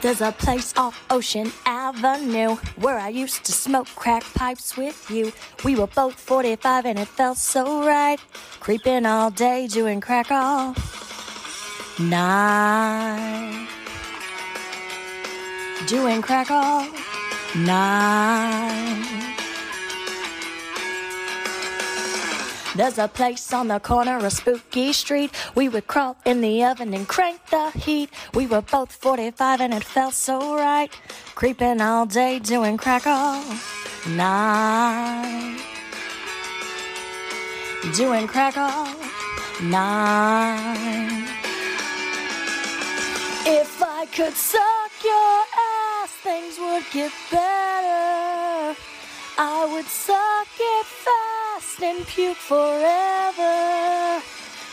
There's a place off Ocean Avenue where I used to smoke crack pipes with you. We were both 45 and it felt so right. Creeping all day, doing crack all night. Doing crack all night. There's a place on the corner of Spooky Street. We would crawl in the oven and crank the heat. We were both 45 and it felt so right. Creeping all day, doing crack all night. Doing crack all night. If I could suck your ass, things would get better. I would suck it fast and puke forever.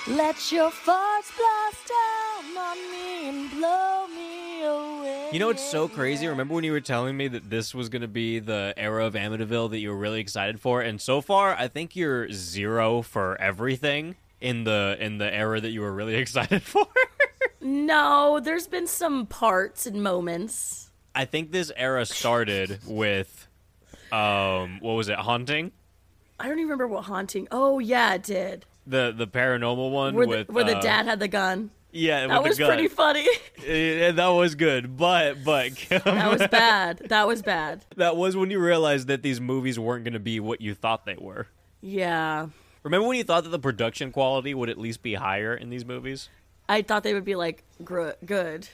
Let your farts blast down on me and blow me away. You know what's so crazy? Remember when you were telling me that this was going to be the era of Amityville that you were really excited for? And so far, I think you're 0 for everything in the era that you were really excited for. No, there's been some parts and moments. I think this era started with... what was it? Haunting? I don't even remember what Haunting. Oh yeah, it did. The paranormal one where the dad had the gun. Yeah, that was pretty funny. That was good, but that was bad. That was bad. That was when you realized that these movies weren't going to be what you thought they were. Yeah. Remember when you thought that the production quality would at least be higher in these movies? I thought they would be like good.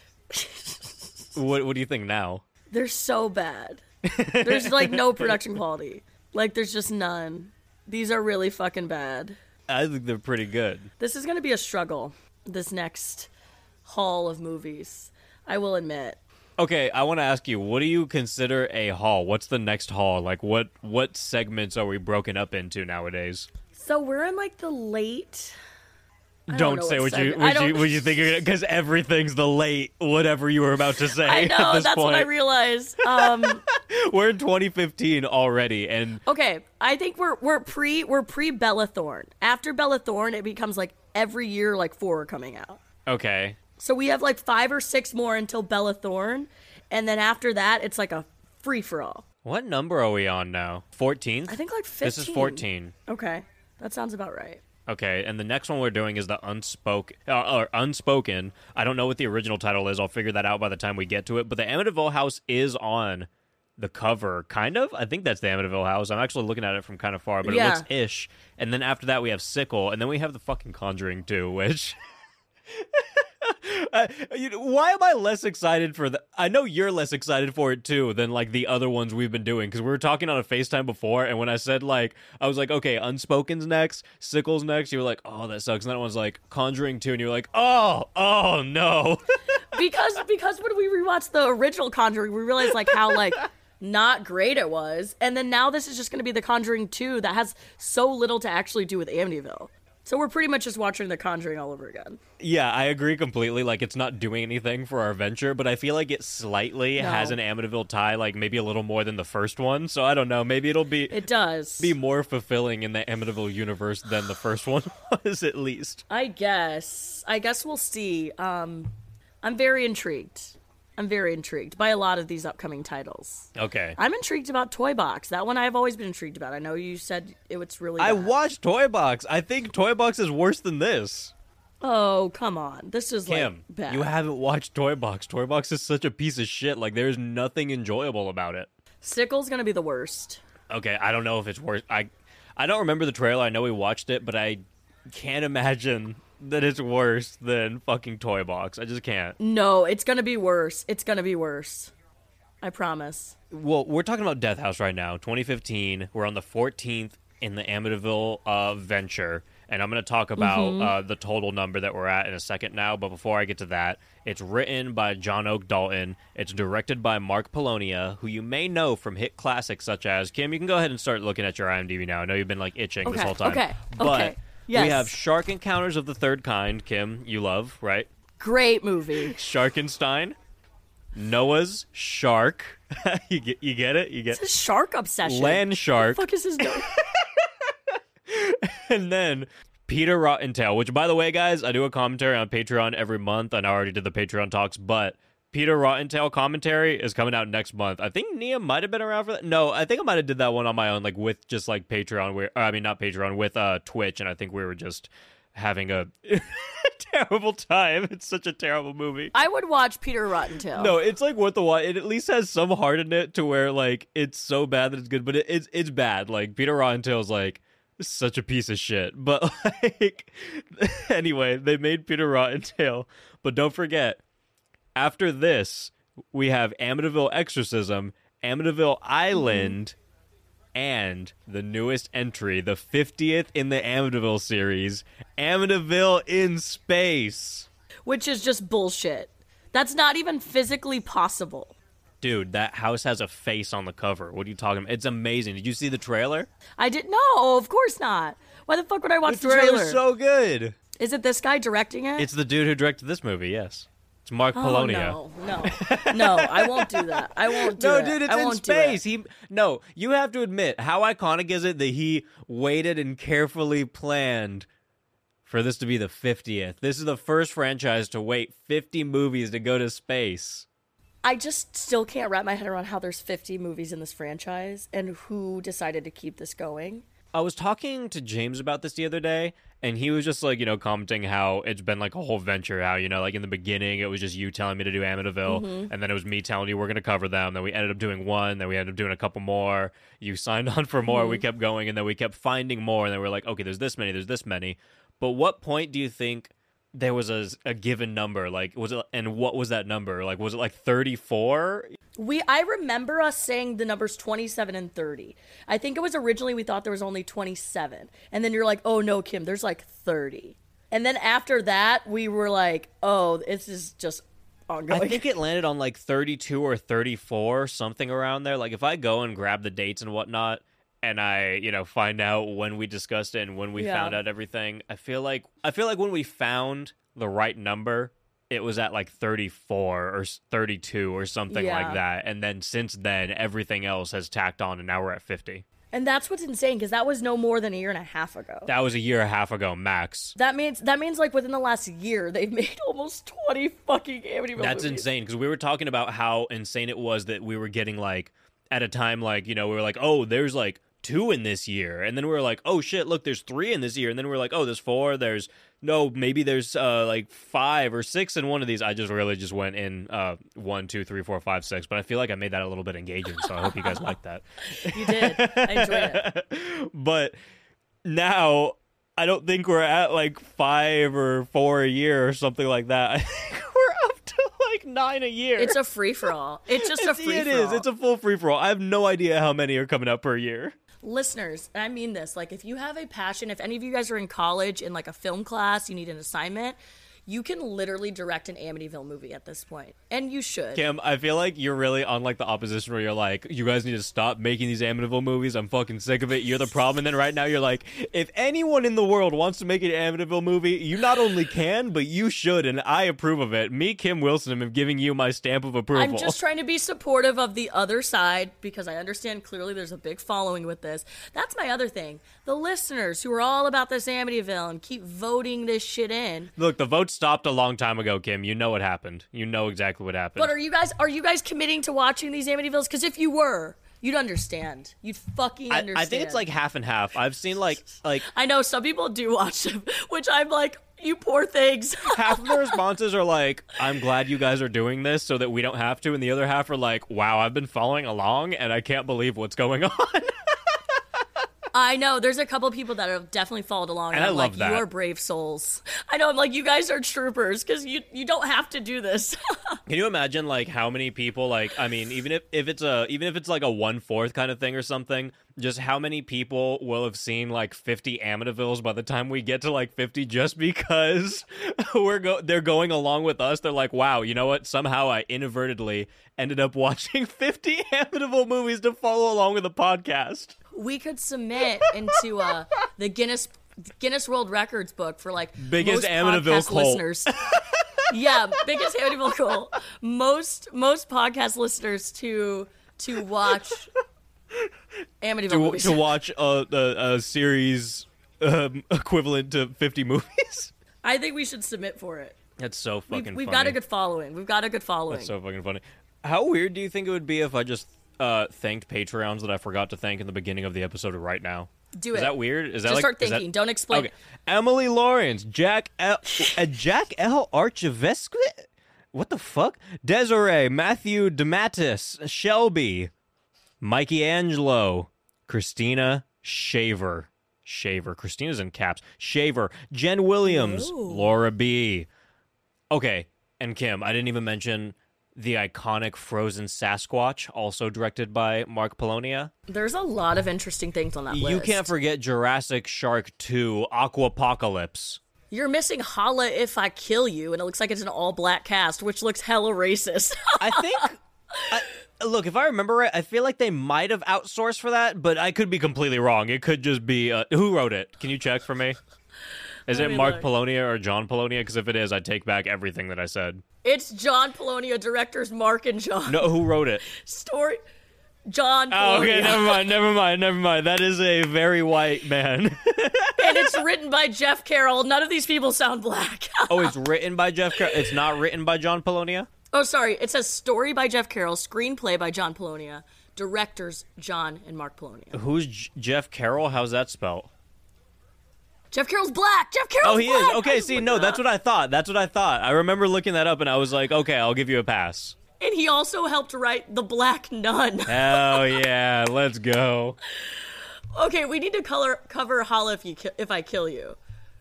What do you think now? They're so bad. There's like no production quality. Like there's just none. These are really fucking bad. I think they're pretty good. This is going to be a struggle, this next haul of movies, I will admit. Okay, I want to ask you, what do you consider a haul? What's the next haul? Like what segments are we broken up into nowadays? So we're in like the late... Don't say what you think you're gonna, because everything's the late whatever you were about to say. I know, at this that's point. What I realized. We're in 2015 already, and okay, I think we're pre Bella Thorne. After Bella Thorne, it becomes like every year, like 4 are coming out. Okay, so we have like 5 or 6 more until Bella Thorne, and then after that, it's like a free for all. What number are we on now? 14th? I think like 15. This is 14. Okay, that sounds about right. Okay, and the next one we're doing is the Unspoken. I don't know what the original title is. I'll figure that out by the time we get to it. But the Amityville House is on the cover, kind of. I think that's the Amityville House. I'm actually looking at it from kind of far, but yeah. It looks ish. And then after that, we have Sickle, and then we have the fucking Conjuring 2, which... why am I less excited for that? I know you're less excited for it too than like the other ones we've been doing, because we were talking on a FaceTime before, and when I said like I was like, okay, Unspoken's next, Sickle's next, you were like, oh, that sucks. And that one's like Conjuring 2, and you were like, oh no. because when we rewatched the original Conjuring, we realized like how like not great it was, and then now this is just going to be the Conjuring 2 that has so little to actually do with Amityville. So we're pretty much just watching The Conjuring all over again. Yeah, I agree completely. Like, it's not doing anything for our venture, but I feel like it slightly has an Amityville tie, like, maybe a little more than the first one. So I don't know. Maybe it'll be... It does. ...be more fulfilling in the Amityville universe than the first one was, at least. I guess we'll see. I'm very intrigued. I'm very intrigued by a lot of these upcoming titles. Okay. I'm intrigued about Toy Box. That one I've always been intrigued about. I know you said it was really bad. I watched Toy Box. I think Toy Box is worse than this. Oh, come on. This is Kim, like bad. You haven't watched Toy Box. Toy Box is such a piece of shit. Like, there's nothing enjoyable about it. Sickle's going to be the worst. Okay, I don't know if it's worse. I don't remember the trailer. I know we watched it, but I can't imagine... that it's worse than fucking Toy Box. I just can't. No, it's going to be worse. It's going to be worse. I promise. Well, we're talking about Death House right now, 2015. We're on the 14th in the Amityville venture, and I'm going to talk about the total number that we're at in a second now, but before I get to that, it's written by John Oak Dalton. It's directed by Mark Polonia, who you may know from hit classics such as... Kim, you can go ahead and start looking at your IMDb now. I know you've been, like, itching this whole time. Okay. Yes. We have Shark Encounters of the Third Kind, Kim, you love, right? Great movie. Sharkenstein, Noah's Shark. You get it? You get it. It's a shark obsession. Land Shark. What the fuck is his name? And then Peter Rottentail, which, by the way, guys, I do a commentary on Patreon every month, and I already did the Patreon talks, but Peter Rottentail commentary is coming out next month. I think Nia might have been around for that. No, I think I might have did that one on my own, like with just like Patreon. With Twitch, and I think we were just having a terrible time. It's such a terrible movie. I would watch Peter Rottentail. No, it's like worth the watch. It at least has some heart in it to where like it's so bad that it's good, but it's bad. Like Peter Rottentail is like such a piece of shit. But like anyway, they made Peter Rottentail. But don't forget, after this, we have Amityville Exorcism, Amityville Island, and the newest entry, the 50th in the Amityville series, Amityville in Space. Which is just bullshit. That's not even physically possible. Dude, that house has a face on the cover. What are you talking about? It's amazing. Did you see the trailer? I didn't. No, of course not. Why the fuck would I watch the trailer? The trailer's so good. Is it this guy directing it? It's the dude who directed this movie, yes. It's Mark Polonia. No, I won't do that. No, dude, it's in space. No, you have to admit, how iconic is it that he waited and carefully planned for this to be the 50th? This is the first franchise to wait 50 movies to go to space. I just still can't wrap my head around how there's 50 movies in this franchise and who decided to keep this going. I was talking to James about this the other day, and he was just like, you know, commenting how it's been like a whole venture, how, you know, like in the beginning, it was just you telling me to do Amityville, and then it was me telling you we're going to cover them, then we ended up doing one, then we ended up doing a couple more, you signed on for more, we kept going, and then we kept finding more, and then we're like, okay, there's this many. But what point do you think there was a given number? Like, was it, and what was that number? Like, was it like 34? I remember us saying the numbers 27 and 30. I think it was originally we thought there was only 27. And then you're like, oh no, Kim, there's like 30. And then after that, we were like, oh, this is just ongoing. I think it landed on like 32 or 34, something around there. Like if I go and grab the dates and whatnot, and I, you know, find out when we discussed it and when we found out everything, I feel like when we found the right number, it was at like 34 or 32 or something like that. And then since then, everything else has tacked on, and now we're at 50. And that's what's insane, because that was no more than a year and a half ago. That was a year and a half ago, max. That means like within the last year, they've made almost 20 fucking Amityville movies. That's insane, because we were talking about how insane it was that we were getting like, at a time like, you know, we were like, oh, there's like 2 in this year, and then we were like, oh shit, look, there's 3 in this year, and then we were like, oh, there's 4, there's no, maybe there's like 5 or 6 in one of these. I just really just went in 1, 2, 3, 4, 5, 6, but I feel like I made that a little bit engaging, so I hope you guys liked that. You did. I enjoyed it. But now I don't think we're at like 5 or 4 a year or something like that. I think we're up to like 9 a year. It's a free-for-all. It's a free-for-all. It is. It's a full free-for-all. I have no idea how many are coming up per year. Listeners, and I mean this, like if you have a passion, if any of you guys are in college in like a film class, you need an assignment, you can literally direct an Amityville movie at this point. And you should. Kim, I feel like you're really on like the opposition where you're like, you guys need to stop making these Amityville movies. I'm fucking sick of it. You're the problem. And then right now you're like, if anyone in the world wants to make an Amityville movie, you not only can, but you should. And I approve of it. Me, Kim Wilson, am giving you my stamp of approval. I'm just trying to be supportive of the other side, because I understand clearly there's a big following with this. That's my other thing. The listeners who are all about this Amityville and keep voting this shit in. Look, the vote stopped a long time ago, Kim. You know what happened. You know exactly what happened. But are you guys committing to watching these Amityvilles? Because if you were, you'd understand. You'd fucking understand. I think it's like half and half. I've seen like I know some people do watch them, which I'm like, you poor things. Half of the responses are like, I'm glad you guys are doing this so that we don't have to, and the other half are like, wow, I've been following along and I can't believe what's going on. I know. There's a couple of people that have definitely followed along. And I'm love like, that. You are brave souls. I know. I'm like, you guys are troopers, because you don't have to do this. Can you imagine like how many people, like, I mean, even if it's like a 1/4 kind of thing or something, just how many people will have seen like 50 Amityvilles by the time we get to like 50, just because they're going along with us. They're like, wow, you know what? Somehow I inadvertently ended up watching 50 Amityville movies to follow along with the podcast. We could submit into the Guinness World Records book for like biggest most Amityville cult listeners. Yeah, biggest Amityville cult. Most podcast listeners to watch Amityville movies. To watch a series equivalent to 50 movies. I think we should submit for it. That's so fucking funny. We've got a good following. That's so fucking funny. How weird do you think it would be if I just thanked Patreons that I forgot to thank in the beginning of the episode right now? Do it. Is that weird? Is that just like, start thinking. Don't explain. Okay. Emily Lawrence, Jack L. Archivesque? What the fuck? Desiree, Matthew DeMattis, Shelby, Mikey Angelo, Christina Shaver. Christina's in caps. Shaver, Jen Williams, ooh. Laura B. Okay, and Kim, I didn't even mention the iconic Frozen Sasquatch, also directed by Mark Polonia. There's a lot of interesting things on that list. You can't forget Jurassic Shark 2, Aquapocalypse. You're missing Holla If I Kill You, and it looks like it's an all-black cast, which looks hella racist. I think... Look, if I remember right, I feel like they might have outsourced for that, but I could be completely wrong. It could just be... who wrote it? Can you check for me? Is it Mark Polonia or John Polonia? Because if it is, I take back everything that I said. It's John Polonia, directors Mark and John. No, who wrote it? Story... John Polonia. Oh, okay, never mind. That is a very white man. And it's written by Jeff Carroll. None of these people sound black. Oh, it's written by Jeff Carroll? It's not written by John Polonia? Oh, sorry. It says story by Jeff Carroll, screenplay by John Polonia, directors John and Mark Polonia. Who's Jeff Carroll? How's that spelled? Jeff Carroll's black. Oh, he black. Is. Okay, see, no, that's what I thought. I remember looking that up, and I was like, okay, I'll give you a pass. And he also helped write The Black Nun. Hell yeah, let's go. Okay, we need to cover Holla If I Kill You,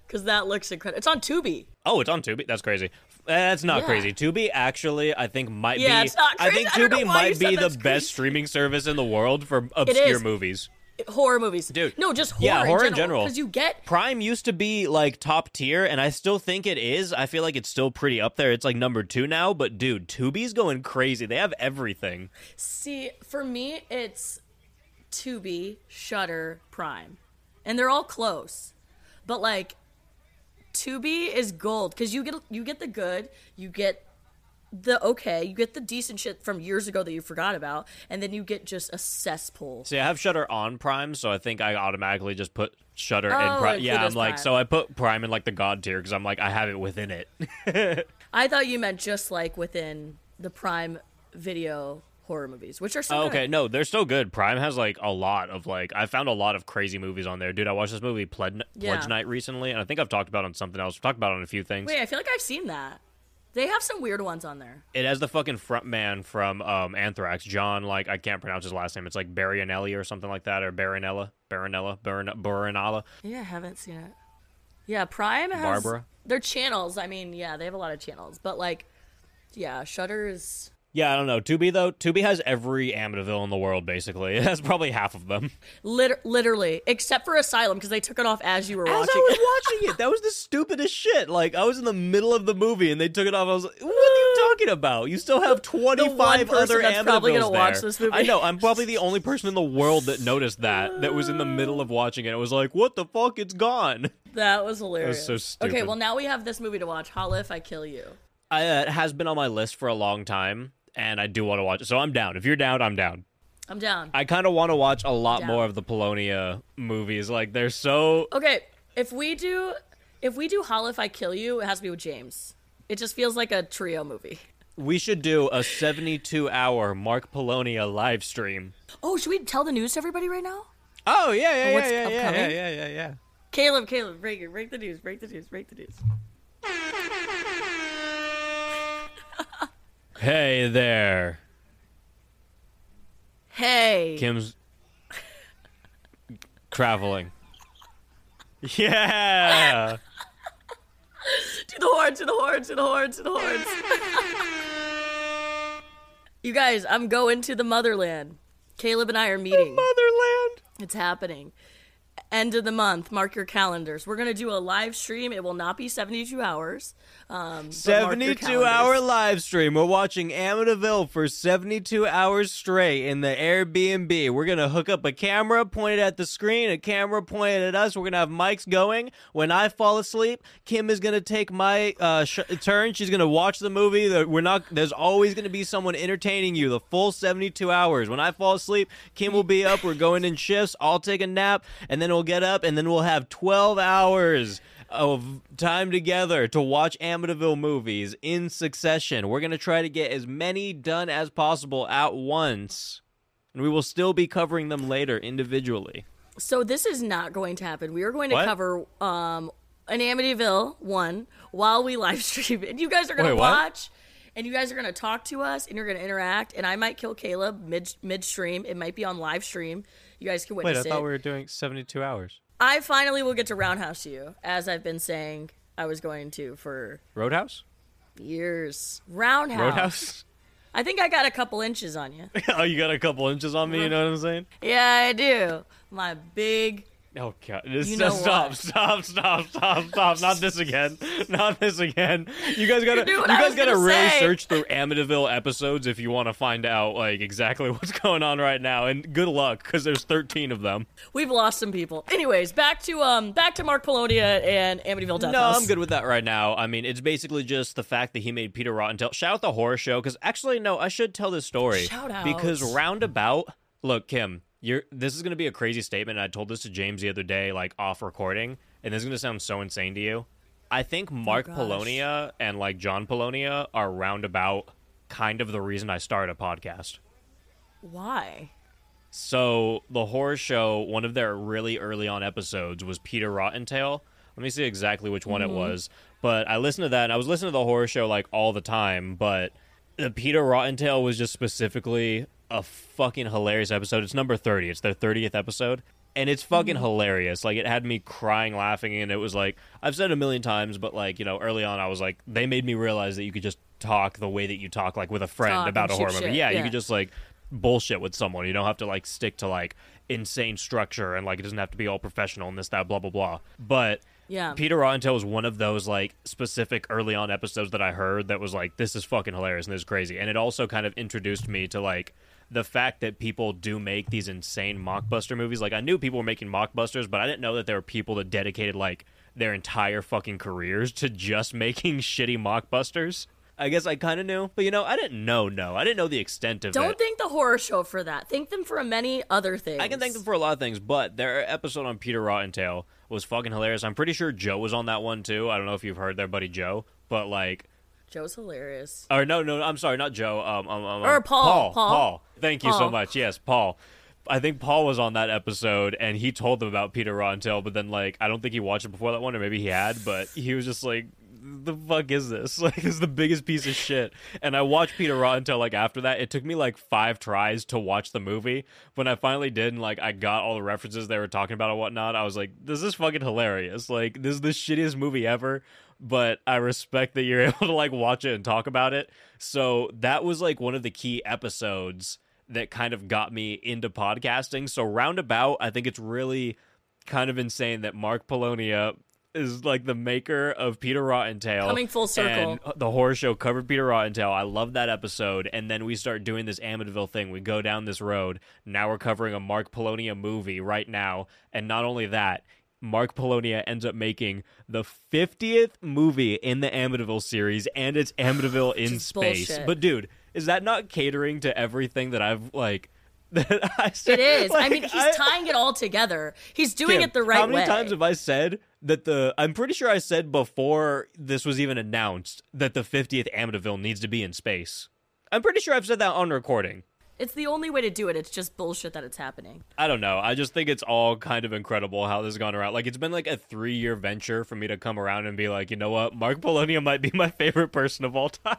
because that looks incredible. It's on Tubi. Oh, it's on Tubi? That's crazy. That's not crazy. Tubi actually, I think, might be... Yeah, it's not crazy. I think Tubi might be the best streaming service in the world for obscure movies. Horror movies. Dude. No, just horror in general. Because you get... Prime used to be, like, top tier, and I still think it is. I feel like it's still pretty up there. It's, like, number 2 now, but, dude, Tubi's going crazy. They have everything. See, for me, it's Tubi, Shudder, Prime. And they're all close. But, like... Tubi is gold because you get the good, you get the okay, you get the decent shit from years ago that you forgot about, and then you get just a cesspool. See, I have Shudder on Prime, so I think I automatically just put Shudder in Prime. Yeah, I'm like, so I put Prime in like the God tier because I'm like, I have it within it. I thought you meant just like within the Prime Video horror movies, which are still good. Okay, no, they're still good. Prime has like a lot of like, I found a lot of crazy movies on there. Dude, I watched this movie Pledge Night recently, and I think I've talked about it on something else. I've talked about it on a few things. Wait, I feel like I've seen that. They have some weird ones on there. It has the fucking front man from Anthrax, John, like, I can't pronounce his last name. It's like Barinelli or something like that, or Barinella. Yeah, I haven't seen it. Yeah, Prime has Barbara. Their channels, I mean, yeah, they have a lot of channels, but like, yeah, Shudder is... Yeah, I don't know. Tubi, though, has every Amityville in the world, basically. It has probably half of them. Literally. Except for Asylum, because they took it off as you were watching it. As I was watching it. That was the stupidest shit. Like, I was in the middle of the movie, and they took it off. I was like, what are you talking about? You still have 25 other Amityvilles there. Probably going to watch this movie. I know. I'm probably the only person in the world that noticed that was in the middle of watching it. It was like, what the fuck? It's gone. That was hilarious. That was so stupid. Okay, well, now we have this movie to watch, Holla If I Kill You. It has been on my list for a long time. And I do want to watch it. So I'm down. If you're down, I'm down. I'm down. I kind of want to watch a lot more of the Polonia movies. Like, they're so... Okay, if we do Holla If I Kill You, it has to be with James. It just feels like a trio movie. We should do a 72-hour Mark Polonia live stream. Oh, should we tell the news to everybody right now? Oh, yeah. Caleb, break the news, break the news. Hey there. Hey. Kim's traveling. Yeah. Do the horns. You guys, I'm going to the motherland. Caleb and I are meeting. The motherland. It's happening. End of the month. Mark your calendars. We're going to do a live stream. It will not be 72 hours. 72-hour live stream. We're watching Amityville for 72 hours straight in the Airbnb. We're going to hook up a camera pointed at the screen, a camera pointed at us. We're going to have mics going. When I fall asleep, Kim is going to take my turn. She's going to watch the movie. There's always going to be someone entertaining you the full 72 hours. When I fall asleep, Kim will be up. We're going in shifts. I'll take a nap, and then we'll get up, and then we'll have 12 hours of time together to watch Amityville movies in succession. We're going to try to get as many done as possible at once, and we will still be covering them later individually. So this is not going to happen. We are going to cover an Amityville one while we live stream, and you guys are going to watch, and you guys are going to talk to us, and you're going to interact, and I might kill Caleb midstream. It might be on live stream. You guys can witness it. Wait, I thought we were doing 72 hours. I finally will get to roundhouse you, as I've been saying I was going to for... Roadhouse? Years. Roundhouse. Roadhouse? I think I got a couple inches on you. Oh, you got a couple inches on me, you know what I'm saying? Yeah, I do. My big... Oh, God. Stop. Not this again. You guys got to really search through Amityville episodes if you want to find out, like, exactly what's going on right now. And good luck, because there's 13 of them. We've lost some people. Anyways, back to Mark Polonia and Amityville Death House. No, I'm good with that right now. I mean, it's basically just the fact that he made Peter Rottentell. Shout out the horror show, because actually, no, I should tell this story. Shout out. Because roundabout, look, Kim... This is going to be a crazy statement, and I told this to James the other day, like, off recording, and this is going to sound so insane to you. I think Mark Polonia and, like, John Polonia are roundabout kind of the reason I started a podcast. Why? So, the horror show, one of their really early on episodes was Peter Rottentail. Let me see exactly which one it was. But I listened to that, and I was listening to the horror show, like, all the time, but the Peter Rottentail was just specifically... a fucking hilarious episode. It's number 30. It's their 30th episode, and it's fucking hilarious. Like, it had me crying, laughing, and it was like, I've said it a million times, but, like, you know, early on I was like, they made me realize that you could just talk the way that you talk, like, with a friend about a horror movie. Yeah, you could just, like, bullshit with someone. You don't have to, like, stick to, like, insane structure, and, like, it doesn't have to be all professional and this, that, blah, blah, blah. But... yeah. Peter Rottentail was one of those, like, specific early on episodes that I heard that was like, this is fucking hilarious and this is crazy. And it also kind of introduced me to, like, the fact that people do make these insane mockbuster movies. Like, I knew people were making mockbusters, but I didn't know that there were people that dedicated, like, their entire fucking careers to just making shitty mockbusters. I guess I kind of knew, but, you know, I didn't know. No, I didn't know the extent of it. Don't thank the horror show for that. Thank them for many other things. I can thank them for a lot of things, but their episode on Peter Rottentail was fucking hilarious. I'm pretty sure Joe was on that one too. I don't know if you've heard their buddy Joe, but, like, Joe's hilarious. Or no, I'm sorry, not Joe. Or Paul. Paul. Thank you so much. Yes, Paul. I think Paul was on that episode, and he told them about Peter Rottentail, but then, like, I don't think he watched it before that one, or maybe he had, but he was just like, the fuck is this? Like, this is the biggest piece of shit. And I watched Peter Rottentail, like, after that. It took me, like, 5 tries to watch the movie. When I finally did, and, like, I got all the references they were talking about and whatnot, I was like, this is fucking hilarious. Like, this is the shittiest movie ever, but I respect that you're able to, like, watch it and talk about it. So that was, like, one of the key episodes that kind of got me into podcasting. So roundabout, I think it's really kind of insane that Mark Polonia... is, like, the maker of Peter Rottentail. Coming full circle. And the horror show covered Peter Rottentail. I love that episode. And then we start doing this Amityville thing. We go down this road. Now we're covering a Mark Polonia movie right now. And not only that, Mark Polonia ends up making the 50th movie in the Amityville series, and it's Amityville in space. Bullshit. But, dude, is that not catering to everything that I've, like... It is. Like, I mean, he's tying it all together. He's doing it the right way. How many times have I said that I'm pretty sure I said before this was even announced that the 50th Amityville needs to be in space. I'm pretty sure I've said that on recording. It's the only way to do it. It's just bullshit that it's happening. I don't know. I just think it's all kind of incredible how this has gone around. Like, it's been like a 3-year venture for me to come around and be like, you know what? Mark Polonia might be my favorite person of all time.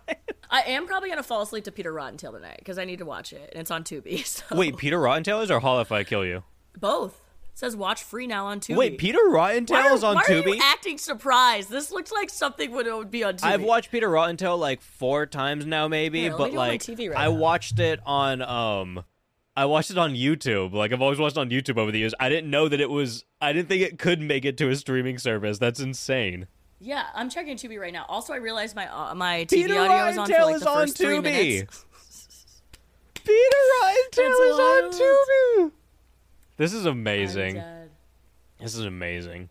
I am probably going to fall asleep to Peter Rottentail tonight because I need to watch it, and it's on Tubi. So. Wait, Peter Rottentail is or Holla If I Kill You? Both. It says watch free now on Tubi. Wait, Peter Rottentail is on Tubi? Why are you acting surprised? This looks like something would be on Tubi. I've watched Peter Rottentail like 4 times now, maybe, but, like, TV right I now. Watched it on I watched it on YouTube. Like, I've always watched on YouTube over the years. I didn't know that it was. I didn't think it could make it to a streaming service. That's insane. Yeah, I'm checking Tubi right now. Also, I realized my TV Peter audio is on for like the first 3 minutes. Peter Rottentail is on Tubi. This is amazing. This is amazing.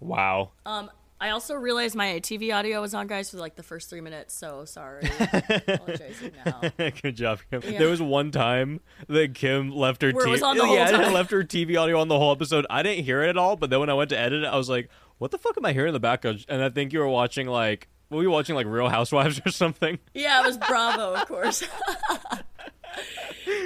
Wow. I also realized my TV audio was on, guys, for like the first 3 minutes, so sorry. I apologize now. Good job, Kim. Yeah. There was one time that Kim left her TV audio on the whole episode. I didn't hear it at all, but then when I went to edit it, I was like, what the fuck am I hearing in the background? And I think you were watching, like, were you watching, like, Real Housewives or something? Yeah, it was Bravo, of course.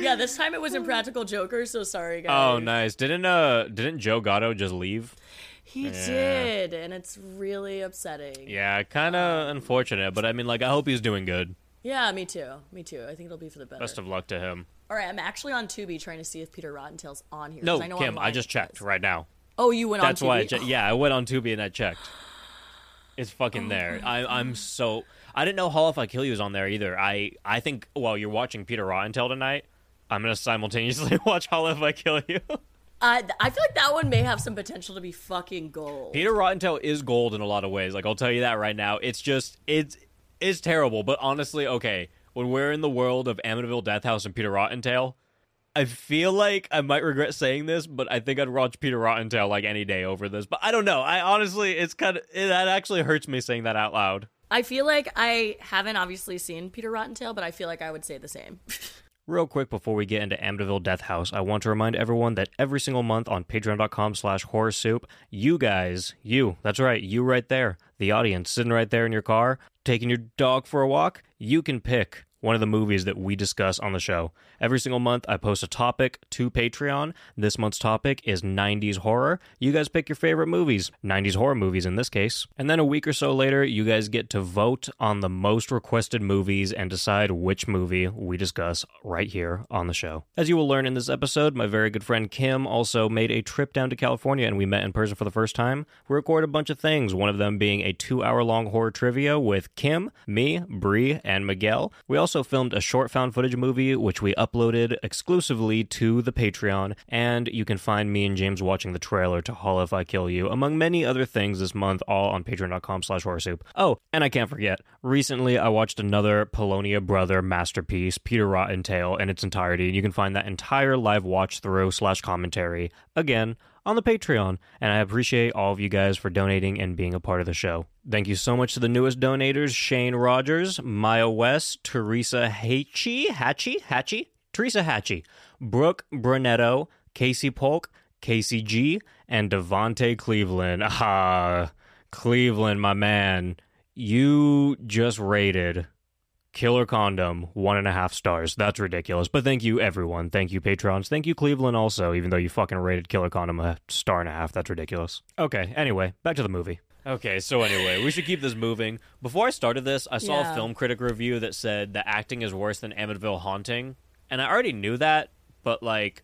Yeah, this time it was Impractical Jokers, so sorry, guys. Oh, nice. Didn't Joe Gatto just leave? He did, and it's really upsetting. Yeah, kind of unfortunate, but I mean, like, I hope he's doing good. Yeah, me too. Me too. I think it'll be for the better. Best of luck to him. All right, I'm actually on Tubi trying to see if Peter Rottentail's on here. No, I know Kim, I just checked right now. Oh, you went on Tubi? That's why I checked. Yeah, I went on Tubi and I checked. It's fucking there. I'm so... I didn't know Hall If I Kill You was on there either. I think while you're watching Peter Rottentail tonight, I'm going to simultaneously watch Hall If I Kill You. I feel like that one may have some potential to be fucking gold. Peter Rottentail is gold in a lot of ways. Like, I'll tell you that right now. It's just... It's terrible, but honestly, okay, when we're in the world of Amityville Death House and Peter Rottentail, I feel like I might regret saying this, but I think I'd watch Peter Rottentail like any day over this. But I don't know. I honestly, it's kind of, that actually hurts me saying that out loud. I feel like I haven't obviously seen Peter Rottentail, but I feel like I would say the same. Real quick before we get into Amityville Death House, I want to remind everyone that every single month on patreon.com/horrorsoup, you guys, that's right, you right there, the audience sitting right there in your car, taking your dog for a walk, you can pick one of the movies that we discuss on the show. Every single month, I post a topic to Patreon. This month's topic is 90s horror. You guys pick your favorite movies, 90s horror movies in this case. And then a week or so later, you guys get to vote on the most requested movies and decide which movie we discuss right here on the show. As you will learn in this episode, my very good friend Kim also made a trip down to California and we met in person for the first time. We recorded a bunch of things, one of them being a 2-hour-long horror trivia with Kim, me, Bree, and Miguel. We also filmed a short found footage movie, which we uploaded exclusively to the Patreon, and you can find me and James watching the trailer to Hall If I Kill You, among many other things this month, all on patreon.com/horrorsoup. Oh, and I can't forget, recently I watched another Polonia Brother masterpiece, Peter Rottentail, in its entirety, and you can find that entire live watch through / commentary, again, on the Patreon, and I appreciate all of you guys for donating and being a part of the show. Thank you so much to the newest donators, Shane Rogers, Maya West, Teresa Hatchie, Brooke Brunetto, Casey Polk, Casey G, and Devontae Cleveland. Ah, Cleveland, my man, you just rated Killer Condom 1.5 stars. That's ridiculous. But thank you, everyone. Thank you, patrons. Thank you, Cleveland, also, even though you fucking rated Killer Condom 1.5 stars. That's ridiculous. Okay, anyway, back to the movie. Okay, so anyway, we should keep this moving. Before I started this, I saw a film critic review that said the acting is worse than Amityville Haunting. And I already knew that, but, like,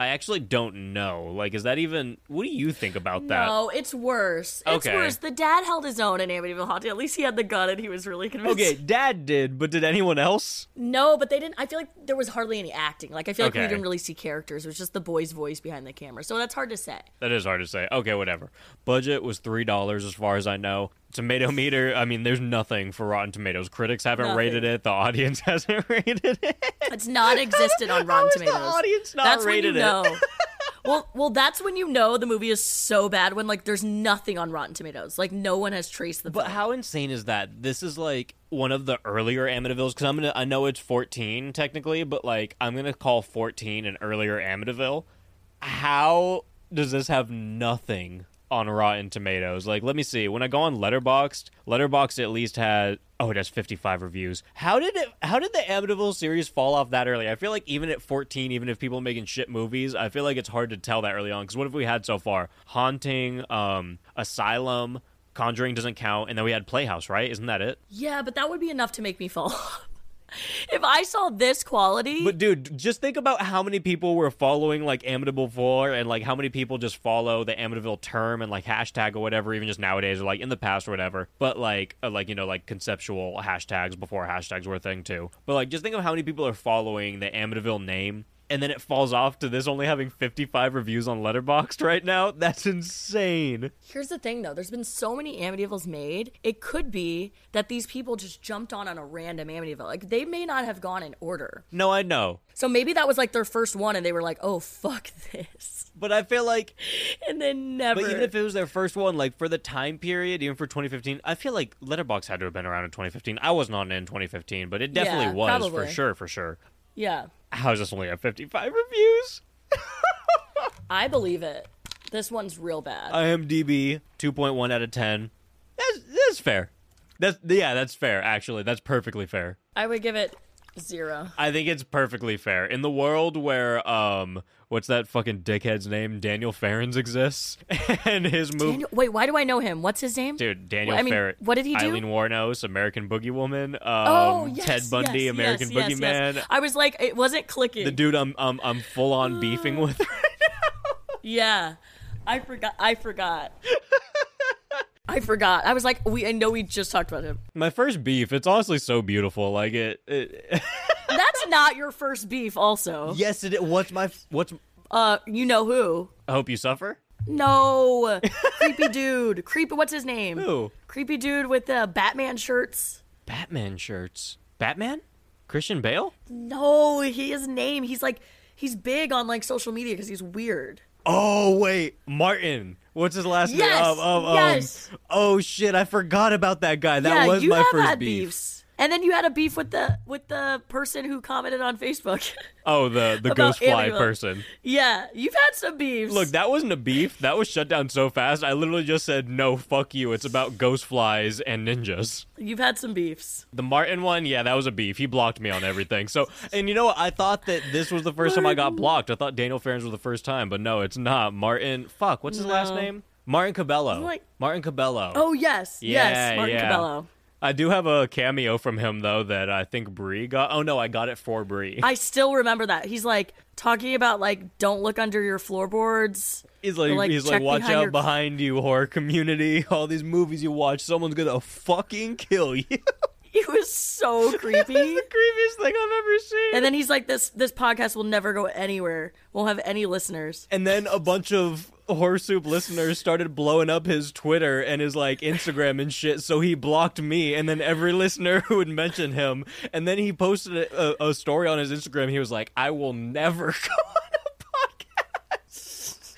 I actually don't know. Like, is that even... What do you think about that? No, it's worse. Okay. It's worse. The dad held his own in Amityville Haunting. At least he had the gun and he was really convinced. Okay, dad did, but did anyone else? No, but they didn't... I feel like there was hardly any acting. Like, I feel like we didn't really see characters. It was just the boy's voice behind the camera. So that's hard to say. That is hard to say. Okay, whatever. Budget was $3 as far as I know. Tomato meter, I mean, there's nothing for Rotten Tomatoes. Critics haven't rated it. The audience hasn't rated it. It's not existed on Rotten Tomatoes. The audience not that's rated when you know. Well, that's when you know the movie is so bad, when, like, there's nothing on Rotten Tomatoes. Like, no one has traced the film. But how insane is that? This is, like, one of the earlier Amityvilles, because I know it's 14, technically, but, like, I'm going to call 14 an earlier Amityville. How does this have nothing on Rotten Tomatoes? Like, let me see. When I go on Letterboxd, Letterboxd at least had... Oh, it has 55 reviews. How did the Amityville series fall off that early? I feel like even at 14, even if people are making shit movies, I feel like it's hard to tell that early on. Because what have we had so far? Haunting, Asylum, Conjuring doesn't count, and then we had Playhouse, right? Isn't that it? Yeah, but that would be enough to make me fall off. If I saw this quality... But, dude, just think about how many people were following, like, Amityville 4 and, like, how many people just follow the Amityville term and, like, hashtag or whatever, even just nowadays or, like, in the past or whatever. But, like you know, like, conceptual hashtags before hashtags were a thing, too. But, like, just think of how many people are following the Amityville name, and then it falls off to this only having 55 reviews on Letterboxd right now. That's insane. Here's the thing, though. There's been so many Amityvilles made. It could be that these people just jumped on a random Amityville. Like, they may not have gone in order. No, I know. So maybe that was, like, their first one, and they were like, oh, fuck this. But I feel like... And then never... But even if it was their first one, like, for the time period, even for 2015, I feel like Letterboxd had to have been around in 2015. I wasn't on it in 2015, but it definitely was, probably. For sure. Yeah. How is this only at 55 reviews? I believe it. This one's real bad. IMDb 2.1 out of 10. That's fair. That's fair. Actually, that's perfectly fair. I would give it 0. I think it's perfectly fair. In the world where what's that fucking dickhead's name? Daniel Farrens exists, and his movie. Wait, why do I know him? What's his name? Dude, Daniel Farrens. What did he do? Eileen Wuornos, American Boogie Woman. Yes, Ted Bundy, yes, American Boogeyman. Yes. I was like, it wasn't clicking. The dude, I'm full on beefing with right now. Yeah, I forgot. I was like, I know we just talked about him. My first beef, it's honestly so beautiful. Like it That's not your first beef also. Yes, it is. What's you know who? I Hope You Suffer? No. Creepy dude. What's his name? Who? Creepy dude with the Batman shirts. Batman shirts? Batman? Christian Bale? No, his name. He's big on like social media because he's weird. Oh, wait. Martin. What's his last name? Yes. Oh shit! I forgot about that guy. That was my first beef. And then you had a beef with the person who commented on Facebook. Oh, the ghost fly person. Yeah, you've had some beefs. Look, that wasn't a beef. That was shut down so fast. I literally just said no. Fuck you. It's about ghost flies and ninjas. You've had some beefs. The Martin one, yeah, that was a beef. He blocked me on everything. So, and you know what? I thought that this was the first time I got blocked. I thought Daniel Farrens was the first time, but no, it's not. Martin. Fuck. What's his last name? Martin Cabello. Martin Cabello. Oh yes, Martin Cabello. I do have a cameo from him, though, that I think Brie got. Oh, no, I got it for Brie. I still remember that. He's, like, talking about, like, don't look under your floorboards. He's like, watch out behind you, horror community. All these movies you watch, someone's gonna fucking kill you. He was so creepy. That's the creepiest thing I've ever seen. And then he's like, this podcast will never go anywhere. Won't have any listeners. And then a bunch of Horror Soup listeners started blowing up his Twitter and his like Instagram and shit, so he blocked me and then every listener who would mention him. And then he posted a story on his Instagram. He was like, I will never go on a podcast.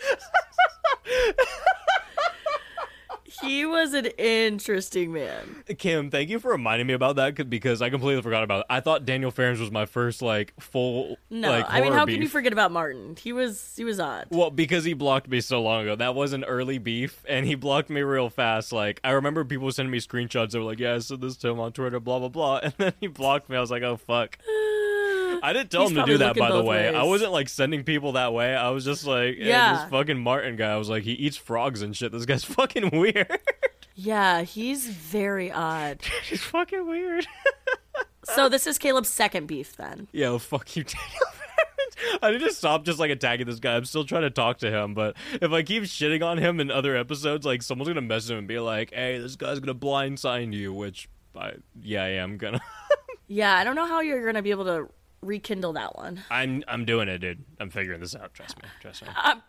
He was an interesting man. Kim, thank you for reminding me about that because I completely forgot about it. I thought Daniel Farrens was my first like full. No, like, I mean, how can you forget about Martin? He was odd. Well, because he blocked me so long ago. That was an early beef, and he blocked me real fast. Like I remember people sending me screenshots. They were like, "Yeah, I said this to him on Twitter, blah blah blah," and then he blocked me. I was like, "Oh fuck." I didn't tell him to do that, by the way. I wasn't, like, sending people that way. I was just like, this fucking Martin guy. I was like, he eats frogs and shit. This guy's fucking weird. Yeah, he's very odd. He's fucking weird. So this is Caleb's second beef, then. Yeah, well, fuck you, Daniel Farrens. I need to stop just, like, attacking this guy. I'm still trying to talk to him, but if I keep shitting on him in other episodes, like, someone's gonna message him and be like, hey, this guy's gonna blindside you, which, I am gonna. Yeah, I don't know how you're gonna be able to rekindle that one. I'm doing it, dude. I'm figuring this out. Trust me.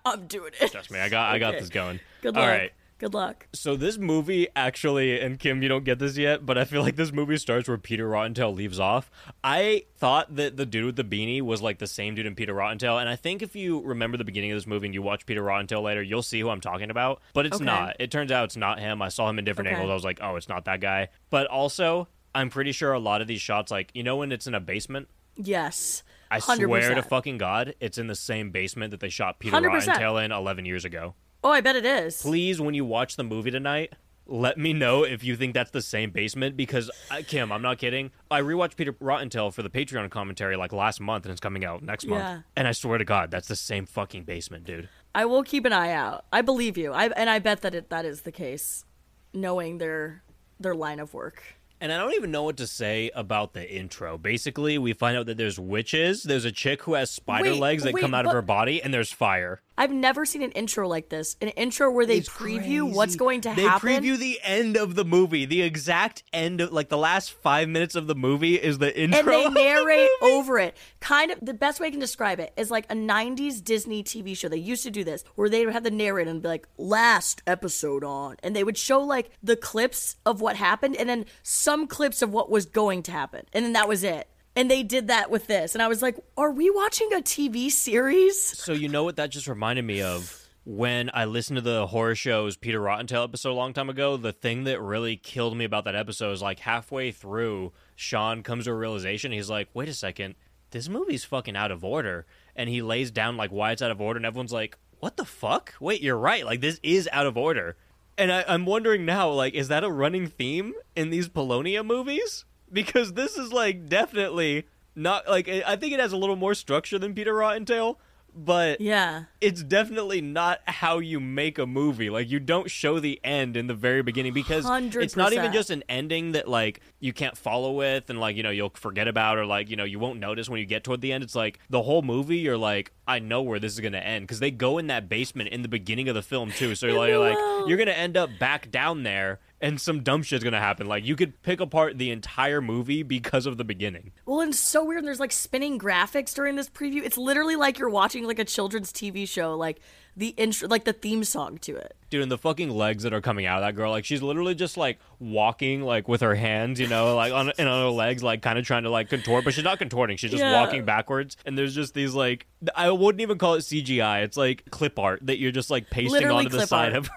I'm doing it. Trust me. I got this going. Good luck. All right. Good luck. So this movie actually, and Kim, you don't get this yet, but I feel like this movie starts where Peter Rottentail leaves off. I thought that the dude with the beanie was like the same dude in Peter Rottentail, and I think if you remember the beginning of this movie and you watch Peter Rottentail later, you'll see who I'm talking about, but it's not. It turns out it's not him. I saw him in different angles. I was like, oh, it's not that guy. But also, I'm pretty sure a lot of these shots, like, you know when it's in a basement? Yes, 100%. I swear to fucking God, it's in the same basement that they shot Peter Rottentail in 11 years ago. Oh, I bet it is. Please, when you watch the movie tonight, let me know if you think that's the same basement, because, Kim, I'm not kidding. I rewatched Peter Rottentail for the Patreon commentary, like, last month, and it's coming out next month. And I swear to God, that's the same fucking basement, dude. I will keep an eye out. I believe you. And I bet that that is the case, knowing their line of work. And I don't even know what to say about the intro. Basically, we find out that there's witches, there's a chick who has spider legs that come out of her body, and there's fire. I've never seen an intro like this. An intro where they preview what's going to happen. They preview the end of the movie. The exact end of, like, the last 5 minutes of the movie is the intro. And they narrate over it. Kind of, the best way I can describe it is like a 90s Disney TV show. They used to do this, where they would have the narrator and be like, last episode on. And they would show, like, the clips of what happened, and then some clips of what was going to happen. And then that was it. And they did that with this. And I was like, are we watching a TV series? So you know what that just reminded me of? When I listened to the horror show's Peter Rottentail episode a long time ago, the thing that really killed me about that episode is like halfway through, Sean comes to a realization. He's like, wait a second, this movie's fucking out of order. And he lays down like why it's out of order. And everyone's like, what the fuck? Wait, you're right. Like, this is out of order. And I'm wondering now, like, is that a running theme in these Polonia movies? Because this is, like, definitely not, like, I think it has a little more structure than Peter Rottentail, but yeah, it's definitely not how you make a movie. Like, you don't show the end in the very beginning, because 100%. It's not even just an ending that, like, you can't follow with and, like, you know, you'll forget about, or, like, you know, you won't notice when you get toward the end. It's like the whole movie you're like, I know where this is going to end, because they go in that basement in the beginning of the film too, so you're like you're going to end up back down there. And some dumb shit's gonna happen. Like, you could pick apart the entire movie because of the beginning. Well, and it's so weird. And there's, like, spinning graphics during this preview. It's literally like you're watching, like, a children's TV show, like, the intro, like, the theme song to it. Dude, and the fucking legs that are coming out of that girl, like, she's literally just, like, walking, like, with her hands, you know, like, on her legs, like, kind of trying to, like, contort. But she's not contorting. She's just walking backwards. And there's just these, like, I wouldn't even call it CGI. It's, like, clip art that you're just, like, pasting literally onto the side of her.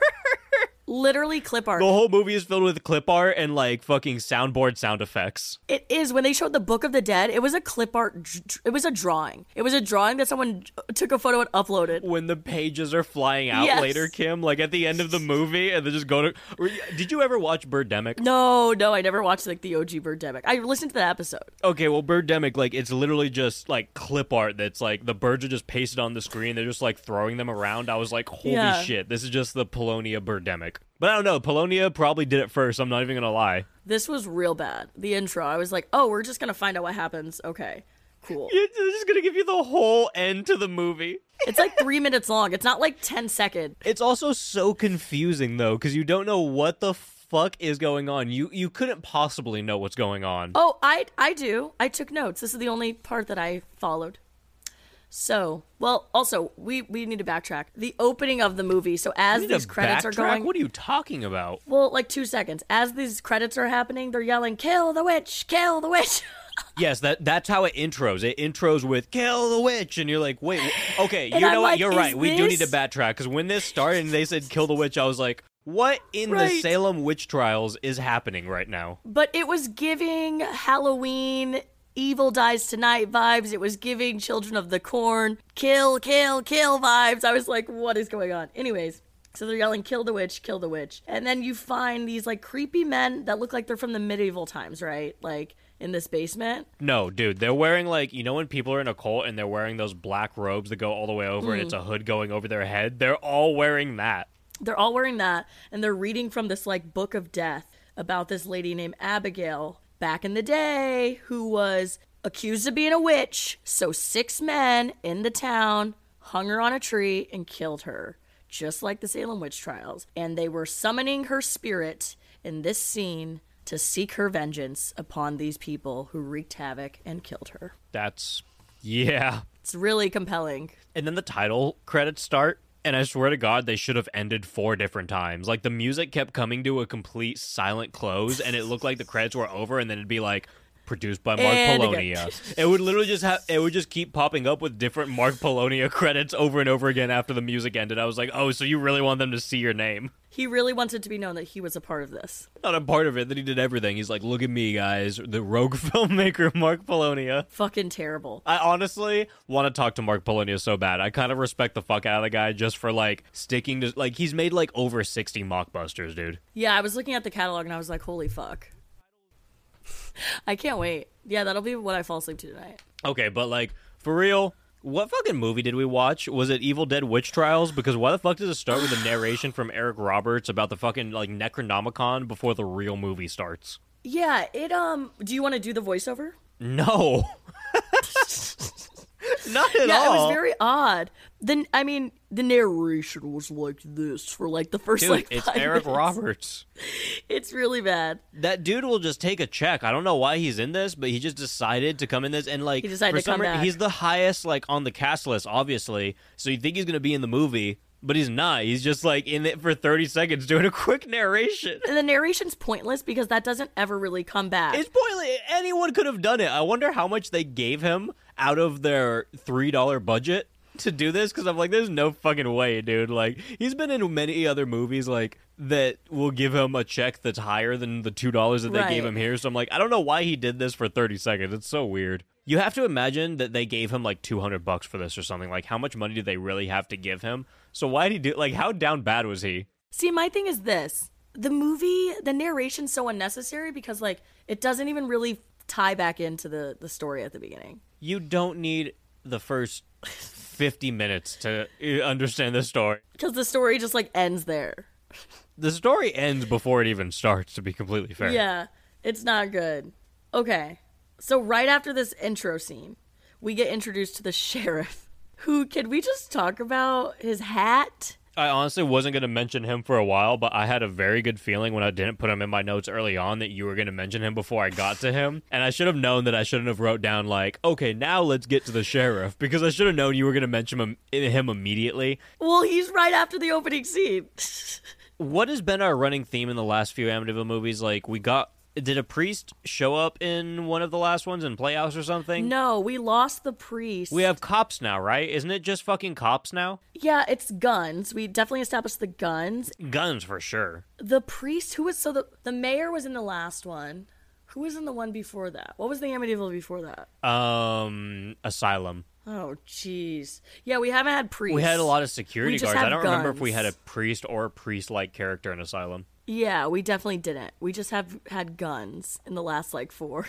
Literally clip art. The whole movie is filled with clip art and, like, fucking soundboard sound effects. It is. When they showed the Book of the Dead, it was a clip art. It was a drawing. It was a drawing that someone took a photo and uploaded. When the pages are flying out later, Kim, like, at the end of the movie, and they just go to... Did you ever watch Birdemic? No, I never watched, like, the OG Birdemic. I listened to that episode. Okay, well, Birdemic, like, it's literally just, like, clip art that's, like, the birds are just pasted on the screen. They're just, like, throwing them around. I was like, holy shit, this is just the Polonia Birdemic. But I don't know, Polonia probably did it first, I'm not even gonna lie. This was real bad, the intro. I was like, oh, we're just gonna find out what happens. Okay, cool. It's just gonna give you the whole end to the movie. It's like 3 minutes long. It's not like 10 seconds. It's also so confusing, though, because you don't know what the fuck is going on. You couldn't possibly know what's going on. Oh, I do. I took notes. This is the only part that I followed. So, well, also, we need to backtrack. The opening of the movie, so as these credits are going... What are you talking about? Well, like 2 seconds. As these credits are happening, they're yelling, kill the witch, kill the witch. Yes, that's how it intros. It intros with, kill the witch, and you're like, wait, okay, you know what, you're right. We do need to backtrack, because when this started and they said kill the witch, I was like, what in the Salem witch trials is happening right now? But it was giving Halloween... Evil Dies Tonight vibes. It was giving Children of the Corn kill, kill, kill vibes. I was like, what is going on? Anyways, so they're yelling, kill the witch, kill the witch. And then you find these, like, creepy men that look like they're from the medieval times, right? Like, in this basement? No, dude. They're wearing, like, you know when people are in a cult and they're wearing those black robes that go all the way over and it's a hood going over their head? They're all wearing that. They're all wearing that. And they're reading from this, like, book of death about this lady named Abigail back in the day, who was accused of being a witch. So 6 men in the town hung her on a tree and killed her, just like the Salem witch trials. And they were summoning her spirit in this scene to seek her vengeance upon these people who wreaked havoc and killed her. It's really compelling. And then the title credits start. And I swear to God, they should have ended 4 different times. Like, the music kept coming to a complete silent close, and it looked like the credits were over, and then it'd be like, produced by Mark Polonia. It would literally just keep popping up with different Mark Polonia credits over and over again after the music ended. I was like, oh, so you really want them to see your name? He really wants it to be known that he was a part of this. Not a part of it, that he did everything. He's like, look at me, guys, the rogue filmmaker Mark Polonia. Fucking terrible. I honestly want to talk to Mark Polonia so bad. I kind of respect the fuck out of the guy just for, like, sticking to, like, he's made, like, over 60 mockbusters, dude. Yeah, I was looking at the catalog and I was like, holy fuck. I can't wait. Yeah, that'll be what I fall asleep to tonight. Okay, but, like, for real, what fucking movie did we watch? Was it Evil Dead Witch Trials? Because why the fuck does it start with a narration from Eric Roberts about the fucking, like, Necronomicon before the real movie starts? Yeah, it, do you want to do the voiceover? No. Not at all. Yeah, it was very odd. Then, I mean, the narration was like this for, like, the first, dude, like, 5 minutes. It's Eric Roberts. It's really bad. That dude will just take a check. I don't know why he's in this, but he just decided to come in this, and, like, he decided to come back. He's the highest, like, on the cast list, obviously, so you think he's going to be in the movie, but he's not. He's just, like, in it for 30 seconds doing a quick narration. And the narration's pointless because that doesn't ever really come back. It's pointless. Anyone could have done it. I wonder how much they gave him out of their $3 budget to do this, because I'm like, there's no fucking way, dude. Like, he's been in many other movies, like, that will give him a check that's higher than the $2 that they gave him here. So I'm like, I don't know why he did this for 30 seconds. It's so weird. You have to imagine that they gave him like $200 for this or something. Like, how much money do they really have to give him? So why did he do it? Like, how down bad was he? See, my thing is this. The movie, the narration's so unnecessary because, like, it doesn't even really tie back into the story at the beginning. You don't need the first 50 minutes to understand the story. Because the story just, like, ends there. The story ends before it even starts, to be completely fair. Yeah, it's not good. Okay, so right after this intro scene, we get introduced to the sheriff, who, can we just talk about his hat? I honestly wasn't going to mention him for a while, but I had a very good feeling when I didn't put him in my notes early on that you were going to mention him before I got to him. And I should have known that I shouldn't have wrote down, like, okay, now let's get to the sheriff, because I should have known you were going to mention him immediately. Well, he's right after the opening scene. What has been our running theme in the last few Amityville movies? Like, we got... Did a priest show up in one of the last ones in Playhouse or something? No, we lost the priest. We have cops now, right? Isn't it just fucking cops now? Yeah, it's guns. We definitely established the guns. Guns, for sure. The priest, who was... So the mayor was in the last one. Who was in the one before that? What was the Amityville before that? Asylum. Oh, jeez. Yeah, we haven't had priests. We had a lot of security guards. I don't remember if we had a priest or a priest-like character in Asylum. Yeah, we definitely didn't. We just have had guns in the last, like, four.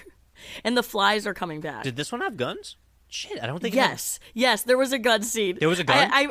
And the flies are coming back. Did this one have guns? Shit, I don't think... Yes. Yes, there was a gun scene. There was a gun? When? I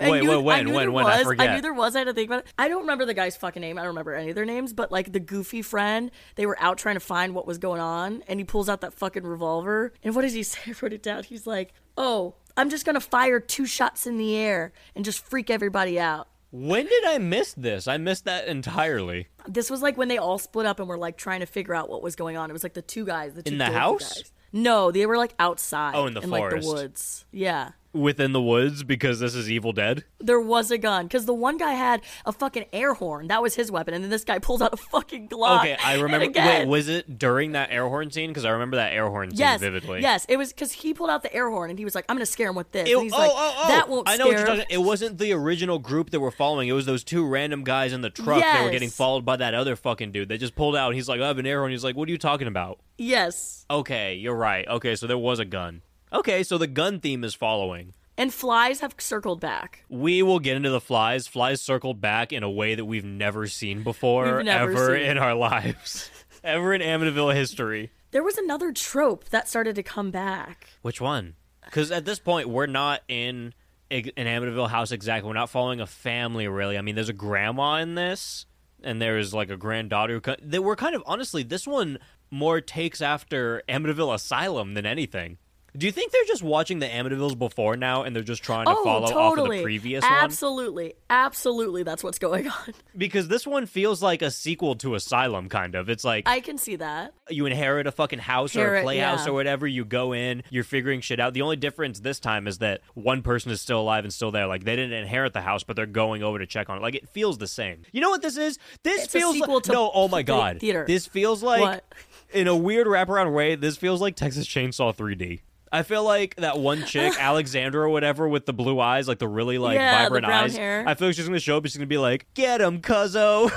forget. I knew there was. I had to think about it. I don't remember the guy's fucking name. I don't remember any of their names. But, like, the goofy friend, they were out trying to find what was going on. And he pulls out that fucking revolver. And what does he say? I wrote it down. He's like, oh... I'm just going to fire 2 shots in the air and just freak everybody out. When did I miss this? I missed that entirely. This was like when they all split up and were like trying to figure out what was going on. It was like the 2 guys. In the house? Guys. No, they were like outside. Oh, in the forest. In like the woods. Yeah. Within the woods because this is Evil Dead? There was a gun because the one guy had a fucking air horn. That was his weapon. And then this guy pulled out a fucking Glock. Okay, I remember. Wait, was it during that air horn scene? Because I remember that air horn scene vividly. Yes, it was because he pulled out the air horn and he was like, I'm going to scare him with this. And he's that won't scare him. I know what you're talking about. It wasn't the original group that we're following. It was those 2 random guys in the truck that were getting followed by that other fucking dude. They just pulled out and he's like, I have an air horn. He's like, what are you talking about? Yes. Okay, you're right. Okay, so there was a gun. Okay, so the gun theme is following. And flies have circled back. We will get into the flies. Flies circled back in a way that we've never seen before, ever in our lives. Ever in Amityville history. There was another trope that started to come back. Which one? Because at this point, we're not in an Amityville house exactly. We're not following a family, really. I mean, there's a grandma in this, and there is, like, a granddaughter. They were kind of, honestly, this one more takes after Amityville Asylum than anything. Do you think they're just watching the Amityvilles before now and they're just trying to follow off of the previous one? Absolutely. Absolutely, that's what's going on. Because this one feels like a sequel to Asylum, kind of. It's like... I can see that. You inherit a fucking house or a playhouse or whatever. You go in, you're figuring shit out. The only difference this time is that one person is still alive and still there. Like, they didn't inherit the house, but they're going over to check on it. Like, it feels the same. You know what this is? This feels like... No, oh my God. Theater. This feels like... What? In a weird wraparound way, this feels like Texas Chainsaw 3D. I feel like that one chick, Alexandra or whatever, with the blue eyes, like the really like vibrant eyes. Hair. I feel like she's gonna show up and she's gonna be like, "Get him, cuzzo."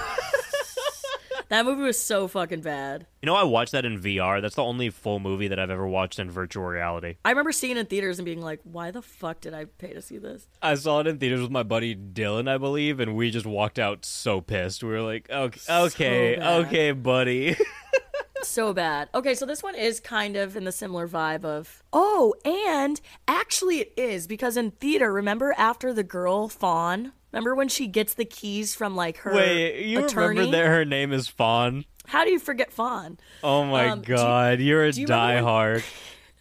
That movie was so fucking bad. You know, I watched that in VR. That's the only full movie that I've ever watched in virtual reality. I remember seeing it in theaters and being like, why the fuck did I pay to see this? I saw it in theaters with my buddy Dylan, I believe, and we just walked out so pissed. We were like, okay, buddy. So bad. Okay, so this one is kind of in the similar vibe of... Oh, and actually it is, because in theater, remember after the girl, Fawn... Remember when she gets the keys from, like, her attorney? Remember that her name is Fawn? How do you forget Fawn? Oh, my God. You're a diehard.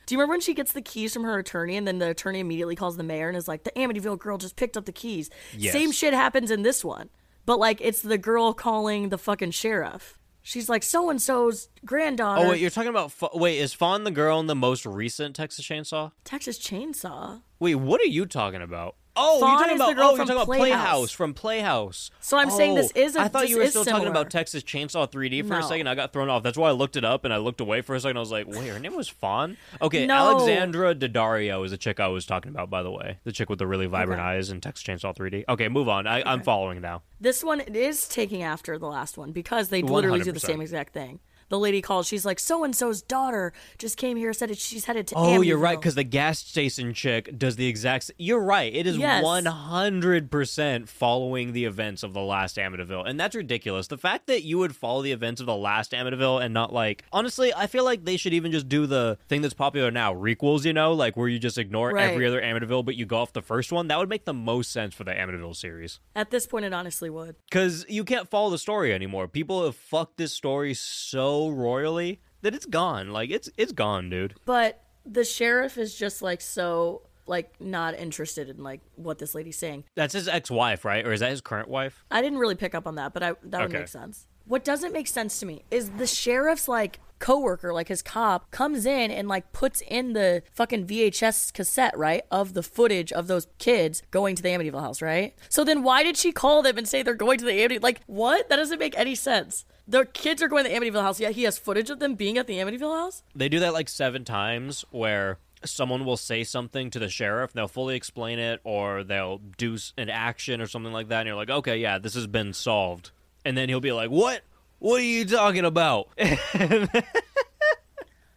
Do you remember when she gets the keys from her attorney and then the attorney immediately calls the mayor and is like, the Amityville girl just picked up the keys? Yes. Same shit happens in this one. But, like, it's the girl calling the fucking sheriff. She's like, so-and-so's granddaughter. Oh, wait, you're talking about... Wait, is Fawn the girl in the most recent Texas Chainsaw? Texas Chainsaw? Wait, what are you talking about? Oh, Fawn you're talking about Playhouse. From Playhouse. So I'm saying this is a... I thought you were still talking about Texas Chainsaw 3D for a second. I got thrown off. That's why I looked it up and I looked away for a second. I was like, wait, her name was Fawn? Okay, no. Alexandra Daddario is the chick I was talking about, by the way. The chick with the really vibrant eyes in Texas Chainsaw 3D. Okay, move on. I'm following now. This one is taking after the last one because they literally do the same exact thing. the lady calls. She's like, so-and-so's daughter just came here, said it, she's headed to Amityville. You're right, because the gas station chick does the exact... You're right. It is 100% following the events of the last Amityville, and that's ridiculous. The fact that you would follow the events of the last Amityville and not, like... Honestly, I feel like they should even just do the thing that's popular now, requels, you know? Like, where you just ignore every other Amityville, but you go off the first one. That would make the most sense for the Amityville series. At this point, it honestly would. Because you can't follow the story anymore. People have fucked this story so royally that it's gone. Like, it's gone, dude. But the sheriff is just, like, so... like, not interested in, like, what this lady's saying. That's his ex-wife, right? Or is that his current wife? I didn't really pick up on that, but that would make sense. What doesn't make sense to me is the sheriff's, like, coworker, like his cop, comes in and, like, puts in the fucking VHS cassette, right, of the footage of those kids going to the Amityville house, right? So then why did she call them and say they're going to the Amityville? Like, what? That doesn't make any sense. The kids are going to the Amityville house, yet he has footage of them being at the Amityville house? They do that, like, 7 times where... someone will say something to the sheriff, they'll fully explain it, or they'll do an action or something like that, and you're like, okay, yeah, this has been solved. And then he'll be like, what are you talking about?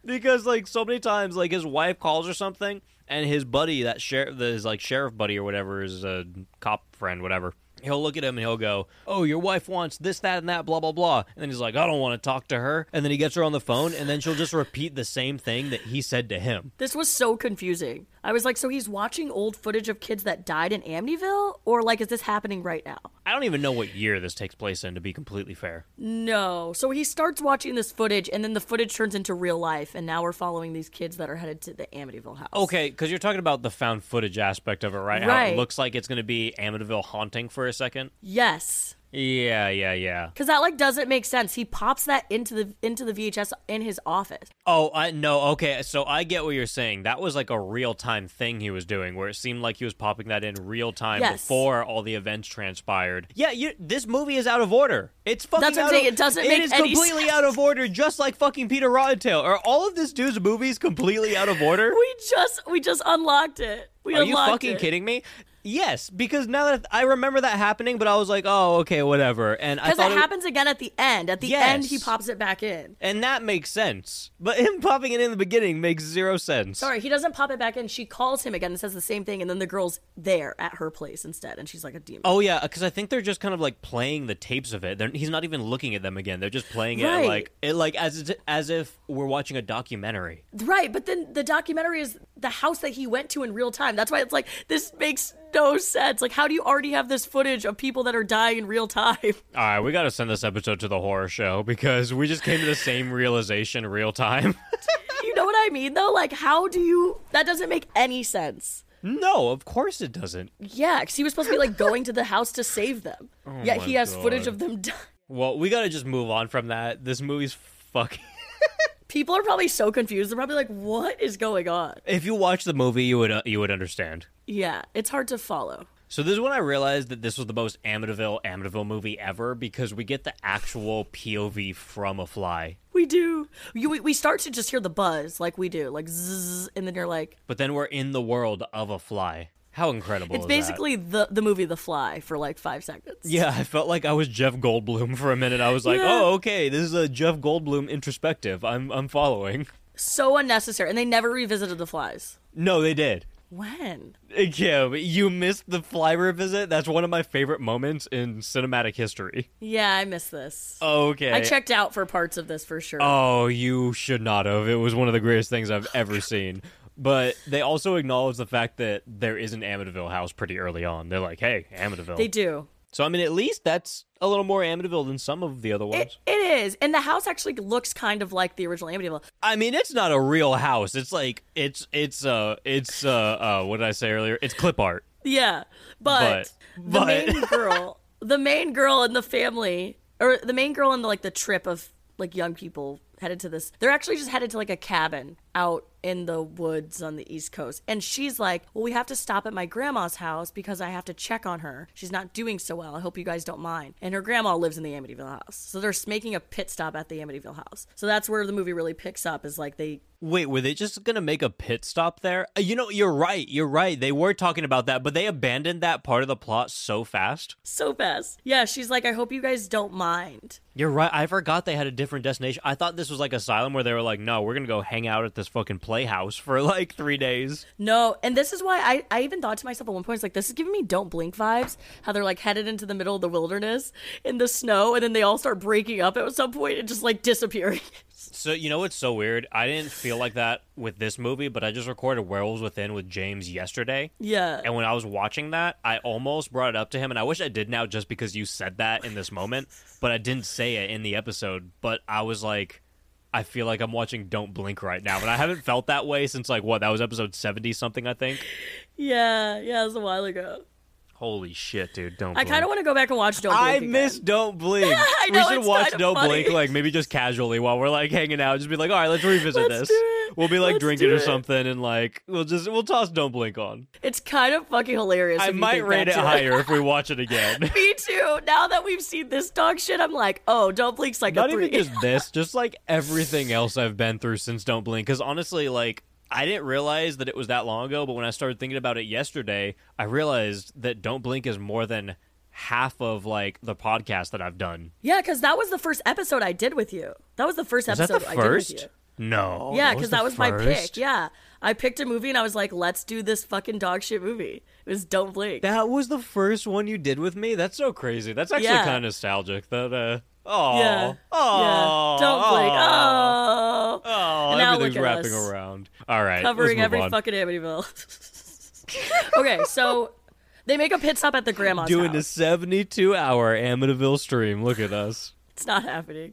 Because, like, so many times, like, his wife calls or something, and his buddy, that his, like, sheriff buddy or whatever, is a cop friend, whatever, he'll look at him and he'll go, oh, your wife wants this, that, and that, blah, blah, blah. And then he's like, I don't want to talk to her. And then he gets her on the phone, and then she'll just repeat the same thing that he said to him. This was so confusing. I was like, so he's watching old footage of kids that died in Amityville? Or, like, is this happening right now? I don't even know what year this takes place in, to be completely fair. No. So he starts watching this footage, and then the footage turns into real life, and now we're following these kids that are headed to the Amityville house. Okay, because you're talking about the found footage aspect of it, right? How it looks like it's going to be Amityville haunting for a second. Yes. Yeah. Because that, like, doesn't make sense. He pops that into the VHS in his office. Oh, I know. Okay, so I get what you're saying. That was, like, a real-time thing he was doing, where it seemed like he was popping that in real time before all the events transpired. Yeah, this movie is out of order. It's fucking out of... That's what I'm saying. It doesn't make any sense. It is completely out of order, just like fucking Peter Rottentail. Are all of this dude's movies completely out of order? We just unlocked it. Are you fucking kidding me? Yes, because now that I remember that happening, but I was like, oh, okay, whatever. Because it happens again at the end. At the end, he pops it back in. And that makes sense. But him popping it in the beginning makes zero sense. Sorry, he doesn't pop it back in. She calls him again and says the same thing, and then the girl's there at her place instead, and she's like a demon. Oh, yeah, because I think they're just kind of, like, playing the tapes of it. He's not even looking at them again. They're just playing it, as if we're watching a documentary. Right, but then the documentary is the house that he went to in real time. That's why it's like, this makes... no sense. Like, how do you already have this footage of people that are dying in real time? All right, we got to send this episode to the horror show because we just came to the same realization real time. You know what I mean, though? Like, how do you... That doesn't make any sense. No, of course it doesn't. Yeah, because he was supposed to be, like, going to the house to save them. Oh, yet he has footage of them dying. Well, we got to just move on from that. This movie's fucking... People are probably so confused. They're probably like, what is going on? If you watch the movie, you would understand. Yeah, it's hard to follow. So this is when I realized that this was the most Amityville movie ever because we get the actual POV from a fly. We do. We start to just hear the buzz like we do, like zzz, and then you're like... But then we're in the world of a fly. How incredible is that? It's basically the movie The Fly for, like, 5 seconds. Yeah, I felt like I was Jeff Goldblum for a minute. I was like, oh, okay, this is a Jeff Goldblum introspective. I'm following. So unnecessary. And they never revisited the flies. No, they did. When? Yeah, but you missed the fly revisit? That's one of my favorite moments in cinematic history. Yeah, I missed this. Okay. I checked out for parts of this for sure. Oh, you should not have. It was one of the greatest things I've ever seen. But they also acknowledge the fact that there is an Amityville house pretty early on. They're like, hey, Amityville. They do. So, I mean, at least that's a little more Amityville than some of the other ones. It is. And the house actually looks kind of like the original Amityville. I mean, it's not a real house. It's like, it's what did I say earlier? It's clip art. Yeah. But the main girl in the family, or the main girl in the, like, the trip of, like, young people headed to this, they're actually just headed to, like, a cabin out in the woods on the East Coast. And she's like, well, we have to stop at my grandma's house because I have to check on her. She's not doing so well. I hope you guys don't mind. And her grandma lives in the Amityville house. So they're making a pit stop at the Amityville house. So that's where the movie really picks up, is like they... Wait, were they just going to make a pit stop there? You know, you're right. You're right. They were talking about that, but they abandoned that part of the plot so fast. So fast. Yeah, she's like, I hope you guys don't mind. You're right. I forgot they had a different destination. I thought this was like Asylum where they were like, no, we're going to go hang out at this fucking playhouse for like 3 days. No, and this is why I even thought to myself at one point, it's like, this is giving me Don't Blink vibes, how they're like headed into the middle of the wilderness in the snow, and then they all start breaking up at some point and just like disappearing. So, you know what's so weird? I didn't feel like that with this movie, but I just recorded Werewolves Within with James yesterday. Yeah. And when I was watching that, I almost brought it up to him, and I wish I did now just because you said that in this moment, but I didn't say it in the episode, but I was like, I feel like I'm watching Don't Blink right now, and I haven't felt that way since, like, what, that was episode 70-something, I think? Yeah, it was a while ago. Holy shit, dude, Don't Blink. I kind of want to go back and watch Don't Blink again. I miss Don't Blink. I know, we should watch Don't Blink, like, maybe just casually while we're, like, hanging out. Just be like, all right, let's revisit this. We'll be, like, drinking or something, and, like, we'll toss Don't Blink on. It's kind of fucking hilarious. I might rate it higher if we watch it again. Me too. Now that we've seen this dog shit, I'm like, oh, Don't Blink's like a 3. Not even just this, just, like, everything else I've been through since Don't Blink. Because, honestly, like... I didn't realize that it was that long ago, but when I started thinking about it yesterday, I realized that Don't Blink is more than half of, like, the podcast that I've done. Yeah, because that was the first episode I did with you. That was the first episode I did with you. No. Yeah, because that was my pick. Yeah. I picked a movie and I was like, let's do this fucking dog shit movie. It was Don't Blink. That was the first one you did with me? That's so crazy. That's actually kind of nostalgic that, oh, yeah. Oh, yeah. Don't Blink. Oh, oh, everything's wrapping around. All right, covering every fucking Amityville. Okay, so they make a pit stop at the grandma's house. Doing a 72-hour Amityville stream. Look at us. It's not happening.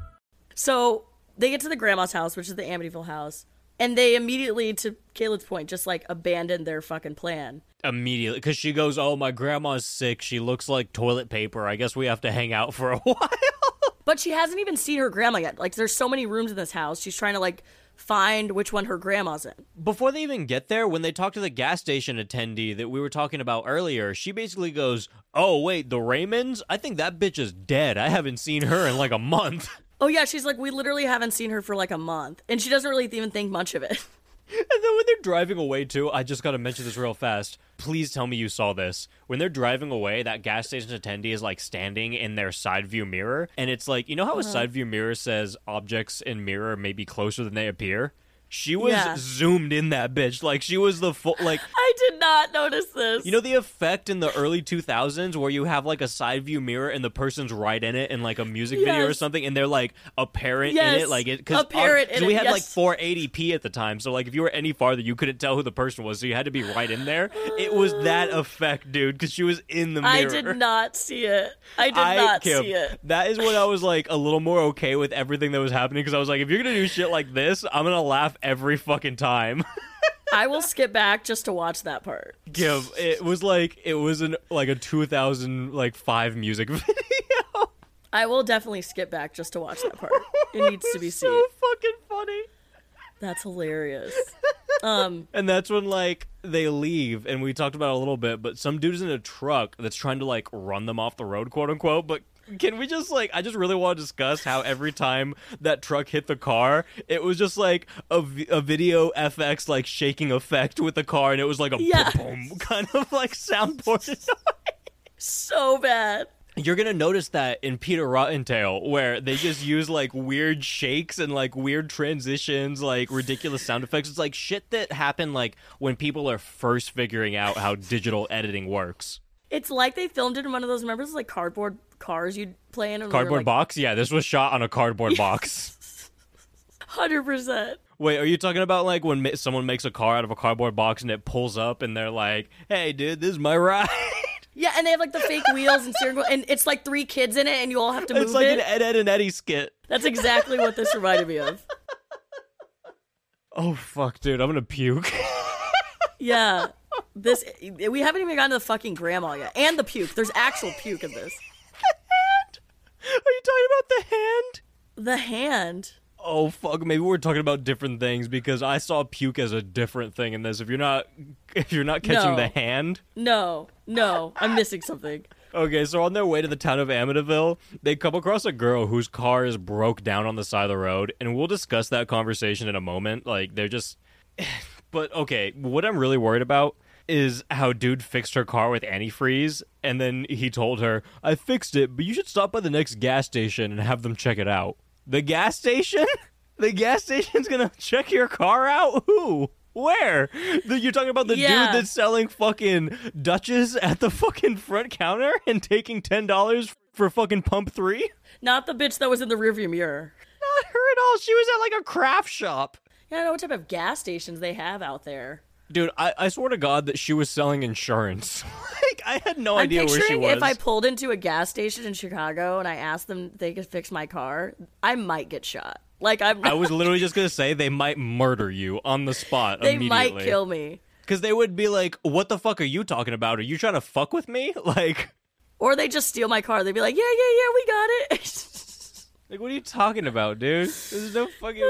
So they get to the grandma's house, which is the Amityville house, and they immediately, to Caleb's point, just, like, abandon their fucking plan. Immediately, because she goes, oh, my grandma's sick. She looks like toilet paper. I guess we have to hang out for a while. But she hasn't even seen her grandma yet. Like, there's so many rooms in this house. She's trying to, like, find which one her grandma's in. Before they even get there, when they talk to the gas station attendee that we were talking about earlier, she basically goes, oh, wait, the Raymonds? I think that bitch is dead. I haven't seen her in, like, a month. Oh, yeah, she's like, we literally haven't seen her for, like, a month. And she doesn't really even think much of it. And then when they're driving away, too, I just got to mention this real fast. Please tell me you saw this. When they're driving away, that gas station attendee is, like, standing in their side view mirror. And it's like, you know how a side view mirror says objects in mirror may be closer than they appear? She was zoomed in that bitch. Like, she was the full, like... I did not notice this. You know the effect in the early 2000s where you have, like, a side view mirror and the person's right in it in, like, a music video or something, and they're, like, a parrot in it? Like it, cause, a parrot in it, we had, like, 480p at the time, so, like, if you were any farther, you couldn't tell who the person was, so you had to be right in there. It was that effect, dude, because she was in the mirror. I did not see it. I did not see it. That is when I was, like, a little more okay with everything that was happening, because I was like, if you're going to do shit like this, I'm going to laugh every fucking time. I will skip back just to watch that part. It was like a 2005 music video. I will definitely skip back just to watch that part. It needs to be seen. So fucking funny. That's hilarious. And that's when, like, they leave, and we talked about it a little bit, but some dude's in a truck that's trying to, like, run them off the road, quote unquote, but can we just, like, I just really want to discuss how every time that truck hit the car, it was just, like, a video FX, like, shaking effect with the car, and it was, like, a boom kind of, like, soundboard noise. So bad. You're going to notice that in Peter Rottentail, where they just use, like, weird shakes and, like, weird transitions, like, ridiculous sound effects. It's, like, shit that happened, like, when people are first figuring out how digital editing works. It's like they filmed it in one of those, remember, like, cardboard cars you'd play in? Cardboard box? Yeah, this was shot on a cardboard box. 100%. Wait, are you talking about like when someone makes a car out of a cardboard box and it pulls up and they're like, hey, dude, this is my ride? Yeah, and they have like the fake wheels and steering wheel, and it's like three kids in it and you all have to move it. It's like an Ed, Edd n Eddy skit. That's exactly what this reminded me of. Oh, fuck, dude, I'm going to puke. Yeah. This, we haven't even gotten to the fucking grandma yet. And the puke. There's actual puke in this. Are you talking about the hand? The hand. Oh, fuck. Maybe we're talking about different things because I saw puke as a different thing in this. If you're not catching the hand. No. I'm missing something. Okay, so on their way to the town of Amityville, they come across a girl whose car is broke down on the side of the road, and we'll discuss that conversation in a moment. Like, they're just... But, okay, what I'm really worried about is how dude fixed her car with antifreeze, and then he told her, I fixed it, but you should stop by the next gas station and have them check it out. The gas station? The gas station's gonna check your car out? Who? Where? You're talking about the dude that's selling fucking Dutches at the fucking front counter and taking $10 for fucking pump 3? Not the bitch that was in the rearview mirror. Not her at all. She was at like a craft shop. Yeah, I don't know what type of gas stations they have out there. Dude, I swear to God that she was selling insurance. Like, I had no idea where she was. If I pulled into a gas station in Chicago and I asked them if they could fix my car, I might get shot. Like, I was literally just going to say they might murder you on the spot immediately. They might kill me. Because they would be like, what the fuck are you talking about? Are you trying to fuck with me? Like, or they just steal my car. They'd be like, yeah, we got it. Like, what are you talking about, dude? There's no fucking...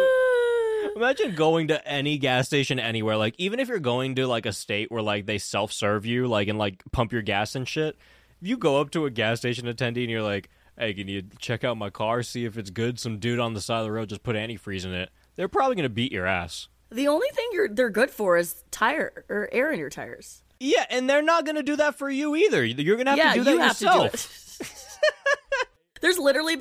Imagine going to any gas station anywhere. Like, even if you're going to, like, a state where, like, they self-serve you, like, and, like, pump your gas and shit. If you go up to a gas station attendee and you're like, hey, can you check out my car, see if it's good? Some dude on the side of the road just put antifreeze in it. They're probably going to beat your ass. The only thing they're good for is tire or air in your tires. Yeah, and they're not going to do that for you either. You're going to have to do that yourself. Yeah, you have to do it. There's literally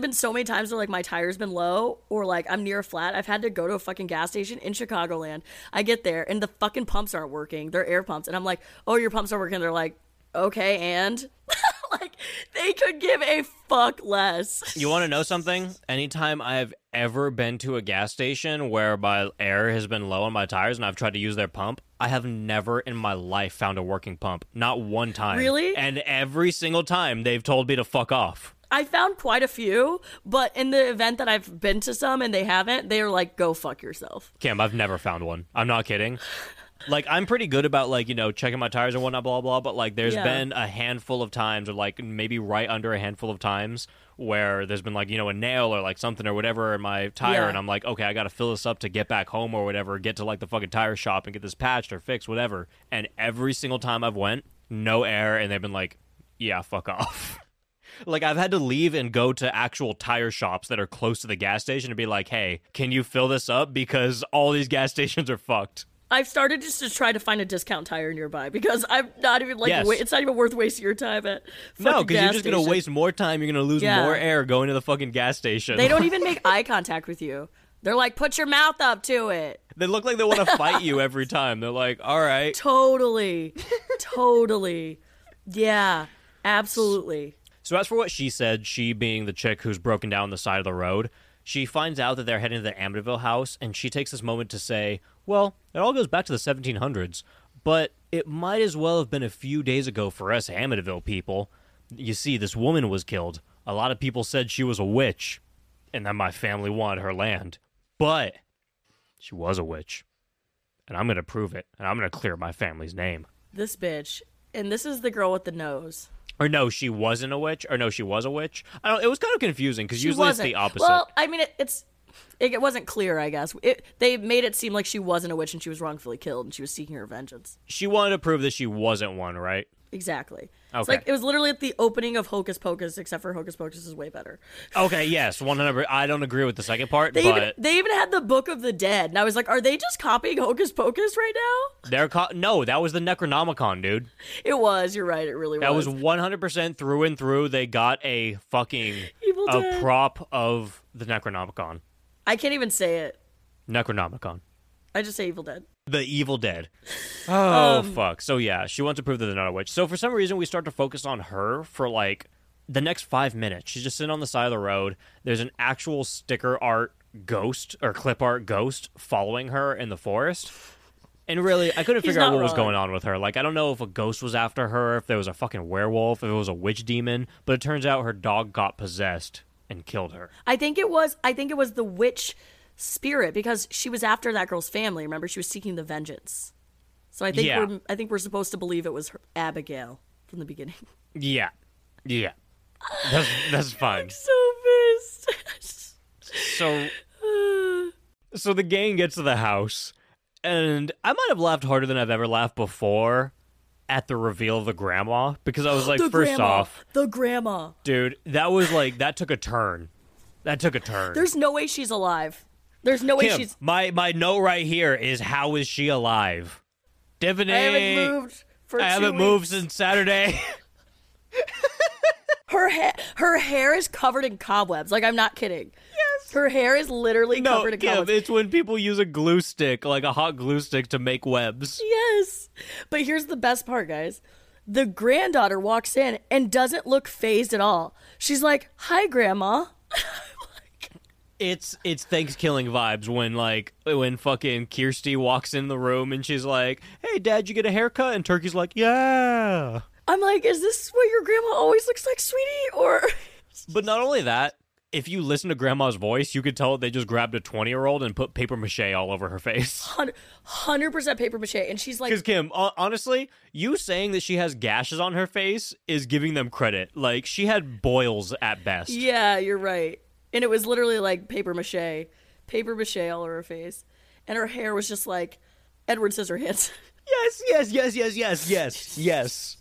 been so many times where, like, my tire's been low or, like, I'm near a flat. I've had to go to a fucking gas station in Chicagoland. I get there, and the fucking pumps aren't working. They're air pumps. And I'm like, oh, your pumps aren't working. And they're like, okay, and? Like, they could give a fuck less. You want to know something? Anytime I've ever been to a gas station where my air has been low on my tires and I've tried to use their pump, I have never in my life found a working pump. Not one time. Really? And every single time they've told me to fuck off. I found quite a few, but in the event that I've been to some and they haven't, they're like, go fuck yourself. Kim, I've never found one. I'm not kidding. Like, I'm pretty good about, like, you know, checking my tires and whatnot, blah, blah, but, like, there's been a handful of times, or, like, maybe right under a handful of times where there's been, like, you know, a nail or, like, something or whatever in my tire, and I'm like, okay, I gotta fill this up to get back home or whatever, get to, like, the fucking tire shop and get this patched or fixed, whatever. And every single time I've went, no air, and they've been like, yeah, fuck off. Like, I've had to leave and go to actual tire shops that are close to the gas station and be like, hey, can you fill this up? Because all these gas stations are fucked. I've started just to try to find a discount tire nearby because I'm not even like, it's not even worth wasting your time at fucking No, because you're just going to waste more time. You're going to lose more air going to the fucking gas station. They don't even make eye contact with you. They're like, put your mouth up to it. They look like they want to fight you every time. They're like, all right. Totally. Yeah, absolutely. So as for what she said, she being the chick who's broken down the side of the road, she finds out that they're heading to the Amityville house, and she takes this moment to say, well, it all goes back to the 1700s, but it might as well have been a few days ago for us Amityville people. You see, this woman was killed. A lot of people said she was a witch, and that my family wanted her land. But she was a witch, and I'm going to prove it, and I'm going to clear my family's name. This bitch, and this is the girl with the nose. Or no, she wasn't a witch. Or no, she was a witch. I don't. It was kind of confusing because usually it's the opposite. Well, I mean, it wasn't clear, I guess. They made it seem like she wasn't a witch and she was wrongfully killed and she was seeking her vengeance. She wanted to prove that she wasn't one, right? Exactly. Okay. It's like, it was literally at the opening of Hocus Pocus, except for Hocus Pocus is way better. Okay, yes, 100%. I don't agree with the second part, They even had the Book of the Dead, and I was like, are they just copying Hocus Pocus right now? No, that was the Necronomicon, dude. It was, you're right, it really was. That was 100% through and through. They got a fucking prop of the Necronomicon. I can't even say it. Necronomicon. I just say Evil Dead. The Evil Dead. Oh, fuck. So, yeah, she wants to prove that they're not a witch. So, for some reason, we start to focus on her for, like, the next 5 minutes. She's just sitting on the side of the road. There's an actual sticker art ghost or clip art ghost following her in the forest. And really, I couldn't figure out what was going on with her. Like, I don't know if a ghost was after her, if there was a fucking werewolf, if it was a witch demon. But it turns out her dog got possessed and killed her. I think it was the witch spirit, because she was after that girl's family. Remember, she was seeking the vengeance. So I think we're supposed to believe it was Abigail from the beginning. Yeah, yeah, that's fine. I'm so pissed. So the gang gets to the house. And I might have laughed harder than I've ever laughed before at the reveal of the grandma, because I was like, first off, the grandma. Dude, that took a turn. That took a turn. There's no way she's alive. There's no way she's... My note right here is, how is she alive? Tiffany, I haven't moved since Saturday. Her hair is covered in cobwebs. Like, I'm not kidding. Yes. Her hair is literally covered in cobwebs. It's when people use a glue stick, like a hot glue stick, to make webs. Yes. But here's the best part, guys. The granddaughter walks in and doesn't look phased at all. She's like, "Hi, Grandma." It's Thanksgiving vibes when fucking Kirsty walks in the room and she's like, "Hey, Dad, you get a haircut?" And Turkey's like, "Yeah." I'm like, is this what your grandma always looks like, sweetie? Or... But not only that, if you listen to Grandma's voice, you could tell they just grabbed a 20-year-old and put papier-mâché all over her face. 100% papier-mâché. And she's like... Because, Kim, honestly, you saying that she has gashes on her face is giving them credit. Like, she had boils at best. Yeah, you're right. And it was literally like papier-mâché. Papier-mâché all over her face. And her hair was just like Edward Scissorhands. Yes, yes, yes, yes, yes, yes, yes.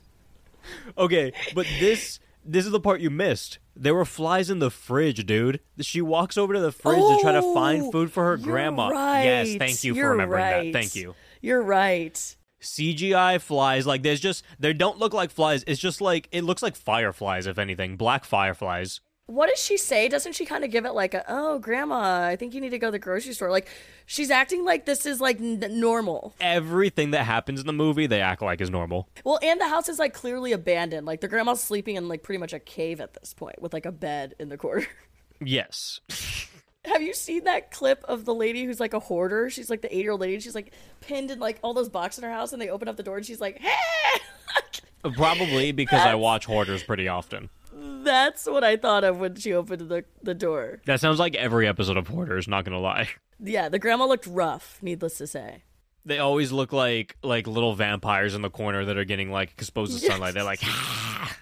Okay, but this is the part you missed. There were flies in the fridge, dude. She walks over to the fridge to try to find food for her grandma. Right. Yes, thank you for remembering that. Thank you. You're right. CGI flies, like, they don't look like flies. It's just like, it looks like fireflies, if anything. Black fireflies. What does she say? Doesn't she kind of give it like a, "Oh, Grandma, I think you need to go to the grocery store." Like, she's acting like this is like normal. Everything that happens in the movie, they act like is normal. Well, and the house is like clearly abandoned. Like, the grandma's sleeping in like pretty much a cave at this point with like a bed in the corner. Yes. Have you seen that clip of the lady who's like a hoarder? She's like the 8-year-old lady. And she's like pinned in like all those boxes in her house, and they open up the door and she's like, "Hey!" Probably because I watch hoarders pretty often. That's what I thought of when she opened the door. That sounds like every episode of Hoarders, not gonna lie. Yeah, the grandma looked rough, needless to say. They always look like little vampires in the corner that are getting like exposed to sunlight. They're like, "Ah!"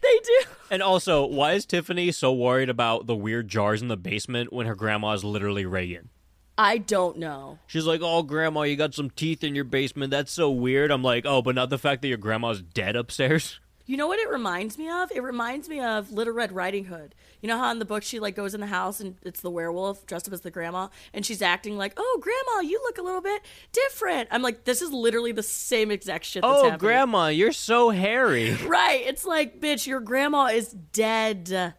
They do. And also, why is Tiffany so worried about the weird jars in the basement when her grandma's literally Reagan? I don't know. She's like, "Oh, Grandma, you got some teeth in your basement. That's so weird." I'm like, oh, but not the fact that your grandma's dead upstairs. You know what it reminds me of? It reminds me of Little Red Riding Hood. You know how in the book she like goes in the house and it's the werewolf dressed up as the grandma, and she's acting like, "Oh, Grandma, you look a little bit different." I'm like, this is literally the same exact shit that's happening. "Oh, Grandma, you're so hairy." Right. It's like, bitch, your grandma is dead.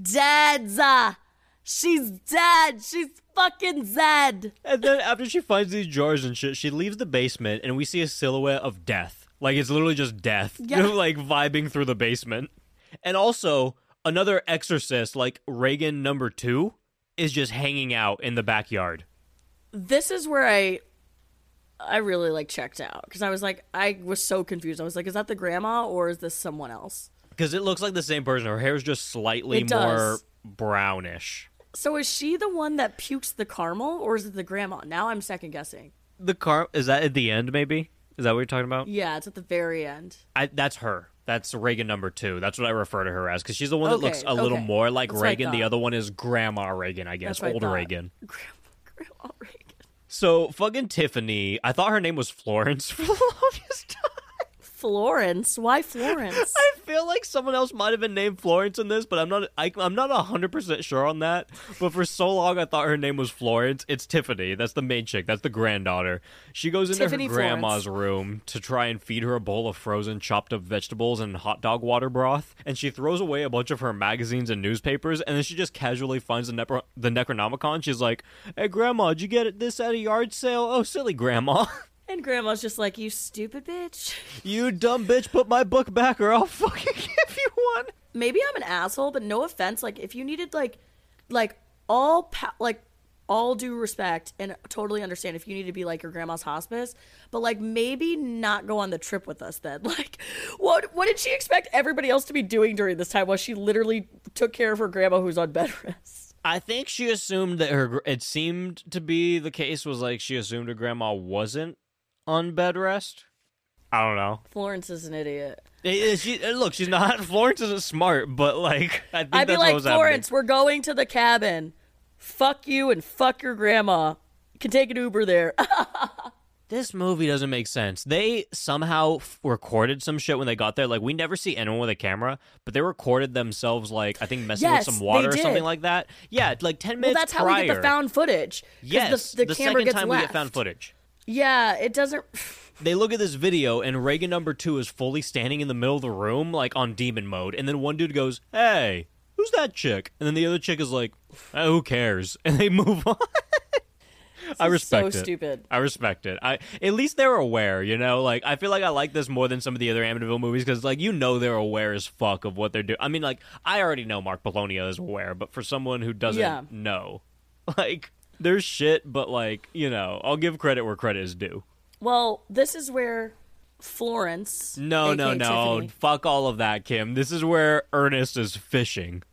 Dead. She's dead. She's fucking dead. And then after she finds these jars and shit, she leaves the basement and we see a silhouette of death. Like, it's literally just death, like, vibing through the basement. And also, another exorcist, like Reagan number 2, is just hanging out in the backyard. This is where I really, like, checked out. Because I was so confused. I was like, is that the grandma or is this someone else? Because it looks like the same person. Her hair is just slightly more brownish. So is she the one that pukes the caramel, or is it the grandma? Now I'm second-guessing. The caramel, is that at the end, maybe? Is that what you're talking about? Yeah, it's at the very end. That's her. That's Reagan number 2. That's what I refer to her as, because she's the one that looks a little more like Reagan. The other one is Grandma Reagan, I guess. Old Reagan. Grandma Reagan. So fucking Tiffany, I thought her name was Florence for the longest time. Florence? Why Florence? I feel like someone else might have been named Florence in this, but I'm not 100% sure on that. But for so long, I thought her name was Florence. It's Tiffany. That's the main chick. That's the granddaughter. She goes into her grandma's room to try and feed her a bowl of frozen chopped up vegetables and hot dog water broth. And she throws away a bunch of her magazines and newspapers. And then she just casually finds the Necronomicon. She's like, "Hey, Grandma, did you get this at a yard sale? Oh, silly Grandma." And Grandma's just like, "You stupid bitch. You dumb bitch, put my book back or I'll fucking give you one." Maybe I'm an asshole, but no offense. Like, if you needed, like all due respect and totally understand if you need to be like your grandma's hospice, but like maybe not go on the trip with us then. Like what did she expect everybody else to be doing during this time while she literally took care of her grandma who's on bed rest? I think she assumed that it seemed to be the case was like she assumed her grandma wasn't on bed rest. I don't know. Florence is an idiot. Look, she's not. Florence isn't smart, but like I think I'd that's be like, what was Florence, happening. We're going to the cabin. Fuck you and fuck your grandma. You can take an Uber there. This movie doesn't make sense. They somehow recorded some shit when they got there. Like, we never see anyone with a camera, but they recorded themselves, like, I think messing with some water or something like that. Yeah, like 10 minutes prior. Well, that's how we get the found footage. Yes, the camera second time left. We get found footage. Yeah, it doesn't... They look at this video, and Reagan number 2 is fully standing in the middle of the room, like, on demon mode. And then one dude goes, hey, who's that chick? And then the other chick is like, oh, who cares? And they move on. I respect so it. Stupid. I respect it. At least they're aware, you know? Like, I feel like I like this more than some of the other Amityville movies because, like, you know they're aware as fuck of what they're doing. I mean, like, I already know Mark Polonia is aware, but for someone who doesn't know, like, there's shit, but, like, you know, I'll give credit where credit is due. Well, this is where Florence... No. Tiffany, fuck all of that, Kim. This is where Ernest is fishing.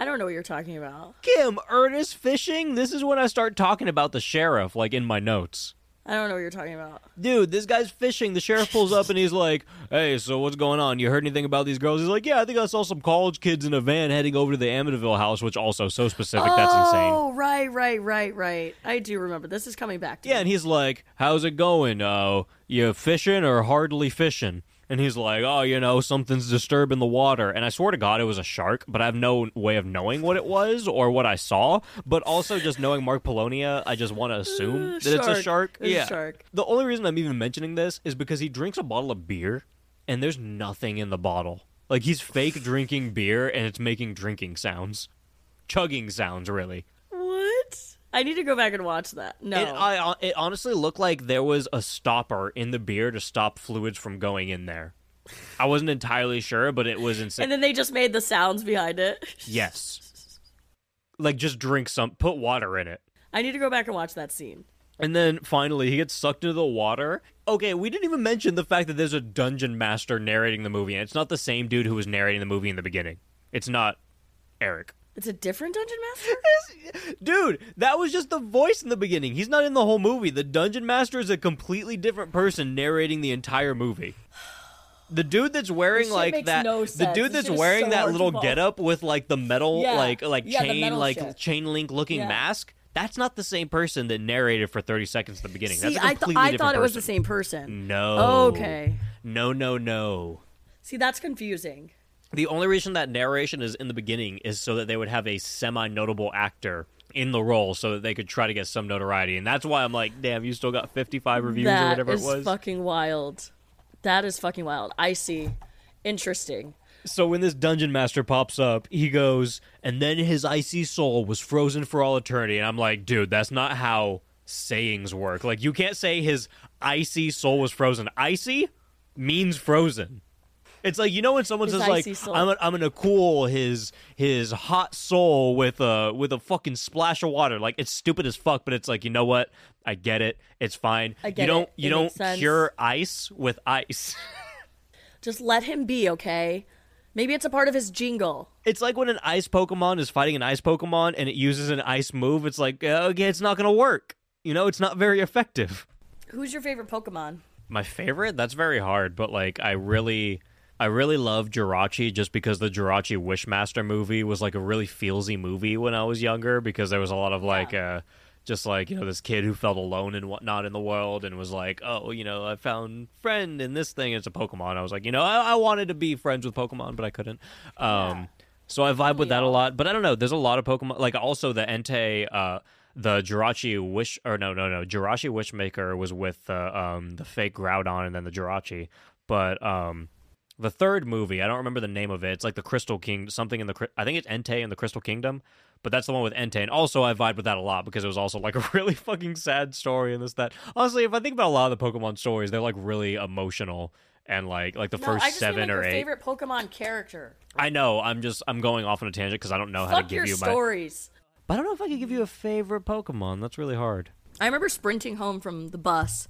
I don't know what you're talking about. Kim, Ernest fishing? This is when I start talking about the sheriff, like, in my notes. I don't know what you're talking about. Dude, this guy's fishing. The sheriff pulls up and he's like, hey, so what's going on? You heard anything about these girls? He's like, yeah, I think I saw some college kids in a van heading over to the Amityville house, which also so specific. That's insane. Oh, right. I do remember. This is coming back to me. Yeah, and he's like, how's it going? You fishing or hardly fishing? And he's like, oh, you know, something's disturbing the water. And I swear to God, it was a shark, but I have no way of knowing what it was or what I saw. But also just knowing Mark Polonia, I just want to assume that it's a shark. It's a shark. The only reason I'm even mentioning this is because he drinks a bottle of beer, and there's nothing in the bottle. Like, he's fake drinking beer, and it's making drinking sounds. Chugging sounds, really. I need to go back and watch that. No. It honestly looked like there was a stopper in the beer to stop fluids from going in there. I wasn't entirely sure, but it was insane. And then they just made the sounds behind it. Yes. Like, just drink some, put water in it. I need to go back and watch that scene. And then, finally, he gets sucked into the water. Okay, we didn't even mention the fact that there's a dungeon master narrating the movie, and it's not the same dude who was narrating the movie in the beginning. It's not Eric. It's a different Dungeon Master? Dude, that was just the voice in the beginning. He's not in the whole movie. The Dungeon Master is a completely different person narrating the entire movie. The dude that's wearing like that, no sense. The dude that's wearing so that little getup with like the metal, chain link looking mask. That's not the same person that narrated for 30 seconds at the beginning. See, that's a completely different person. I thought it was the same person. No. Oh, okay. No. See, that's confusing. The only reason that narration is in the beginning is so that they would have a semi-notable actor in the role so that they could try to get some notoriety. And that's why I'm like, damn, you still got 55 reviews that or whatever it was. That is fucking wild. I see. Interesting. So when this dungeon master pops up, he goes, and then his icy soul was frozen for all eternity. And I'm like, dude, that's not how sayings work. Like, you can't say his icy soul was frozen. Icy means frozen. It's like, you know when someone says like, I'm gonna cool his hot soul with a fucking splash of water. Like, it's stupid as fuck, but it's like, you know what? I get it. It's fine. You don't cure ice with ice. Just let him be, okay? Maybe it's a part of his jingle. It's like when an ice Pokemon is fighting an ice Pokemon and it uses an ice move. It's like, okay, it's not gonna work. You know, it's not very effective. Who's your favorite Pokemon? My favorite? That's very hard, but like I really love Jirachi just because the Jirachi Wishmaster movie was like a really feelsy movie when I was younger because there was a lot of like, just like, you know, this kid who felt alone and whatnot in the world and was like, oh, you know, I found friend in this thing. It's a Pokemon. I was like, you know, I wanted to be friends with Pokemon, but I couldn't. So I vibe with that a lot. But I don't know. There's a lot of Pokemon. Like also the Entei, the Jirachi Wish, or no. Jirachi Wishmaker was with the fake Groudon and then the Jirachi. But... the third movie, I don't remember the name of it. It's like the Crystal Kingdom, something in the... I think it's Entei and the Crystal Kingdom, but that's the one with Entei. And also, I vibe with that a lot because it was also like a really fucking sad story and this, that. Honestly, if I think about a lot of the Pokemon stories, they're like really emotional and like the first seven or eight. Favorite Pokemon character. I know. I'm going off on a tangent because I don't know how to give you my... stories. But I don't know if I could give you a favorite Pokemon. That's really hard. I remember sprinting home from the bus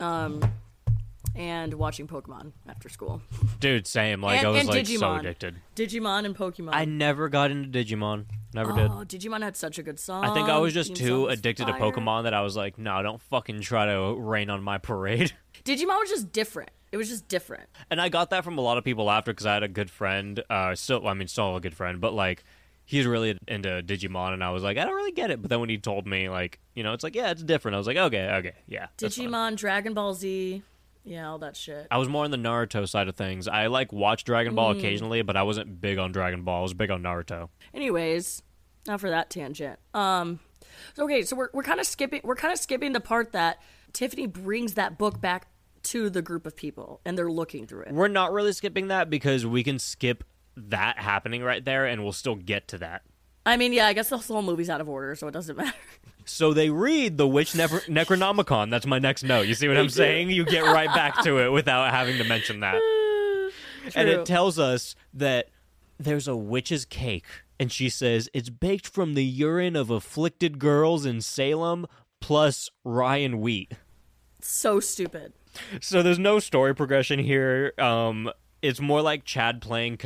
and watching Pokemon after school. Dude, same. Like, I was like Digimon. So addicted. Digimon and Pokemon. I never got into Digimon. Never did. Oh, Digimon had such a good song. I think I was just too addicted to Pokemon that I was like, no, don't fucking try to rain on my parade. Digimon was just different. It was just different. And I got that from a lot of people after because I had a good friend. Still a good friend, but like, he's really into Digimon, and I was like, I don't really get it. But then when he told me, like, you know, it's like, yeah, it's different. I was like, okay, yeah. Digimon, Dragon Ball Z, yeah, all that shit. I was more on the Naruto side of things. I, like, watched Dragon Ball occasionally, but I wasn't big on Dragon Ball. I was big on Naruto. Anyways, now for that tangent. So we're kind of skipping the part that Tiffany brings that book back to the group of people, and they're looking through it. We're not really skipping that because we can skip that happening right there, and we'll still get to that. I mean, yeah, I guess the whole movie's out of order, so it doesn't matter. So they read the Witch Necronomicon. That's my next note. You see what I'm saying? You get right back to it without having to mention that. And it tells us that there's a witch's cake, and she says, it's baked from the urine of afflicted girls in Salem, plus rye and wheat. So stupid. So there's no story progression here. It's more like Chad playing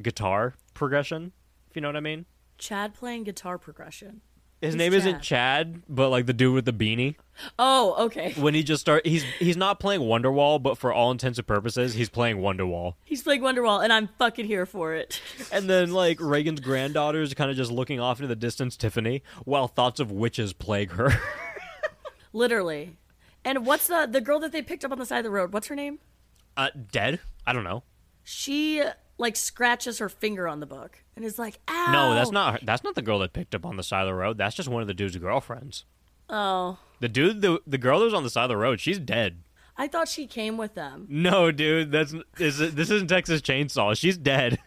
guitar progression, if you know what I mean. Chad playing guitar progression. His name isn't Chad, but like the dude with the beanie. Oh, okay. When he just he's not playing Wonderwall, but for all intents and purposes, he's playing Wonderwall. He's playing Wonderwall, and I'm fucking here for it. And then like Reagan's granddaughter is kind of just looking off into the distance, Tiffany, while thoughts of witches plague her. Literally. And what's the girl that they picked up on the side of the road? What's her name? Dead? I don't know. She like scratches her finger on the book and is like, "Ow!" No, that's not the girl that picked up on the side of the road. That's just one of the dude's girlfriends. Oh. The girl that was on the side of the road, she's dead. I thought she came with them. No, dude, this isn't Texas Chainsaw. She's dead.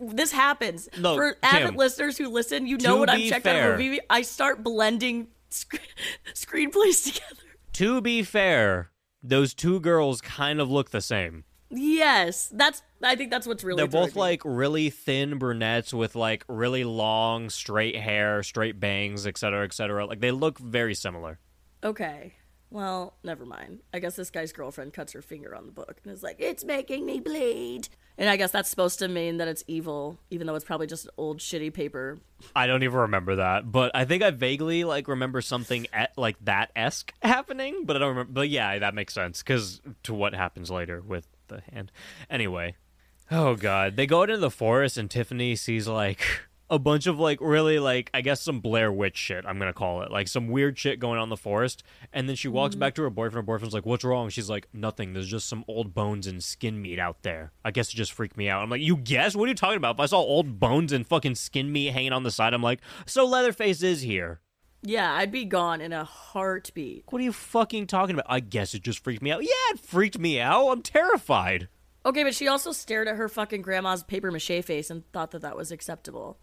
This happens. No, for avid listeners who listen, you know what I'm checking out for movie. I start blending screenplays together. To be fair, those two girls kind of look the same. Yes, I think that's what's really. They're both like really thin brunettes with like really long straight hair, straight bangs, etc., etc. Like they look very similar. Okay, well, never mind. I guess this guy's girlfriend cuts her finger on the book and is like, "It's making me bleed." And I guess that's supposed to mean that it's evil, even though it's probably just an old shitty paper. I don't even remember that, but I think I vaguely like remember something like that-esque happening, but I don't remember. But yeah, that makes sense because to what happens later with the hand. Anyway, oh god, they go into the forest and Tiffany sees like a bunch of like really like I guess some Blair Witch shit, I'm gonna call it, like some weird shit going on in the forest. And then she walks back to her boyfriend. Her boyfriend's like, "What's wrong?" She's like, "Nothing. There's just some old bones and skin meat out there. I guess it just freaked me out." I'm like, "You guess? What are you talking about? If I saw old bones and fucking skin meat hanging on the side, I'm like, so Leatherface is here." Yeah, I'd be gone in a heartbeat. What are you fucking talking about? I guess it just freaked me out. Yeah, it freaked me out. I'm terrified. Okay, but she also stared at her fucking grandma's papier-mâché face and thought that was acceptable.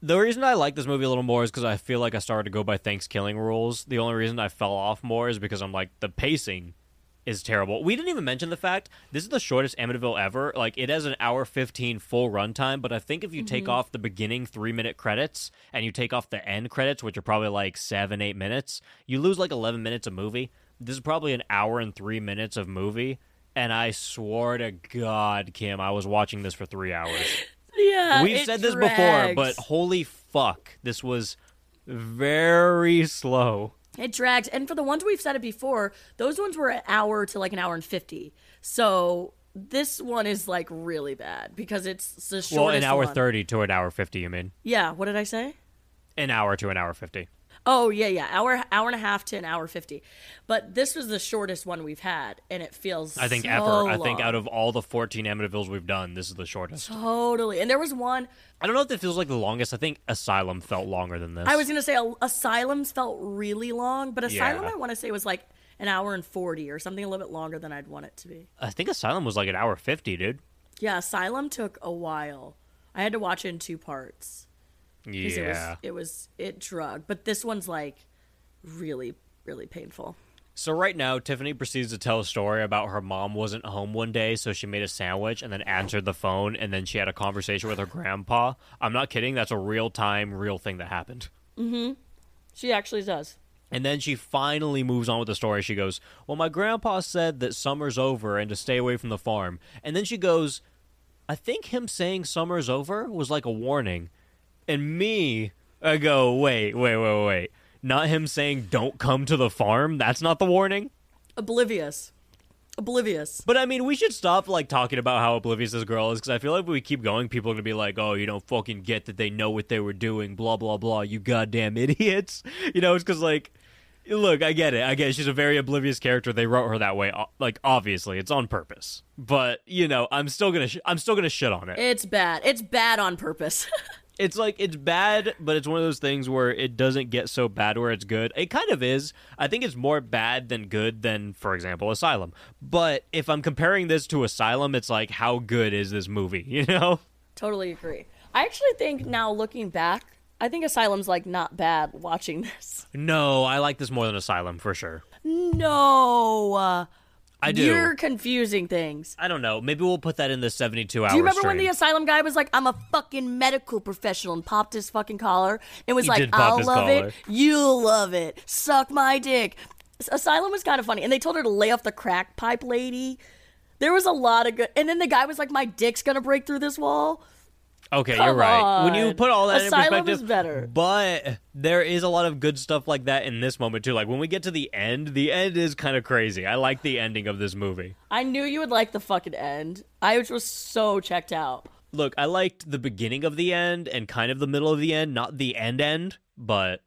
The reason I like this movie a little more is because I feel like I started to go by Thanksgiving rules. The only reason I fell off more is because I'm like, the pacing is terrible. We didn't even mention the fact this is the shortest Amityville ever. Like, it has an hour 15 full runtime, but I think if you take off the beginning 3-minute credits and you take off the end credits, which are probably like 7-8 minutes, you lose like 11 minutes of movie. This is probably an hour and 3 minutes of movie, and I swear to God, Kim, I was watching this for 3 hours. Yeah, we've said this before, but holy fuck, this was very slow. It drags, and for the ones we've said it before, those ones were an hour to like an hour and 50. So this one is like really bad because it's the shortest. Well, an hour 30 to an hour 50, you mean? Yeah. What did I say? An hour to an hour 50. Oh yeah, hour and a half to an hour 50. But this was the shortest one we've had, and it feels I think so ever. Long. I think out of all the 14 Amityvilles we've done, this is the shortest. Totally. And there was one. I don't know if that feels like the longest. I think Asylum felt longer than this. I was gonna say Asylum's felt really long, but Asylum I want to say was like an hour and 40 or something, a little bit longer than I'd want it to be. I think Asylum was like an hour 50, dude. Yeah, Asylum took a while. I had to watch it in 2 parts. Yeah, it drug, but this one's like really, really painful. So right now, Tiffany proceeds to tell a story about her mom wasn't home one day, so she made a sandwich and then answered the phone, and then she had a conversation with her grandpa. I'm not kidding. That's a real-time, real thing that happened. Mm-hmm. She actually does. And then she finally moves on with the story. She goes, well, my grandpa said that summer's over and to stay away from the farm. And then she goes, I think him saying summer's over was like a warning. And me, I go, wait. Not him saying don't come to the farm? That's not the warning? Oblivious. But, I mean, we should stop, like, talking about how oblivious this girl is, because I feel like if we keep going, people are going to be like, oh, you don't fucking get that they know what they were doing, blah, blah, blah, you goddamn idiots. You know, it's because, like, look, I get it. She's a very oblivious character. They wrote her that way. Like, obviously, it's on purpose. But, you know, I'm still gonna shit on it. It's bad on purpose. It's like, it's bad, but it's one of those things where it doesn't get so bad where it's good. It kind of is. I think it's more bad than good than, for example, Asylum. But if I'm comparing this to Asylum, it's like, how good is this movie, you know? Totally agree. I actually think now looking back, I think Asylum's like not bad watching this. No, I like this more than Asylum for sure. No. I do. You're confusing things. I don't know. Maybe we'll put that in the 72 hours. Do you remember when the Asylum guy was like, I'm a fucking medical professional, and popped his fucking collar? And was like, I'll love it. You'll love it. Suck my dick. Asylum was kind of funny. And they told her to lay off the crack pipe lady. There was a lot of good. And then the guy was like, my dick's going to break through this wall. Okay, come you're right. On. When you put all that Asylum in perspective, is better. But there is a lot of good stuff like that in this moment too. Like when we get to the end is kind of crazy. I like the ending of this movie. I knew you would like the fucking end. I was so checked out. Look, I liked the beginning of the end and kind of the middle of the end, not the end, but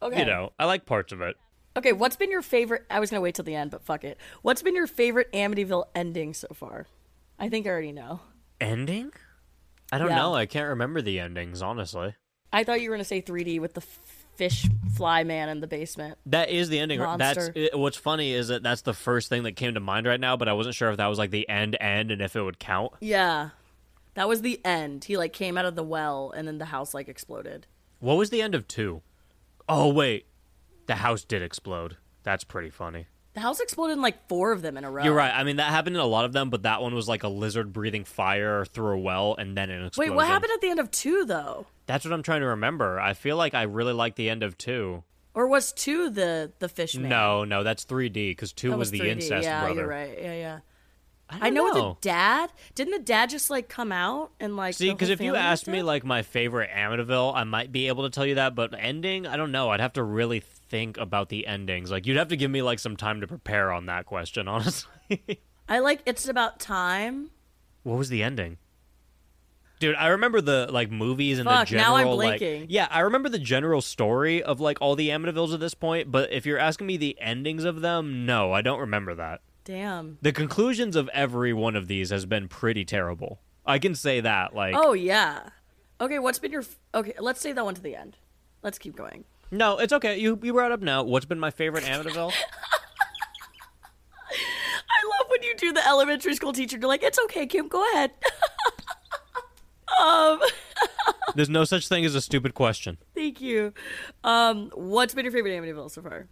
okay. You know, I like parts of it. Okay, what's been your favorite? I was going to wait till the end, but fuck it. What's been your favorite Amityville ending so far? I think I already know. Ending? I don't know. I can't remember the endings, honestly. I thought you were going to say 3D with the fish fly man in the basement. That is the ending. Monster. What's funny is that that's the first thing that came to mind right now, but I wasn't sure if that was like the end and if it would count. Yeah. That was the end. He like came out of the well and then the house like exploded. What was the end of 2? Oh, wait. The house did explode. That's pretty funny. The house exploded in like 4 of them in a row. You're right. I mean, that happened in a lot of them, but that one was like a lizard breathing fire through a well, and then it exploded. Wait, what happened at the end of 2, though? That's what I'm trying to remember. I feel like I really like the end of 2. Or was 2 the fish man? No, that's 3D, because 2 was the 3D. Incest brother. Yeah, you're right. Yeah. I know the dad. Didn't the dad just like come out and like? See, because if you asked me like my favorite Amityville, I might be able to tell you that. But ending, I don't know. I'd have to really think about the endings. Like you'd have to give me like some time to prepare on that question. Honestly, I like It's About Time. What was the ending? Dude, I remember the like movies and the general. Now I'm blinking. Like, yeah, I remember the general story of like all the Amityvilles at this point. But if you're asking me the endings of them, no, I don't remember that. Damn. The conclusions of every one of these has been pretty terrible. I can say that. Like, oh yeah. Okay, what's been your? Okay, let's save that one to the end. Let's keep going. No, it's okay. You brought up now. What's been my favorite Amityville? I love when you do the elementary school teacher. You're like, it's okay, Kim. Go ahead. There's no such thing as a stupid question. Thank you. What's been your favorite Amityville so far?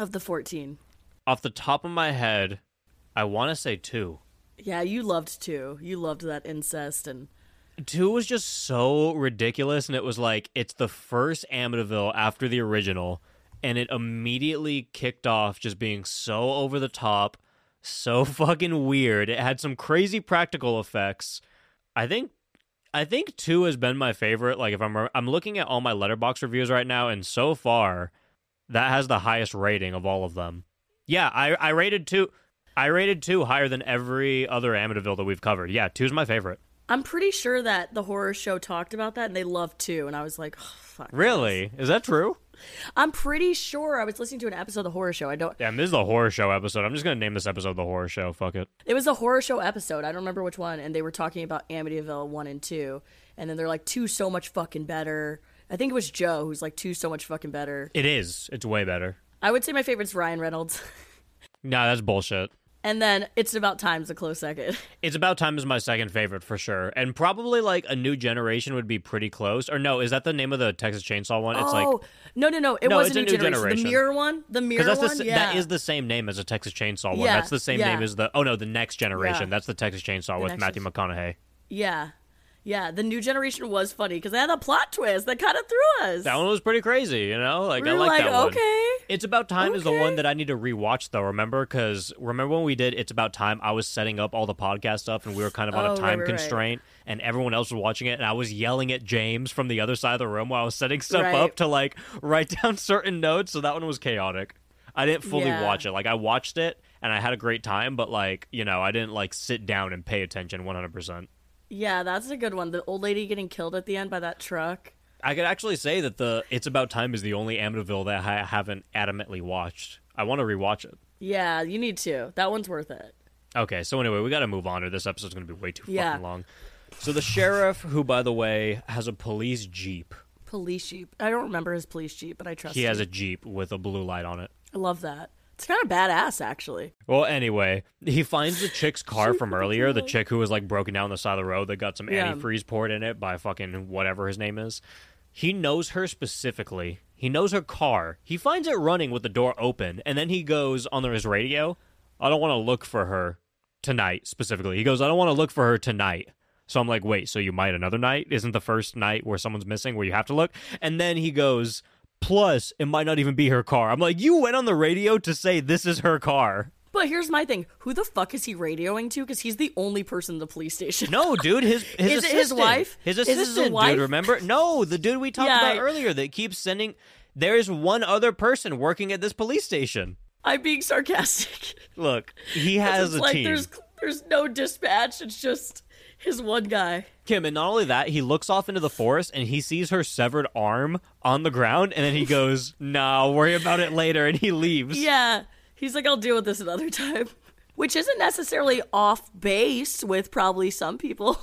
Of the 14. Off the top of my head, I want to say 2. Yeah, you loved 2. You loved that incest. And 2 was just so ridiculous, and it was like, it's the first Amityville after the original, and it immediately kicked off just being so over the top, so fucking weird. It had some crazy practical effects. I think 2 has been my favorite. Like, if I'm looking at all my Letterboxd reviews right now, and so far, that has the highest rating of all of them. Yeah, I rated 2. I rated 2 higher than every other Amityville that we've covered. Yeah, 2's my favorite. I'm pretty sure that the horror show talked about that and they loved 2, and I was like, oh, fuck. Really? This. Is that true? I'm pretty sure. I was listening to an episode of the horror show. Damn, this is the horror show episode. I'm just gonna name this episode the horror show. Fuck it. It was a horror show episode. I don't remember which one, and they were talking about Amityville 1 and 2, and then they're like 2's so much fucking better. I think it was Joe who's like 2's so much fucking better. It is. It's way better. I would say my favorite's Ryan Reynolds. Nah, that's bullshit. And then It's About Time's a close second. It's About Time is my second favorite for sure. And probably like A New Generation would be pretty close. Or no, is that the name of the Texas Chainsaw one? It's like No. It was a new generation. The mirror one? The mirror one? That is the same name as a Texas Chainsaw one. That's the same name as the Next Generation. Yeah. That's the Texas Chainsaw with Matthew McConaughey. Yeah. Yeah, The New Generation was funny because they had a plot twist that kind of threw us. That one was pretty crazy, you know? I like that one. Okay. It's About Time is the one that I need to rewatch, though, remember? Because remember when we did It's About Time, I was setting up all the podcast stuff, and we were kind of on a time constraint, and everyone else was watching it, and I was yelling at James from the other side of the room while I was setting stuff up to, like, write down certain notes, so that one was chaotic. I didn't fully watch it. Like, I watched it, and I had a great time, but, like, you know, I didn't, like, sit down and pay attention 100%. Yeah, that's a good one. The old lady getting killed at the end by that truck. I could actually say that the It's About Time is the only Amityville that I haven't adamantly watched. I want to rewatch it. Yeah, you need to. That one's worth it. Okay, so anyway, we got to move on or this episode's going to be way too fucking long. So the sheriff, who, by the way, has a police jeep. I don't remember his police jeep, but I trust him. He has a jeep with a blue light on it. I love that. It's kind of badass, actually. Well, anyway, he finds the chick's car from earlier, the chick who was, like, broken down on the side of the road that got some antifreeze poured in it by fucking whatever his name is. He knows her specifically. He knows her car. He finds it running with the door open, and then he goes on his radio, I don't want to look for her tonight, specifically. He goes, I don't want to look for her tonight. So I'm like, wait, so you might another night? Isn't the first night where someone's missing where you have to look? And then he goes... Plus, it might not even be her car. I'm like, you went on the radio to say this is her car. But here's my thing. Who the fuck is he radioing to? Because he's the only person in the police station. No, dude. His is it his wife? His assistant, is his wife? Dude, remember? No, the dude we talked about earlier that keeps sending... There is one other person working at this police station. I'm being sarcastic. Look, he has a team. There's no dispatch. It's just... His one guy. Kim, and not only that, he looks off into the forest and he sees her severed arm on the ground and then he goes, nah, I'll worry about it later, and he leaves. Yeah. He's like, I'll deal with this another time. Which isn't necessarily off base with probably some people.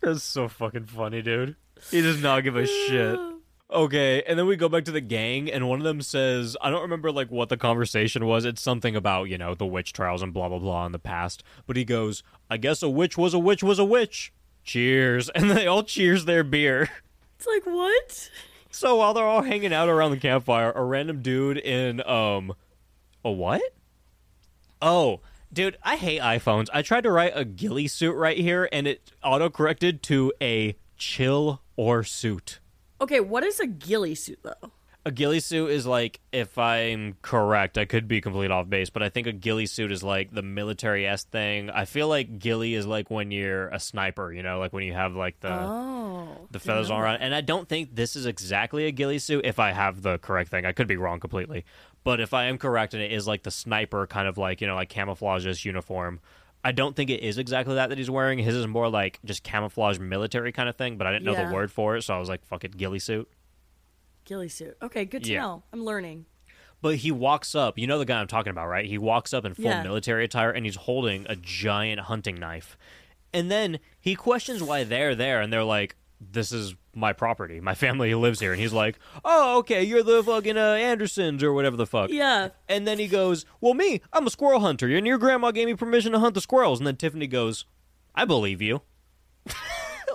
That's so fucking funny, dude. He does not give a shit. Okay, and then we go back to the gang, and one of them says, I don't remember, like, what the conversation was. It's something about, you know, the witch trials and blah, blah, blah in the past. But he goes, I guess a witch was a witch was a witch. Cheers. And they all cheers their beer. It's like, what? So while they're all hanging out around the campfire, a random dude in, a what? Oh, dude, I hate iPhones. I tried to write a ghillie suit right here, and it auto-corrected to a chill or suit. Okay, what is a ghillie suit, though? A ghillie suit is like, if I'm correct, I could be complete off base, but I think a ghillie suit is like the military-esque thing. I feel like ghillie is like when you're a sniper, you know, like when you have like the feathers all around. And I don't think this is exactly a ghillie suit if I have the correct thing. I could be wrong completely. But if I am correct and it is like the sniper kind of like, you know, like camouflage-ish uniform, I don't think it is exactly that he's wearing. His is more like just camouflage military kind of thing, but I didn't know the word for it, so I was like, fuck it, ghillie suit. Ghillie suit. Okay, good to know. I'm learning. But he walks up. You know the guy I'm talking about, right? He walks up in full military attire, and he's holding a giant hunting knife. And then he questions why they're there, and they're like, this is my property. My family lives here. And he's like, oh, okay, you're the fucking Andersons or whatever the fuck. Yeah. And then he goes, well, me, I'm a squirrel hunter. And your grandma gave me permission to hunt the squirrels. And then Tiffany goes, I believe you.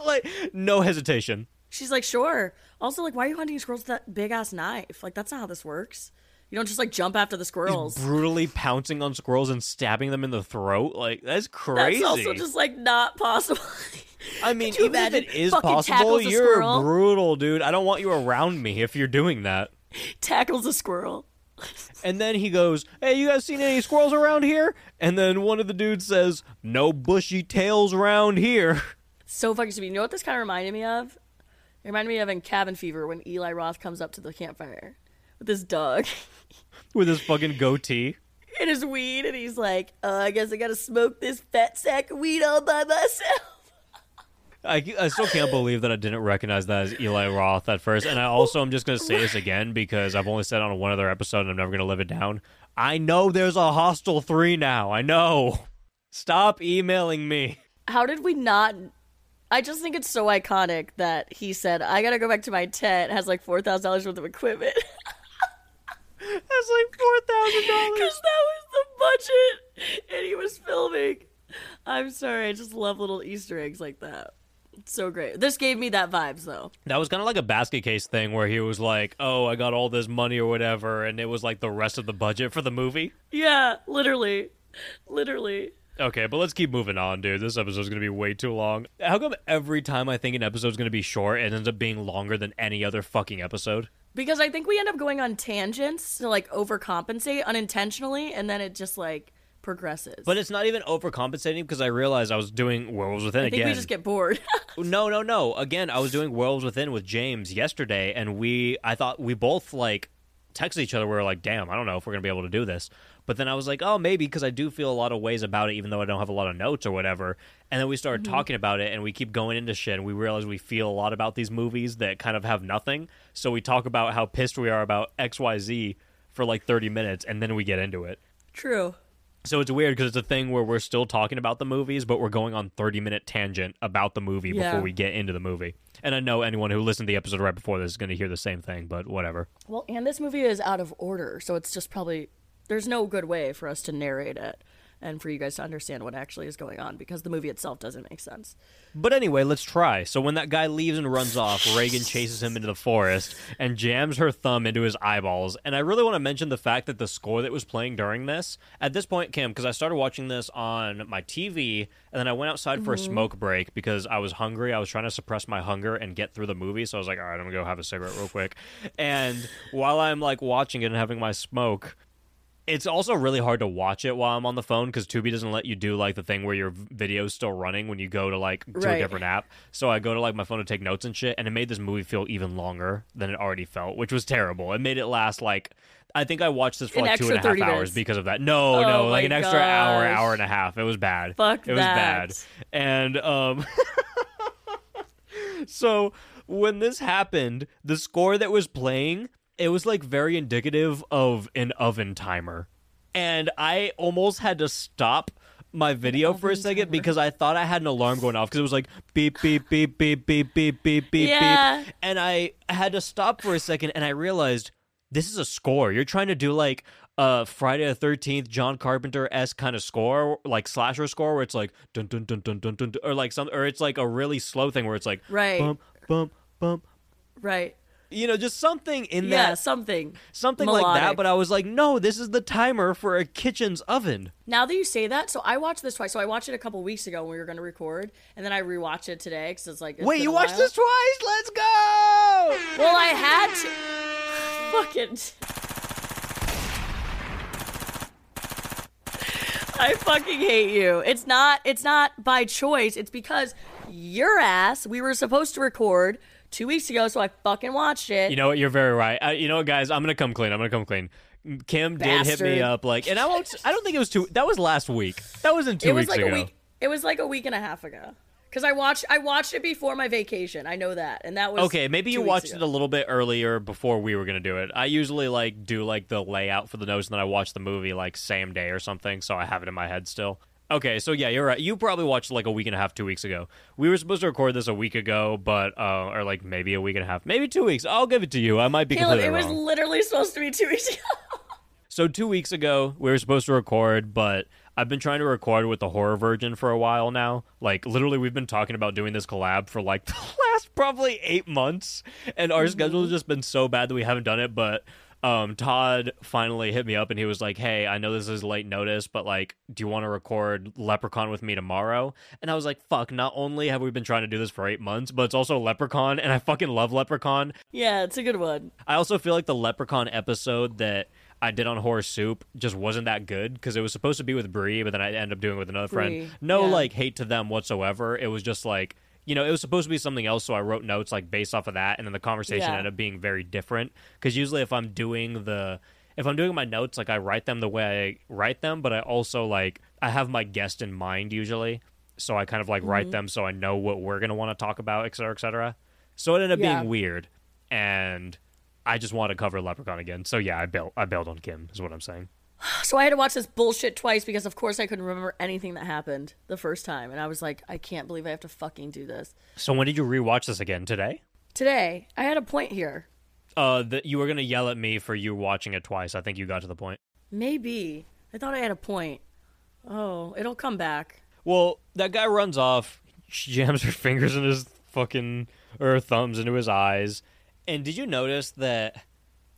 Like, no hesitation. She's like, sure. Also, like, why are you hunting squirrels with that big-ass knife? Like, that's not how this works. You don't just, like, jump after the squirrels. He's brutally pouncing on squirrels and stabbing them in the throat. Like, that's crazy. That's also just, like, not possible. I mean, even if it is possible, you're brutal, dude. I don't want you around me if you're doing that. Tackles a squirrel. And then he goes, hey, you guys seen any squirrels around here? And then one of the dudes says, no bushy tails around here. So fucking stupid. You know what this kind of reminded me of? It reminded me of in Cabin Fever when Eli Roth comes up to the campfire with his dog. With his fucking goatee. And his weed. And he's like, I guess I gotta smoke this fat sack of weed all by myself. I still can't believe that I didn't recognize that as Eli Roth at first. And I also am just going to say this again because I've only said it on one other episode and I'm never going to live it down. I know there's a Hostel 3 now. I know. Stop emailing me. How did we not... I just think it's so iconic that he said, I got to go back to my tent. It has like $4,000 worth of equipment. That's like $4,000. Because that was the budget. And he sorry. I just love little Easter eggs like that. It's so great. This gave me that vibes, though. That was kind of like a basket case thing where he was like, oh, I got all this money or whatever, and it was like the rest of the budget for the movie. Yeah, literally. Literally. Okay, but let's keep moving on, dude. This episode's going to be way too long. How come every time I think an episode's going to be short, it ends up being longer than any other fucking episode? Because I think we end up going on tangents to, like, overcompensate unintentionally, and then it just, like, progresses. But it's not even overcompensating because I realized I was doing Werewolves Within again. I think we just get bored. No. Again, I was doing Werewolves Within with James yesterday, and I thought we both, like, texted each other. We were like, damn, I don't know if we're going to be able to do this. But then I was like, oh, maybe, because I do feel a lot of ways about it, even though I don't have a lot of notes or whatever. And then we started talking about it, and we keep going into shit, and we realize we feel a lot about these movies that kind of have nothing. So we talk about how pissed we are about XYZ for, like, 30 minutes, and then we get into it. True. So it's weird because it's a thing where we're still talking about the movies, but we're going on 30-minute tangent about the movie before we get into the movie. And I know anyone who listened to the episode right before this is going to hear the same thing, but whatever. Well, and this movie is out of order, so it's just probably... There's no good way for us to narrate it and for you guys to understand what actually is going on because the movie itself doesn't make sense. But anyway, let's try. So when that guy leaves and runs off, Reagan chases him into the forest and jams her thumb into his eyeballs. And I really want to mention the fact that the score that was playing during this, at this point, Kim, because I started watching this on my TV and then I went outside for a smoke break because I was hungry. I was trying to suppress my hunger and get through the movie. So I was like, all right, I'm going to go have a cigarette real quick. And while I'm like watching it and having my smoke... It's also really hard to watch it while I'm on the phone because Tubi doesn't let you do like the thing where your video's still running when you go to like a different app. So I go to like my phone to take notes and shit, and it made this movie feel even longer than it already felt, which was terrible. It made it last like I think I watched this for like 2.5 hours because of that. No, like an extra hour and a half. It was bad. Fuck, it was bad. And so when this happened, the score that was playing. It was, like, very indicative of an oven timer. And I almost had to stop my video for a second because I thought I had an alarm going off because it was like beep, beep, beep, beep, beep, beep, beep, beep, beep. And I had to stop for a second, and I realized this is a score. You're trying to do, like... Friday the 13th, John Carpenter-esque kind of score, like slasher score, where it's like dun dun dun dun dun dun, or like some, or it's like a really slow thing where it's like bump, bump, bump, right. You know, just something in that. Yeah, something melodic. Like that. But I was like, no, this is the timer for a kitchen's oven. Now that you say that, so I watched this twice. So I watched it a couple weeks ago when we were going to record, and then I rewatched it today because it's like. Wait, you watched this twice? Let's go! Well, I had to. I fucking hate you. It's not by choice. It's because your ass. We were supposed to record 2 weeks ago, so I fucking watched it. You know what? You're very right. You know what, guys? I'm going to come clean. Kim Bastard. Did hit me up, like, and I don't think it was two. That was last week. That wasn't two weeks ago. It was like a week and a half ago. Because I watched it before my vacation. I know that. And that was okay, maybe you watched it a little bit earlier before we were going to do it. I usually, like, do, like, the layout for the notes, and then I watch the movie, like, same day or something, so I have it in my head still. Okay, so yeah, you're right. You probably watched like a week and a half, 2 weeks ago. We were supposed to record this a week ago, but or like maybe a week and a half, maybe 2 weeks. I'll give it to you. I might be Caleb, completely wrong. It was literally supposed to be 2 weeks ago. So 2 weeks ago, we were supposed to record, but I've been trying to record with the Horror Virgin for a while now. Like literally, we've been talking about doing this collab for like the last probably 8 months, and our schedule has just been so bad that we haven't done it, but. Todd finally hit me up and he was like, hey, I know this is late notice, but like, do you want to record Leprechaun with me tomorrow? And I was like, fuck, not only have we been trying to do this for 8 months, but it's also Leprechaun, and I fucking love Leprechaun. Yeah, it's a good one. I also feel like the Leprechaun episode that I did on Horror Soup just wasn't that good because it was supposed to be with Bree, but then I ended up doing it with another friend. Like hate to them whatsoever. It was just like, you know, it was supposed to be something else, so I wrote notes, like, based off of that, and then the conversation ended up being very different, because usually if I'm doing my notes, like, I write them the way I write them, but I also, like, I have my guest in mind, usually, so I kind of, like, write them so I know what we're going to want to talk about, et cetera, et cetera. So it ended up being weird, and I just want to cover Leprechaun again. So, yeah, I bailed on Kim, is what I'm saying. So I had to watch this bullshit twice because, of course, I couldn't remember anything that happened the first time. And I was like, I can't believe I have to fucking do this. So when did you rewatch this again? Today? Today. I had a point here. That you were going to yell at me for you watching it twice. I think you got to the point. Maybe. I thought I had a point. Oh, it'll come back. Well, that guy runs off. She jams her fingers in his fucking, or her thumbs into his eyes. And did you notice that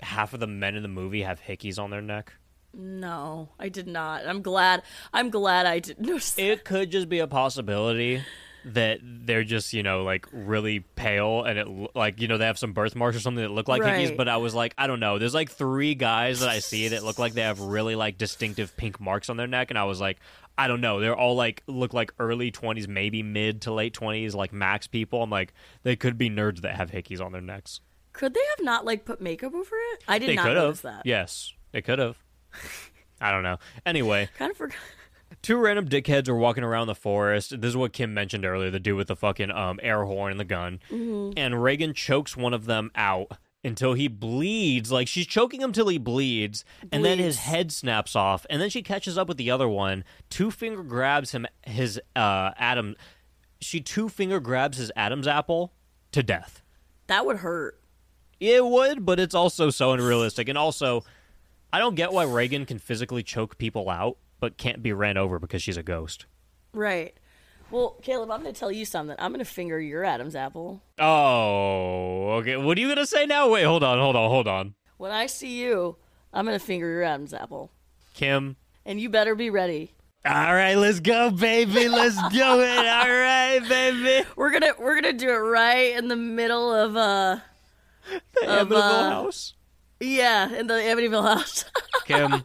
half of the men in the movie have hickeys on their neck? No, I did not. I'm glad I didn't notice that. It could just be a possibility that they're just, you know, like really pale and it, like, you know, they have some birthmarks or something that look like hickeys. But I was like, I don't know. There's like three guys that I see that look like they have really like distinctive pink marks on their neck. And I was like, I don't know. They're all like, look like early 20s, maybe mid to late 20s, like max people. I'm like, they could be nerds that have hickeys on their necks. Could they have not like put makeup over it? I did not notice that. Yes, they could have. I don't know. Anyway. Kind of forgot. Two random dickheads are walking around the forest. This is what Kim mentioned earlier, the dude with the fucking air horn and the gun. Mm-hmm. And Reagan chokes one of them out until he bleeds. Like, she's choking him till he bleeds. And then his head snaps off. And then she catches up with the other one. Two-finger grabs him, his Adam. She two-finger grabs his Adam's apple to death. That would hurt. It would, but it's also so unrealistic. And also, I don't get why Reagan can physically choke people out, but can't be ran over because she's a ghost. Right. Well, Caleb, I'm going to tell you something. I'm going to finger your Adam's apple. Oh, okay. What are you going to say now? Wait, hold on. When I see you, I'm going to finger your Adam's apple. Kim. And you better be ready. All right, let's go, baby. Let's do it. All right, baby. We're gonna do it right in the middle of the Amityville house. Yeah, in the Amityville house. Kim.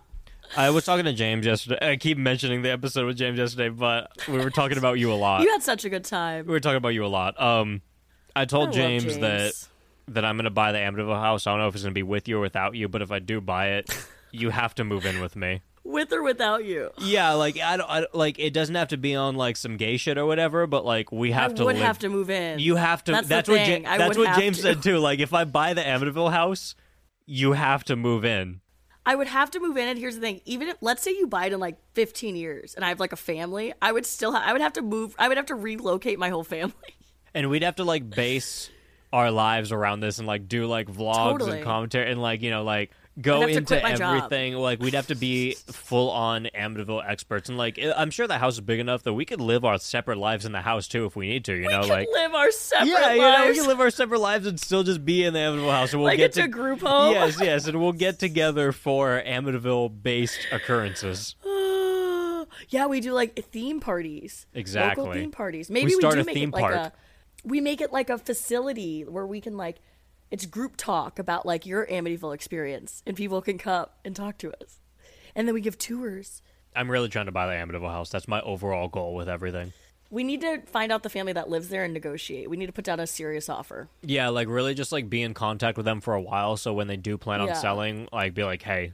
I was talking to James yesterday. I keep mentioning the episode with James yesterday, but we were talking about you a lot. You had such a good time. We were talking about you a lot. I told James that I'm going to buy the Amityville house. I don't know if it's going to be with you or without you, but if I do buy it, you have to move in with me. With or without you? Yeah, like I don't, it doesn't have to be on like some gay shit or whatever, but like we have to. I would have to move in. You have to. That's what James said too. Like if I buy the Amityville house, you have to move in. I would have to move in, and here's the thing. Even if, let's say you buy it in, like, 15 years, and I have, like, a family, I would still I would have to move. I would have to relocate my whole family. And we'd have to, like, base our lives around this and, like, do, like, vlogs and commentary and, like, you know, like, go into everything. Job. Like, we'd have to be full-on Amityville experts. And, like, I'm sure the house is big enough that we could live our separate lives in the house, too, if we need to, lives. Yeah, you know, we could live our separate lives and still just be in the Amityville house. And we'll like it's a group home? Yes, and we'll get together for Amityville-based occurrences. Yeah, we do, like, theme parties. Exactly. Local theme parties. Maybe we start a theme park. We make it, like, a facility where we can, like, it's group talk about, like, your Amityville experience, and people can come and talk to us. And then we give tours. I'm really trying to buy the Amityville house. That's my overall goal with everything. We need to find out the family that lives there and negotiate. We need to put down a serious offer. Yeah, like, really just, like, be in contact with them for a while, so when they do plan on selling, like, be like, hey,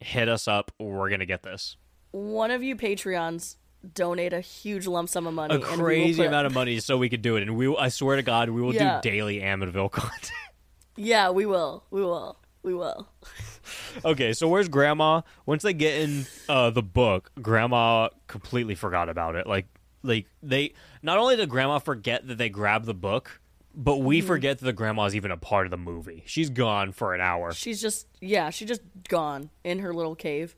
hit us up. We're going to get this. One of you Patreons donate a huge lump sum of money. A crazy amount of money so we could do it. And I swear to God, we will do daily Amityville content. Yeah, we will. Okay, so where's Grandma? Once they get in the book, Grandma completely forgot about it. Like they not only did Grandma forget that they grabbed the book, but we forget that Grandma's even a part of the movie. She's gone for an hour. She's just gone in her little cave.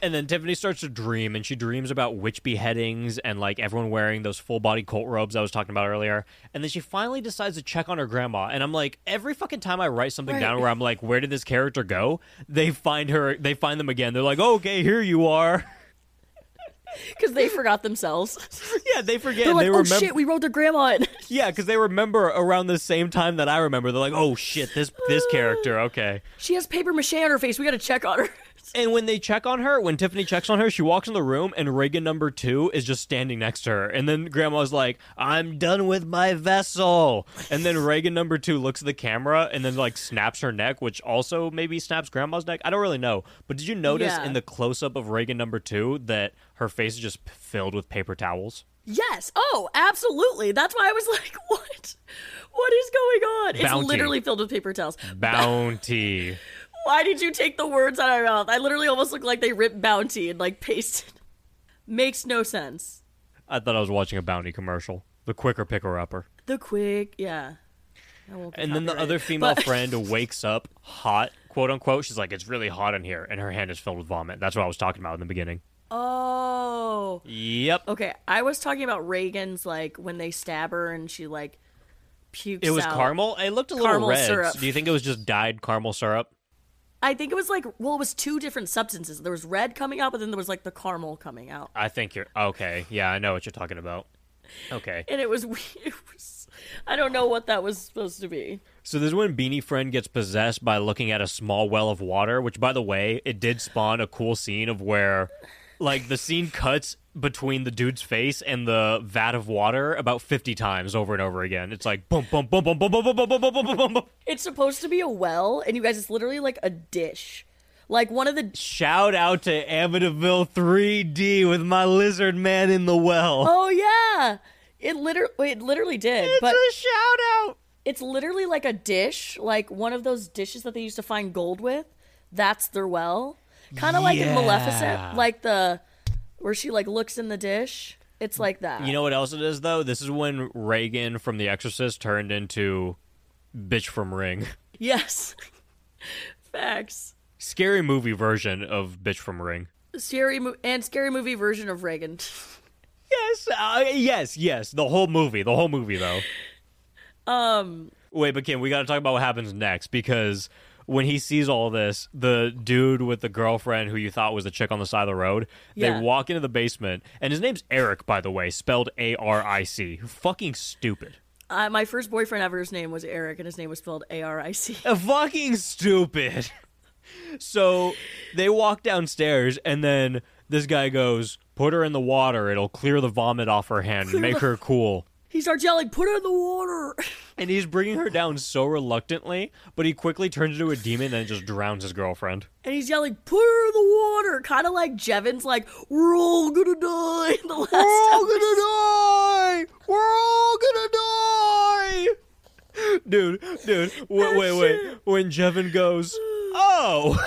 And then Tiffany starts to dream, and she dreams about witch beheadings and, like, everyone wearing those full-body cult robes I was talking about earlier. And then she finally decides to check on her grandma. And I'm like, every fucking time I write something down where I'm like, where did this character go? They find them again. They're like, oh, okay, here you are. Because they forgot themselves. Yeah, they forget. They're like, oh shit, we rolled their grandma in. Yeah, because they remember around the same time that I remember. They're like, oh shit, this character, okay. She has paper mache on her face. We got to check on her. And when Tiffany checks on her, she walks in the room and Reagan number 2 is just standing next to her. And then Grandma's like, I'm done with my vessel. And then Reagan number 2 looks at the camera and then, like, snaps her neck, which also maybe snaps Grandma's neck. I don't really know. But did you notice in the close-up of Reagan number 2 that her face is just filled with paper towels? Yes. Oh, absolutely. That's why I was like, what? What is going on? Bounty. It's literally filled with paper towels. Bounty. Why did you take the words out of my mouth? I literally almost look like they ripped Bounty and, like, pasted. Makes no sense. I thought I was watching a Bounty commercial. The quicker picker-upper. Yeah. And then the other female friend wakes up hot, quote-unquote. She's like, it's really hot in here, and her hand is filled with vomit. That's what I was talking about in the beginning. Oh. Yep. Okay, I was talking about Reagan's, like, when they stab her and she, like, pukes out. It was caramel? It looked a little red. Syrup. Do you think it was just dyed caramel syrup? I think it was, like, well, it was two different substances. There was red coming out, but then there was, like, the caramel coming out. I think you're, okay, yeah, I know what you're talking about. Okay. And it was I don't know what that was supposed to be. So this is when Beanie Friend gets possessed by looking at a small well of water, which, by the way, it did spawn a cool scene of where, like, the scene cuts between the dude's face and the vat of water about 50 times over and over again. It's like, boom, boom, boom, boom, boom, boom, boom, boom, boom, boom, boom, boom, boom. It's supposed to be a well, and you guys, it's literally like a dish. Like one of the... Shout out to Amityville 3D with my lizard man in the well. Oh, yeah. It literally did. It's but a shout out. It's literally like a dish, like one of those dishes that they used to find gold with. That's their well. Kind of like in Maleficent, like the... where she, like, looks in the dish. It's like that. You know what else it is, though? This is when Reagan from The Exorcist turned into Bitch from Ring. Yes. Facts. Scary movie version of Bitch from Ring. Scary movie version of Reagan. Yes. Yes. The whole movie, though. Wait, but Kim, we got to talk about what happens next, because... when he sees all this, the dude with the girlfriend who you thought was the chick on the side of the road, yeah. They walk into the basement, and his name's Eric, by the way, spelled A-R-I-C. Fucking stupid. My first boyfriend ever's name was Eric, and his name was spelled A-R-I-C. Fucking stupid. So they walk downstairs, and then this guy goes, put her in the water. It'll clear the vomit off her hand and make her cool. He starts yelling, put her in the water. And he's bringing her down so reluctantly, but he quickly turns into a demon and just drowns his girlfriend. And he's yelling, put her in the water. Kind of like Jevin's like, we're all going to die. We're all going to die. Dude. Wait. When Jevin goes, oh.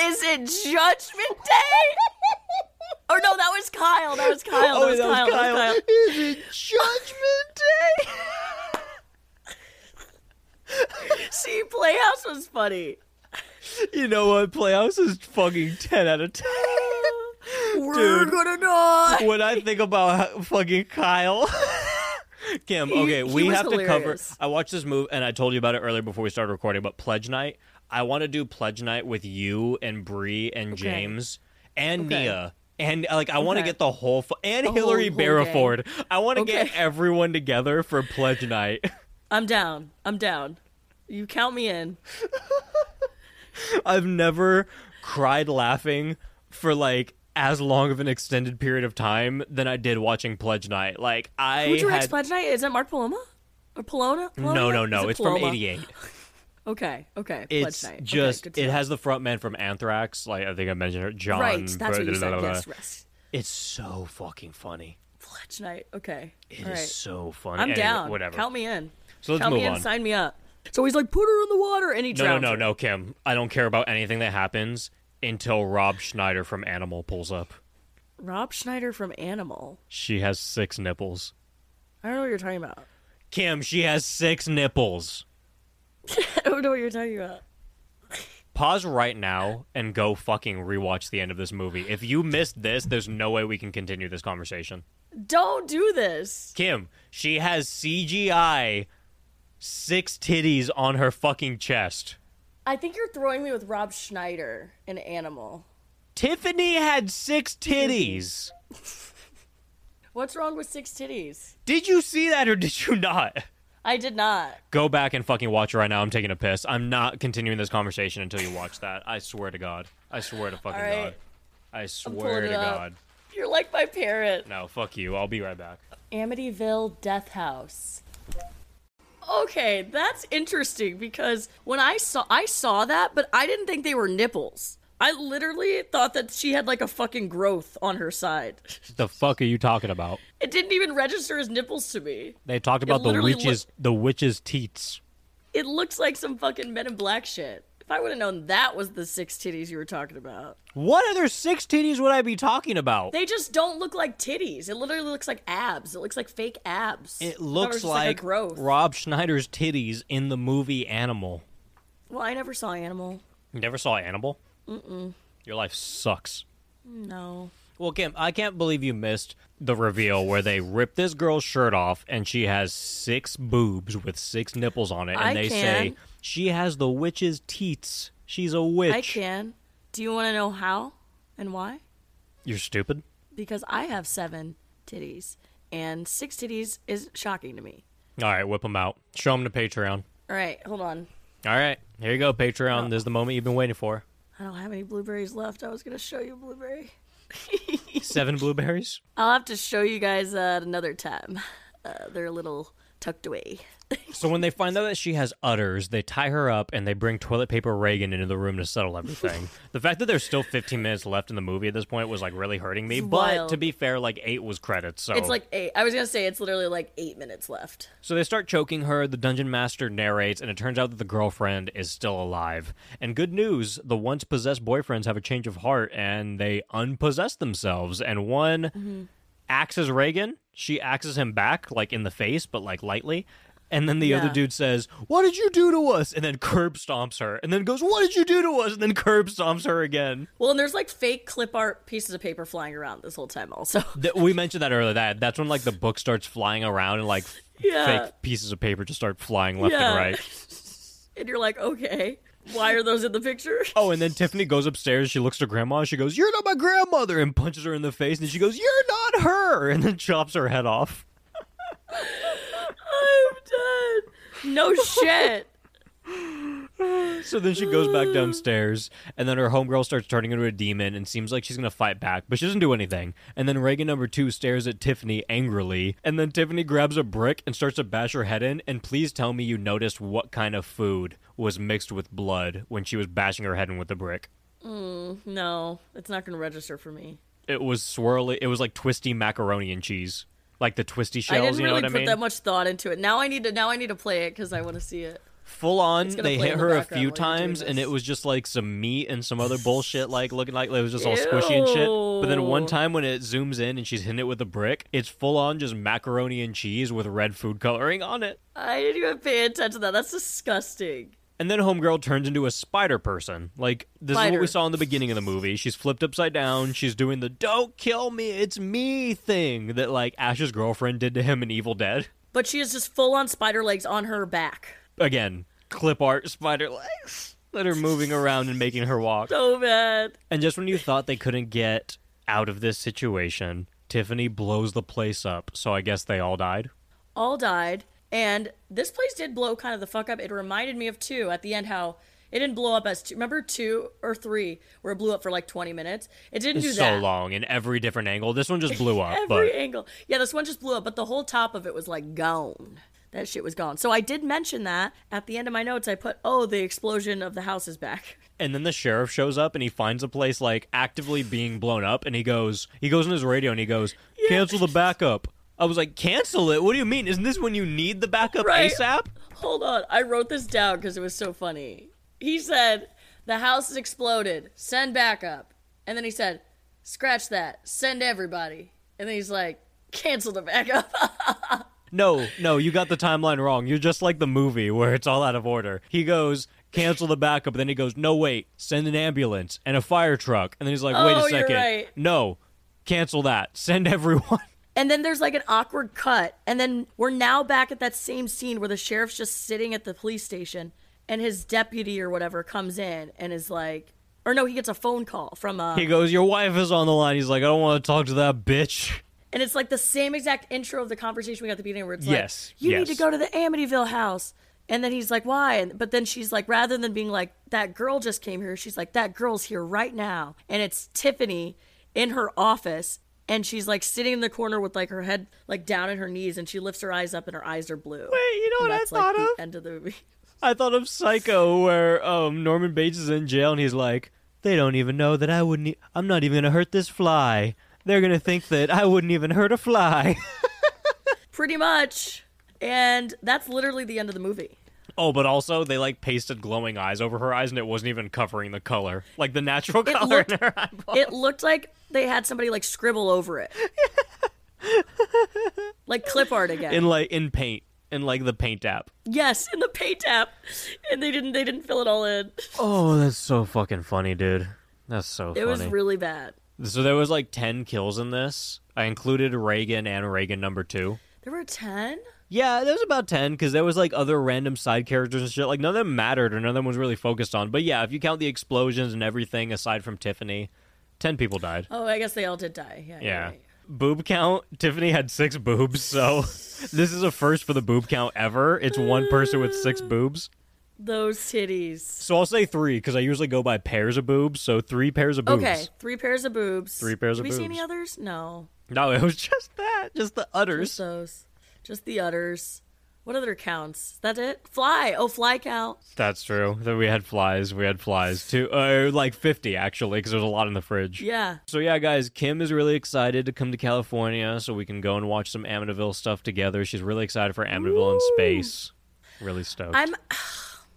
Is it Judgment Day? Oh, no, that was Kyle. That was Kyle. Is it Judgment Day? See, Playhouse was funny. You know what? Playhouse is fucking 10 out of 10. We're gonna die. When I think about fucking Kyle... Kim, okay, we have hilarious. To cover... I watched this movie, and I told you about it earlier before we started recording, but Pledge Night, I want to do Pledge Night with you and Bree and okay. James and okay. Nia. And, like, I want to get the whole... and Hillary Barraford. I want to get everyone together for Pledge Night. I'm down. You count me in. I've never cried laughing for, like, as long of an extended period of time than I did watching Pledge Night. Like, I Who directs Pledge Night? Is it Mark Paloma? Or Paloma? No. It's Paloma? From 88. Okay. It's Pledge Night. Just, okay, it has the front man from Anthrax. Like, I think I mentioned her. John. Right, that's what you said. Yes. It's so fucking funny. Pledge Night. Okay. It is so funny. I'm down. Anyway, whatever. Count me in. So let's move on. Count me in. Sign me up. So he's like, put her in the water, and he drowns. No, Kim. I don't care about anything that happens until Rob Schneider from Animal pulls up. Rob Schneider from Animal? She has 6 nipples. I don't know what you're talking about. Kim, she has 6 nipples. I don't know what you're talking about. Pause right now and go fucking rewatch the end of this movie. If you missed this, there's no way we can continue this conversation. Don't do this. Kim, she has CGI 6 titties on her fucking chest. I think you're throwing me with Rob Schneider, an Animal. Tiffany had 6 titties. What's wrong with 6 titties? Did you see that or did you not? I did not. Go back and fucking watch it right now. I'm taking a piss. I'm not continuing this conversation until you watch that. I swear to God. I swear to fucking right. God. I swear to God. You're like my parent. No, fuck you. I'll be right back. Amityville Death House. Okay, that's interesting because when I saw that, but I didn't think they were nipples. I literally thought that she had, like, a fucking growth on her side. The fuck are you talking about? It didn't even register as nipples to me. They talked about the witch's teats. It looks like some fucking Men in Black shit. If I would have known that was the 6 titties you were talking about. What other 6 titties would I be talking about? They just don't look like titties. It literally looks like abs. It looks like fake abs. It looks like growth. Rob Schneider's titties in the movie Animal. Well, I never saw Animal. You never saw Animal? Mm-mm. Your life sucks. No. Well, Kim, I can't believe you missed the reveal where they ripped this girl's shirt off and she has 6 boobs with 6 nipples on it. And they say she has the witch's teats. She's a witch. I can. Do you want to know how and why? You're stupid. Because I have 7 titties. And 6 titties is shocking to me. All right, whip them out. Show them to Patreon. All right, hold on. All right, here you go, Patreon. Oh. This is the moment you've been waiting for. I don't have any blueberries left. I was going to show you a blueberry. 7 blueberries? I'll have to show you guys at another time. They're a little tucked away. So when they find out that she has udders, they tie her up and they bring toilet paper Reagan into the room to settle everything. The fact that there's still 15 minutes left in the movie at this point was like really hurting me. It's wild. To be fair, like 8 was credits. So it's like 8. I was going to say it's literally like 8 minutes left. So they start choking her. The dungeon master narrates and it turns out that the girlfriend is still alive. And good news, the once possessed boyfriends have a change of heart and they unpossess themselves. And one axes Reagan. She axes him back, like in the face, but like lightly. And then the other dude says, "What did you do to us?" And then curb stomps her. And then goes, "What did you do to us?" And then curb stomps her again. Well, and there's like fake clip art pieces of paper flying around this whole time also. We mentioned that earlier. That's when like the book starts flying around and like fake pieces of paper just start flying left and right. And you're like, okay, why are those in the picture? Oh, and then Tiffany goes upstairs. She looks to Grandma. She goes, "You're not my grandmother," and punches her in the face. And she goes, "You're not her," and then chops her head off. I'm done. No shit. So then she goes back downstairs, and then her homegirl starts turning into a demon and seems like she's going to fight back, but she doesn't do anything. And then Reagan number 2 stares at Tiffany angrily, and then Tiffany grabs a brick and starts to bash her head in, and please tell me you noticed what kind of food was mixed with blood when she was bashing her head in with the brick. No, it's not going to register for me. It was swirly. It was like twisty macaroni and cheese. Like the twisty shells, you know what I mean? I didn't really put that much thought into it. Now I need to play it because I want to see it. Full on, they hit her a few times, and it was just like some meat and some other bullshit, like looking like it was just all squishy and shit. But then one time when it zooms in and she's hitting it with a brick, it's full on just macaroni and cheese with red food coloring on it. I didn't even pay attention to that. That's disgusting. And then Homegirl turns into a spider person. Like, this is what we saw in the beginning of the movie. She's flipped upside down. She's doing the "don't kill me, it's me" thing that, like, Ash's girlfriend did to him in Evil Dead. But she is just full-on spider legs on her back. Again, clip art spider legs that are moving around and making her walk. So bad. And just when you thought they couldn't get out of this situation, Tiffany blows the place up. So I guess they all died? All died. And this place did blow kind of the fuck up. It reminded me of 2 at the end, how it didn't blow up as 2. Remember 2 or 3 where it blew up for like 20 minutes? It didn't do that. So long in every different angle. This one just blew up. Every angle. Yeah, this one just blew up, but the whole top of it was like gone. That shit was gone. So I did mention that at the end of my notes. I put, oh, the explosion of the house is back. And then the sheriff shows up and he finds a place like actively being blown up. And he goes on his radio and he goes, "Cancel the backup." I was like, "Cancel it? What do you mean? Isn't this when you need the backup ASAP? Hold on. I wrote this down because it was so funny. He said, "The house has exploded. Send backup." And then he said, "Scratch that. Send everybody." And then he's like, "Cancel the backup." No, you got the timeline wrong. You're just like the movie where it's all out of order. He goes, "Cancel the backup." Then he goes, "No, wait. Send an ambulance and a fire truck." And then he's like, "Wait a second. You're right. No, cancel that. Send everyone." And then there's like an awkward cut. And then we're now back at that same scene where the sheriff's just sitting at the police station and his deputy or whatever comes in and is like, or no, he gets a phone call from He goes, "Your wife is on the line." He's like, "I don't want to talk to that bitch." And it's like the same exact intro of the conversation we got at the beginning where it's like, "You need to go to the Amityville house." And then he's like, "Why?" But then she's like, rather than being like, "That girl just came here," she's like, "That girl's here right now." And it's Tiffany in her office. And she's, like, sitting in the corner with, like, her head, like, down in her knees. And she lifts her eyes up and her eyes are blue. Wait, you know what I thought of? That's, like, the end of the movie. I thought of Psycho where Norman Bates is in jail and he's like, "They don't even know that I wouldn't... I'm not even going to hurt this fly. They're going to think that I wouldn't even hurt a fly." Pretty much. And that's literally the end of the movie. Oh, but also they, like, pasted glowing eyes over her eyes and it wasn't even covering the color. Like, the natural color in her eyeball. It looked like... they had somebody, like, scribble over it. Like clip art again. In paint. In, like, the paint app. Yes, in the paint app. And they didn't fill it all in. Oh, that's so fucking funny, dude. That's so funny. It was really bad. So there was like 10 kills in this. I included Reagan and Reagan number 2. There were 10? Yeah, there was about 10, because there was like other random side characters and shit. Like none of them mattered or none of them was really focused on. But yeah, if you count the explosions and everything aside from Tiffany, 10 people died. Oh, I guess they all did die. Yeah. Right. Boob count, Tiffany had 6 boobs, so this is a first for the boob count ever. It's one person with 6 boobs. Those titties. So I'll say 3, because I usually go by pairs of boobs, so 3 pairs of boobs. Okay, 3 pairs of boobs. 3 pairs of boobs. Did we see any others? No. No, it was just that. Just the udders. Just those. Just the udders. What other counts? Is that it? Fly. Oh, fly count. That's true. Then we had flies. We had flies too. Like 50 actually, because there's a lot in the fridge. Yeah. So yeah, guys, Kim is really excited to come to California so we can go and watch some Amityville stuff together. She's really excited for Amityville in space. Really stoked.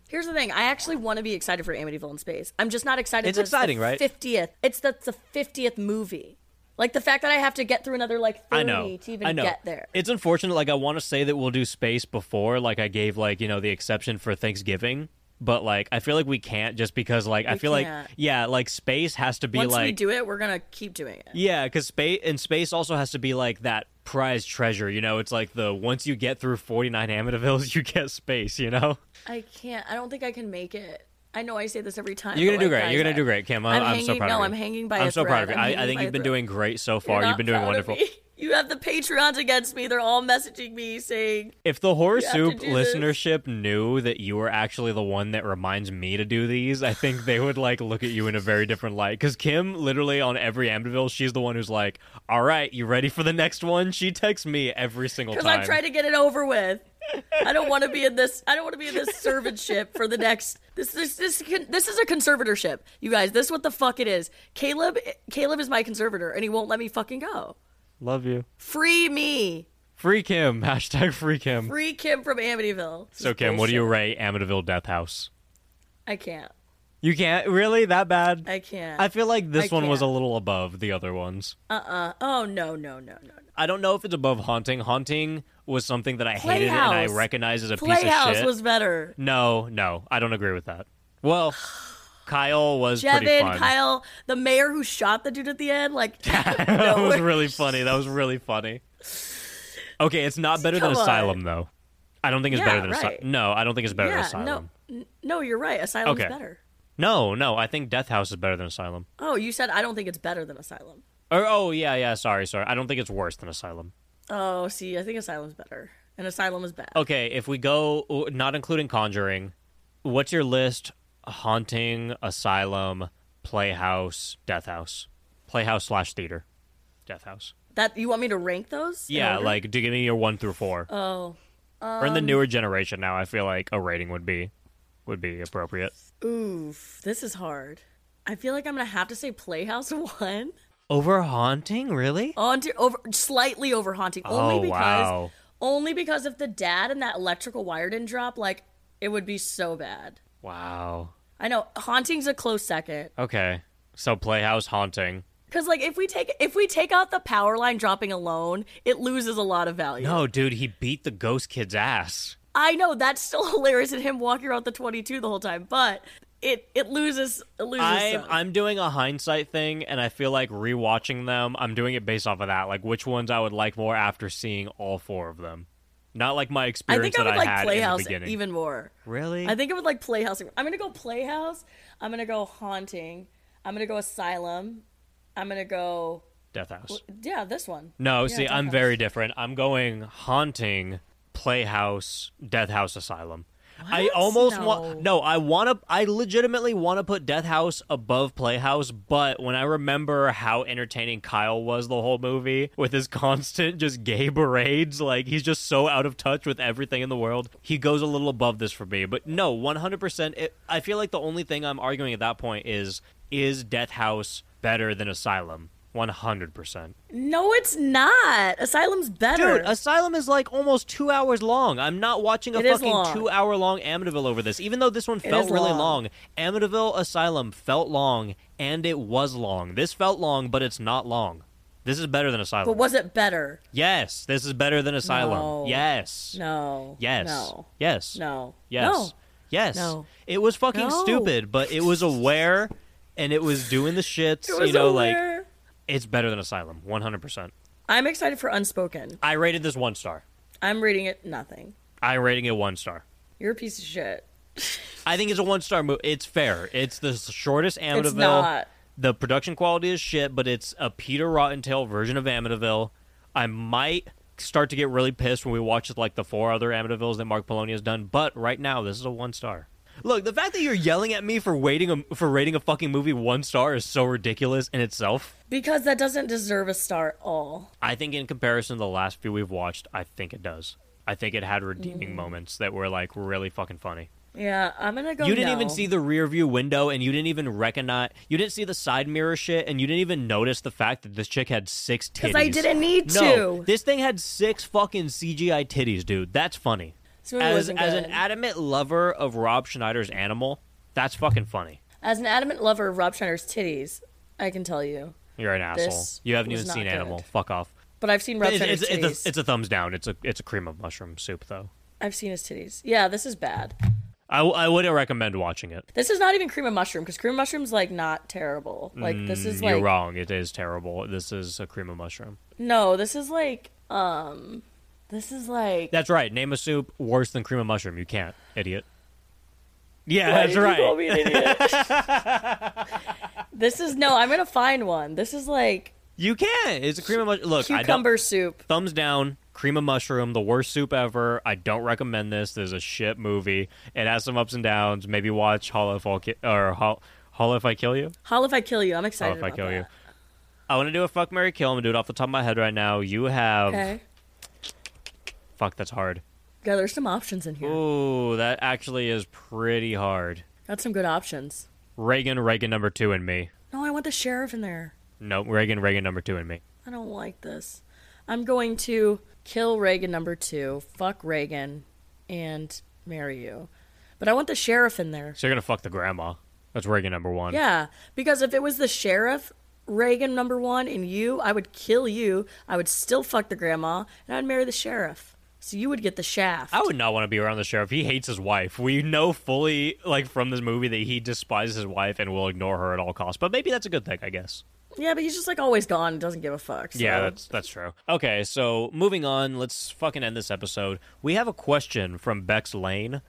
Here's the thing. I actually want to be excited for Amityville in space. I'm just not excited. It's exciting, right? 50th. That's the 50th movie. Like, the fact that I have to get through another, like, 30 to even get there. It's unfortunate. Like, I want to say that we'll do space before. Like, I gave, like, you know, the exception for Thanksgiving. But, like, I feel like we can't just because, like, I feel like space has to be, like... Once we do it, we're going to keep doing it. Yeah, because space also has to be, like, that prized treasure, you know? It's, like, the once you get through 49 Amityvilles, you get space, you know? I can't. I don't think I can make it. I know I say this every time. You're going to do great. You're going to do great, Kim. I'm so proud of you. No, I'm hanging by a thread. I'm so proud of you. I think you've been doing great so far. You've been doing wonderful. You have the Patreons against me. They're all messaging me saying... If the Horror Soup listenership knew that you were actually the one that reminds me to do these, I think they would, like, look at you in a very different light. Because Kim, literally on every Amityville, she's the one who's like, all right, you ready for the next one? She texts me every single time. Because I'm trying to get it over with. I don't want to be in this servantship for the next. This is a conservatorship, you guys. This is what the fuck it is. Caleb is my conservator, and he won't let me fucking go. Love you. Free me. Free Kim. Hashtag free Kim. Free Kim from Amityville. So Kim, what do you rate Amityville Death House? I can't. You can't? Really? That bad? I can't. I feel like this one was a little above the other ones. Oh, no. I don't know if it's above Haunting. Haunting was something that I hated and I recognize as a piece of shit. Playhouse was better. No. I don't agree with that. Well, Kyle was pretty fun. Kyle, the mayor who shot the dude at the end. Like, that was really funny. Okay, it's not better than Asylum, though. I don't think it's better than Asylum. No, I don't think it's better than Asylum. No, you're right. Asylum's better. No, I think Death House is better than Asylum. Oh, you said I don't think it's better than Asylum. Sorry. I don't think it's worse than Asylum. Oh, see, I think Asylum's better. And Asylum is bad. Okay, if we go, not including Conjuring, what's your list? Haunting, Asylum, Playhouse, Death House. Playhouse/theater. Death House. That, you want me to rank those? Yeah, like, do give me your 1 through 4. Oh. We're in the newer generation now. I feel like a rating would be appropriate. Oof, this is hard. I feel like I'm going to have to say Playhouse 1. Over Haunting, really? Slightly over Haunting. Only because if the dad and that electrical wire didn't drop, like, it would be so bad. Wow. I know, Haunting's a close second. Okay, so Playhouse, Haunting. Because, like, if we take out the power line dropping alone, it loses a lot of value. No, dude, he beat the ghost kid's ass. I know, that's still hilarious, and him walking around the 22 the whole time, but it loses. I'm doing a hindsight thing, and I feel like rewatching them, I'm doing it based off of that, like which ones I would like more after seeing all 4 of them. Not like my experience that I had in the beginning. I think I would like Playhouse even more. Really? I think I would like Playhouse. I'm going to go Playhouse. I'm going to go Haunting. I'm going to go Asylum. I'm going to go... Death House. Yeah, this one. No, yeah, see, I'm very different. I'm going Haunting... Playhouse, Death House, Asylum. What? I almost want... No, I legitimately want to put Death House above Playhouse, but when I remember how entertaining Kyle was the whole movie with his constant just gay parades, like, he's just so out of touch with everything in the world, he goes a little above this for me. But no, 100%, I feel like the only thing I'm arguing at that point is Death House better than Asylum? 100%. No, it's not. Asylum's better. Dude, Asylum is like almost 2 hours long. I'm not watching a fucking 2-hour-long Amityville over this. Even though this one felt really long, Amityville Asylum felt long, and it was long. This felt long, but it's not long. This is better than Asylum. But was it better? Yes. This is better than Asylum. No. Yes. No. Yes. No. Yes. No. Yes. No. Yes. No. It was fucking stupid, but it was aware, and it was doing the shits, it was aware. It's better than Asylum, 100%. I'm excited for Unspoken. I rated this 1 star. I'm rating it nothing. I'm rating it 1 star. You're a piece of shit. I think it's a 1 star movie. It's fair. It's the shortest Amityville. It's not. The production quality is shit, but it's a Peter Rottentail version of Amityville. I might start to get really pissed when we watch like the 4 other Amityvilles that Mark Poloni has done, but right now this is a 1 star. Look, the fact that you're yelling at me for rating a fucking movie 1 star is so ridiculous in itself. Because that doesn't deserve a star at all. I think in comparison to the last few we've watched, I think it does. I think it had redeeming moments that were like really fucking funny. Yeah, I'm gonna go. You didn't even see the rear view window, and you didn't even recognize. You didn't see the side mirror shit, and you didn't even notice the fact that this chick had 6 titties. Because I didn't need to. This thing had 6 fucking CGI titties, dude. That's funny. As an adamant lover of Rob Schneider's Animal, that's fucking funny. As an adamant lover of Rob Schneider's titties, I can tell you, you're an asshole. You haven't even seen Animal. Fuck off. But I've seen Rob Schneider's titties. It's a thumbs down. It's a cream of mushroom soup, though. I've seen his titties. Yeah, this is bad. I wouldn't recommend watching it. This is not even cream of mushroom, because cream of mushroom's like not terrible. Like this is like, you're wrong. It is terrible. This is a cream of mushroom. No, this is like this is like. That's right. Name a soup worse than cream of mushroom. You can't, idiot. Yeah, why that's right. You call me an idiot? This is no. I'm gonna find one. This is like you can't. It's a cream of mushroom. Look, cucumber soup. Thumbs down. Cream of mushroom, the worst soup ever. I don't recommend this. This is a shit movie. It has some ups and downs. Maybe watch Holla If I Kill You. Holla If I Kill You. I'm excited about that. Holla If I Kill You. I want to do a fuck, marry, kill. I'm going to do it off the top of my head right now. You have... Okay. Fuck, that's hard. Yeah, there's some options in here. Ooh, that actually is pretty hard. That's some good options. Reagan number 2 and me. No, I want the sheriff in there. Nope, Reagan number 2 and me. I don't like this. I'm going to... kill Reagan number 2, fuck Reagan, and marry you. But I want the sheriff in there. So you're going to fuck the grandma. That's Reagan number 1. Yeah, because if it was the sheriff, Reagan number 1, and you, I would kill you. I would still fuck the grandma, and I'd marry the sheriff. So you would get the shaft. I would not want to be around the sheriff. He hates his wife. We know fully, like, from this movie that he despises his wife and will ignore her at all costs. But maybe that's a good thing, I guess. Yeah, but he's just, like, always gone and doesn't give a fuck. So. Yeah, that's true. Okay, so moving on, let's fucking end this episode. We have a question from Bex Lane.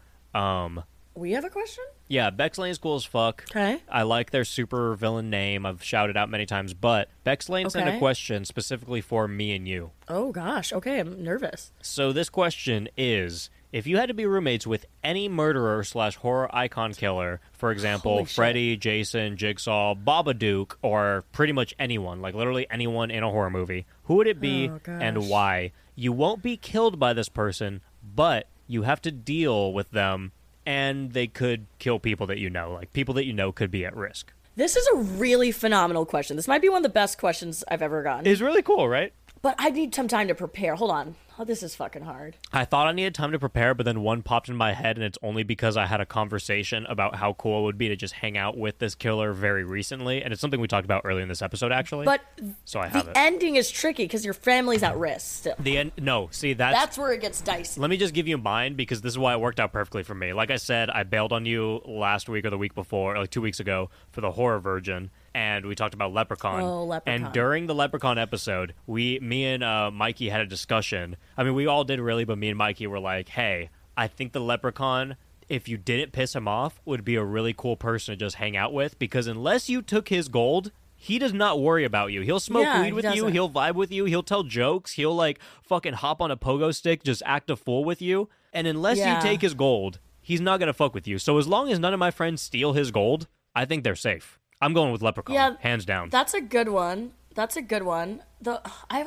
We have a question? Yeah, Bex Lane's cool as fuck. Okay. I like their super villain name. I've shouted out many times, but Bex Lane sent a question specifically for me and you. Oh, gosh. Okay, I'm nervous. So this question is... if you had to be roommates with any murderer/horror icon killer, for example, Freddy, Jason, Jigsaw, Babadook, or pretty much anyone, like literally anyone in a horror movie, who would it be and why? You won't be killed by this person, but you have to deal with them, and they could kill people that you know. Like, people that you know could be at risk. This is a really phenomenal question. This might be one of the best questions I've ever gotten. It's really cool, right? But I need some time to prepare. Hold on. Oh, this is fucking hard. I thought I needed time to prepare, but then one popped in my head, and it's only because I had a conversation about how cool it would be to just hang out with this killer very recently, and it's something we talked about earlier in this episode, actually. But so I have the ending is tricky, because your family's at risk still. No, see, that's where it gets dicey. Let me just give you mine, because this is why it worked out perfectly for me. Like I said, I bailed on you last week or the week before, like 2 weeks ago, for the horror virgin. And we talked about Leprechaun. Oh, Leprechaun. And during the Leprechaun episode, me and Mikey had a discussion. I mean, we all did really, but me and Mikey were like, hey, I think the Leprechaun, if you didn't piss him off, would be a really cool person to just hang out with. Because unless you took his gold, he does not worry about you. He'll smoke weed with you. He'll vibe with you. He'll tell jokes. He'll, like, fucking hop on a pogo stick, just act a fool with you. And unless you take his gold, he's not going to fuck with you. So as long as none of my friends steal his gold, I think they're safe. I'm going with Leprechaun, hands down. That's a good one. I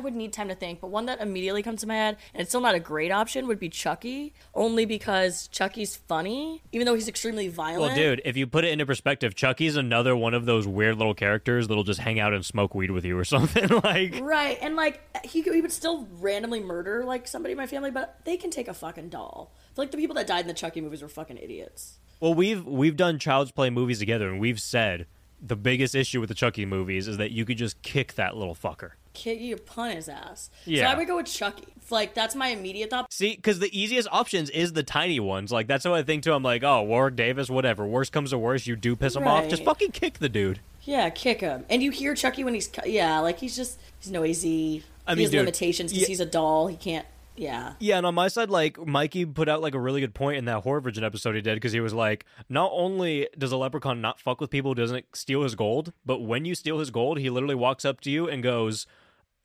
would need time to think, but one that immediately comes to my head, and it's still not a great option, would be Chucky, only because Chucky's funny, even though he's extremely violent. Well, dude, if you put it into perspective, Chucky's another one of those weird little characters that'll just hang out and smoke weed with you or something, like... Right, and, like, he would still randomly murder, like, somebody in my family, but they can take a fucking doll. Like, the people that died in the Chucky movies were fucking idiots. Well, we've done Child's Play movies together, and we've said the biggest issue with the Chucky movies is that you could just kick that little fucker. You punt his ass. Yeah. So I would go with Chucky. Like, that's my immediate thought. See, because the easiest options is the tiny ones. Like, that's what I think, too. I'm like, oh, Warwick Davis, whatever. Worst comes to worst, you do piss him off. Just fucking kick the dude. Yeah, kick him. And you hear Chucky when he's... Yeah, like, he's just... He's noisy. I mean, he has limitations because he's a doll. He can't... Yeah. Yeah, and on my side, like, Mikey put out, like, a really good point in that Horror Virgin episode he did, because he was like, not only does a leprechaun not fuck with people who doesn't steal his gold, but when you steal his gold, he literally walks up to you and goes...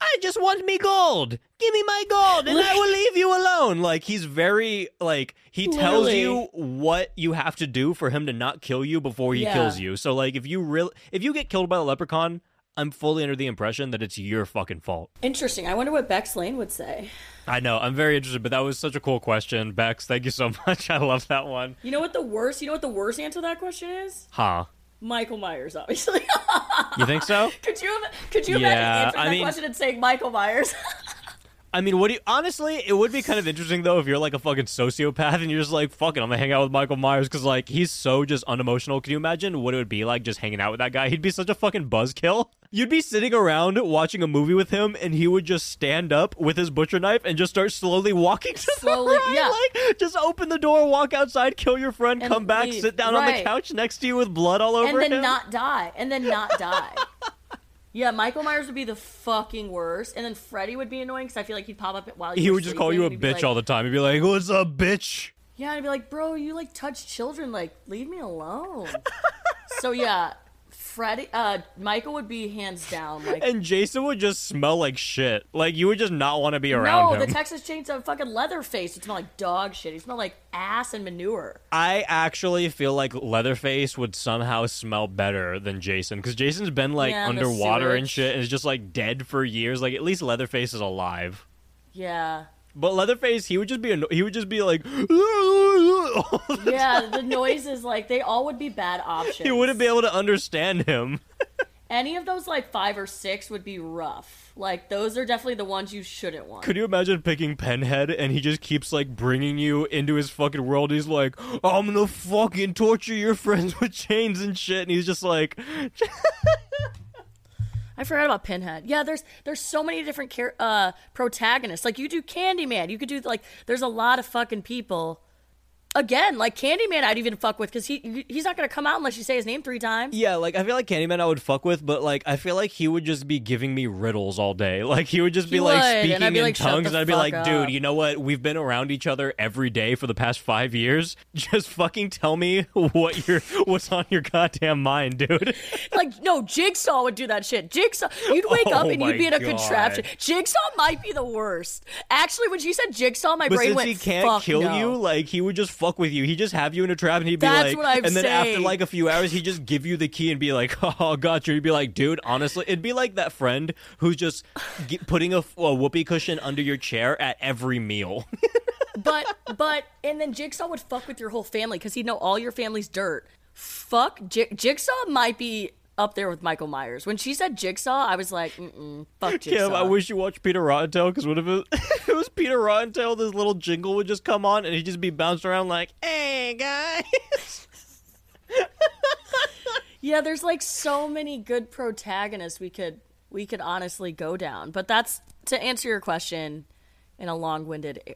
I just want me gold. Give me my gold and I will leave you alone. Like, he's very, like, he tells you what you have to do for him to not kill you before he kills you. So, like, if you get killed by the leprechaun, I'm fully under the impression that it's your fucking fault. Interesting. I wonder what Bex Lane would say. I know. I'm very interested, but that was such a cool question. Bex, thank you so much. I love that one. You know what the worst answer to that question is? Huh? Michael Myers, obviously. You think so? Could you imagine answering that question and saying Michael Myers? I mean, honestly, it would be kind of interesting, though, if you're like a fucking sociopath and you're just like, fuck it, I'm gonna hang out with Michael Myers, because, like, he's so just unemotional. Can you imagine what it would be like just hanging out with that guy? He'd be such a fucking buzzkill. You'd be sitting around watching a movie with him, and he would just stand up with his butcher knife and just start slowly walking to the right. Yeah. Like, just open the door, walk outside, kill your friend, and come back, leave. Sit down on the couch next to you with blood all over him. And then not die. Yeah, Michael Myers would be the fucking worst. And then Freddy would be annoying, because I feel like he'd pop up while you were sleeping. He would just call you a bitch all the time. He'd be like, what's up, bitch? Yeah, and I'd be like, bro, you, like, touch children. Like, leave me alone. So, yeah. Freddy, Michael would be hands down. Like, and Jason would just smell like shit. Like, you would just not want to be around him. No, the Texas Chainsaw fucking Leatherface would smell like dog shit. He smelled like ass and manure. I actually feel like Leatherface would somehow smell better than Jason, because Jason's been, like, underwater and shit, and is just, like, dead for years. Like, at least Leatherface is alive. Yeah. But Leatherface, he would just be like, the noises, like, they all would be bad options. You wouldn't be able to understand him. Any of those, like, 5 or 6 would be rough. Like, those are definitely the ones you shouldn't want. Could you imagine picking Penhead, and he just keeps, like, bringing you into his fucking world? He's like, I'm gonna fucking torture your friends with chains and shit, and he's just like... I forgot about Pinhead. Yeah, there's so many different protagonists. Like, you do Candyman. You could do, like, there's a lot of fucking people. Again, like, Candyman I'd even fuck with, because he's not going to come out unless you say his name 3 times. Yeah, like, I feel like Candyman I would fuck with, but, like, I feel like he would just be giving me riddles all day. Like, he would just be, like, speaking in tongues, and I'd be like, dude, you know what? We've been around each other every day for the past 5 years. Just fucking tell me what's on your goddamn mind, dude. Like, no, Jigsaw would do that shit. Jigsaw, you'd wake up and you'd be in a contraption. Jigsaw might be the worst. Actually, when she said Jigsaw, my brain went, fuck no. But since he can't kill you, like, he would just fuck with you. He'd just have you in a trap, and he'd be then after like a few hours, he'd just give you the key and be like, oh, gotcha. He'd be like, dude, honestly, it'd be like that friend who's just putting a whoopee cushion under your chair at every meal. but and then Jigsaw would fuck with your whole family, because he'd know all your family's dirt. Fuck, Jigsaw might be up there with Michael Myers. When she said Jigsaw, I was like, fuck Jigsaw. Kim, I wish you watched Peter Rottentail, because what if it was Peter Rottentail, this little jingle would just come on, and he'd just be bounced around like, hey, guys. Yeah, there's, like, so many good protagonists we could honestly go down. But that's, to answer your question in a long-winded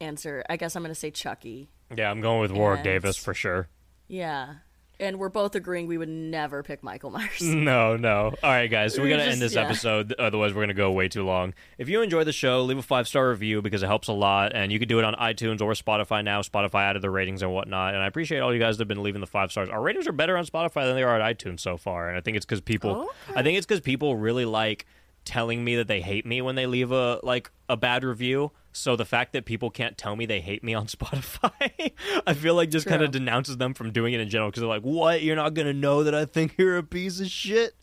answer, I guess I'm going to say Chucky. Yeah, I'm going with Warwick Davis for sure. Yeah. And we're both agreeing we would never pick Michael Myers. No. All right, guys. So we're going to end this episode. Otherwise, we're going to go way too long. If you enjoy the show, leave a 5-star review, because it helps a lot. And you can do it on iTunes or Spotify now. Spotify added the ratings and whatnot. And I appreciate all you guys that have been leaving the 5 stars. Our ratings are better on Spotify than they are on iTunes so far. And I think it's because people really like telling me that they hate me when they leave a bad review. So the fact that people can't tell me they hate me on Spotify, I feel like just kind of denounces them from doing it in general, because they're like, what? You're not going to know that I think you're a piece of shit?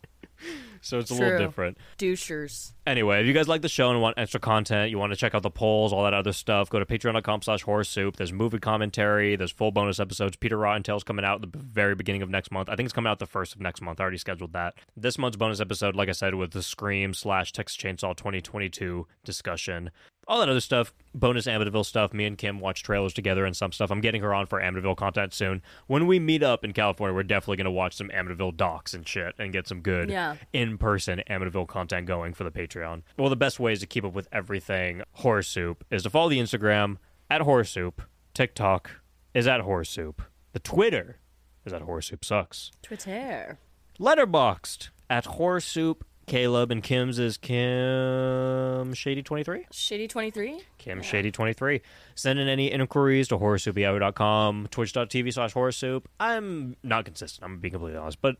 So it's a little different. Douchers. Anyway, if you guys like the show and want extra content, you want to check out the polls, all that other stuff, go to patreon.com/horrorsoup. There's movie commentary. There's full bonus episodes. Peter Rottentail's coming out at the very beginning of next month. I think it's coming out the 1st of next month. I already scheduled that. This month's bonus episode, like I said, with the Scream/Texas Chainsaw 2022 discussion. All that other stuff, bonus Amityville stuff. Me and Kim watch trailers together and some stuff. I'm getting her on for Amityville content soon. When we meet up in California, we're definitely going to watch some Amityville docs and shit and get some good in-person Amityville content going for the Patreon. Well, the best ways to keep up with everything Horror Soup is to follow the Instagram @HorrorSoup. TikTok is @HorrorSoup. The Twitter is @HorrorSoupSucks. Twitter. Letterboxd at Horror Soup. Caleb and Kim's is Kim Shady23. Shady23. Kim Shady23. Send in any inquiries to horrorsoup@yahoo.com, twitch.tv/horrorsoup. I'm not consistent, I'm being completely honest, but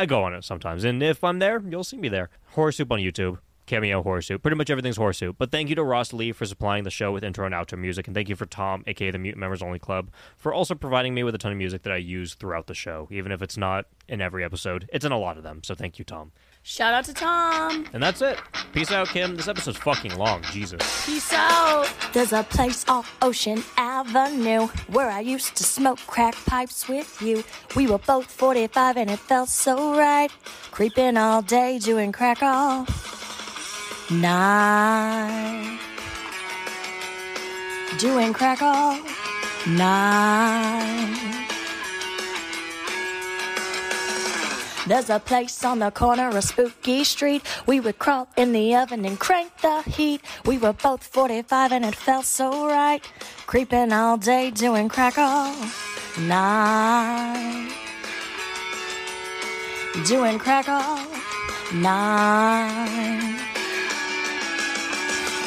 I go on it sometimes. And if I'm there, you'll see me there. Horror Soup on YouTube. Cameo Horror Soup. Pretty much everything's Horror Soup. But thank you to Ross Lee for supplying the show with intro and outro music, and thank you for Tom, aka the Mutant Members Only Club, for also providing me with a ton of music that I use throughout the show. Even if it's not in every episode, it's in a lot of them. So thank you, Tom. Shout out to Tom. And that's it. Peace out, Kim. This episode's fucking long. Jesus. Peace out. There's a place off Ocean Avenue where I used to smoke crack pipes with you. We were both 45 and it felt so right. Creeping all day, doing crack all night. Doing crack all night. There's a place on the corner of Spooky Street. We would crawl in the oven and crank the heat. We were both 45 and it felt so right. Creeping all day, doing crack all night. Doing crack all night.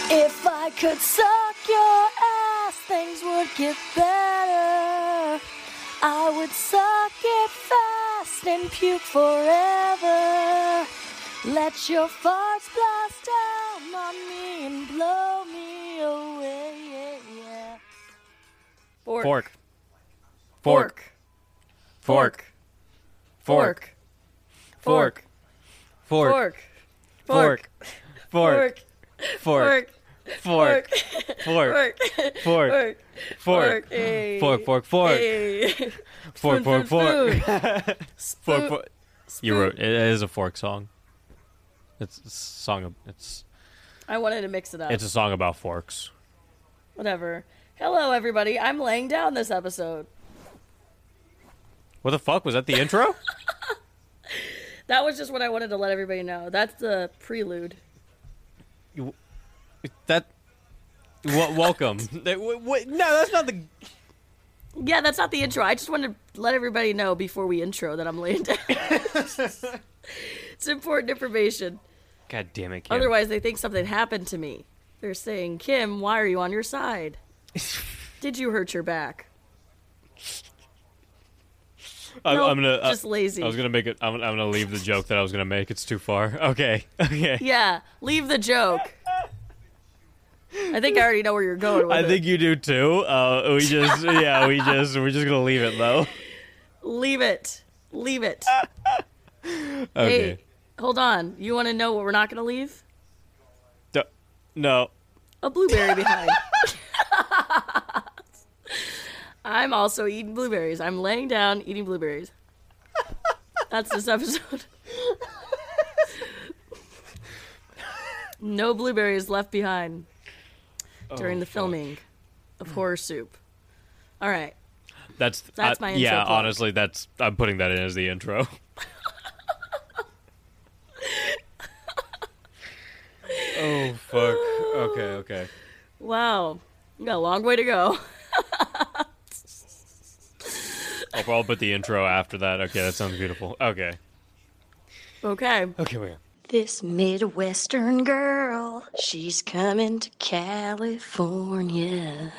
If I could suck your ass, things would get better. I would suck it fast and puke forever. Let your farts blast down on me and blow me away. Yeah. Fork. Fork. Fork. Fork. Fork. Fork. Fork. Fork. Fork. Fork. Fork, fork, fork, fork, fork, fork, fork, fork, fork, fork, fork, fork. You wrote it. Is a fork song. It's a song. I wanted to mix it up. It's a song about forks. Whatever. Hello, everybody. I'm laying down this episode. What the fuck was that? The intro? That was just what I wanted to let everybody know. That's the prelude. Welcome. No, that's not the. Yeah, that's not the intro. I just wanted to let everybody know before we intro that I'm laying down. It's important information. God damn it, Kim. Otherwise, they think something happened to me. They're saying, Kim, why are you on your side? Did you hurt your back? I'm lazy. I was gonna make it. I'm gonna leave the joke that I was gonna make. It's too far. Okay. Yeah, leave the joke. I think I already know where you're going with it. I think you do too. We're just gonna leave it though. Leave it. Okay. Hey, hold on. You want to know what we're not gonna leave? No. A blueberry behind. I'm also eating blueberries. I'm laying down eating blueberries. That's this episode. No blueberries left behind during the filming of Horror Soup. All right. That's my intro. Yeah, plug. Honestly, I'm putting that in as the intro. Oh, fuck. Okay. Wow. You got a long way to go. I'll put the intro after that. Okay, that sounds beautiful. Okay. Okay, we're here. This Midwestern girl, she's coming to California.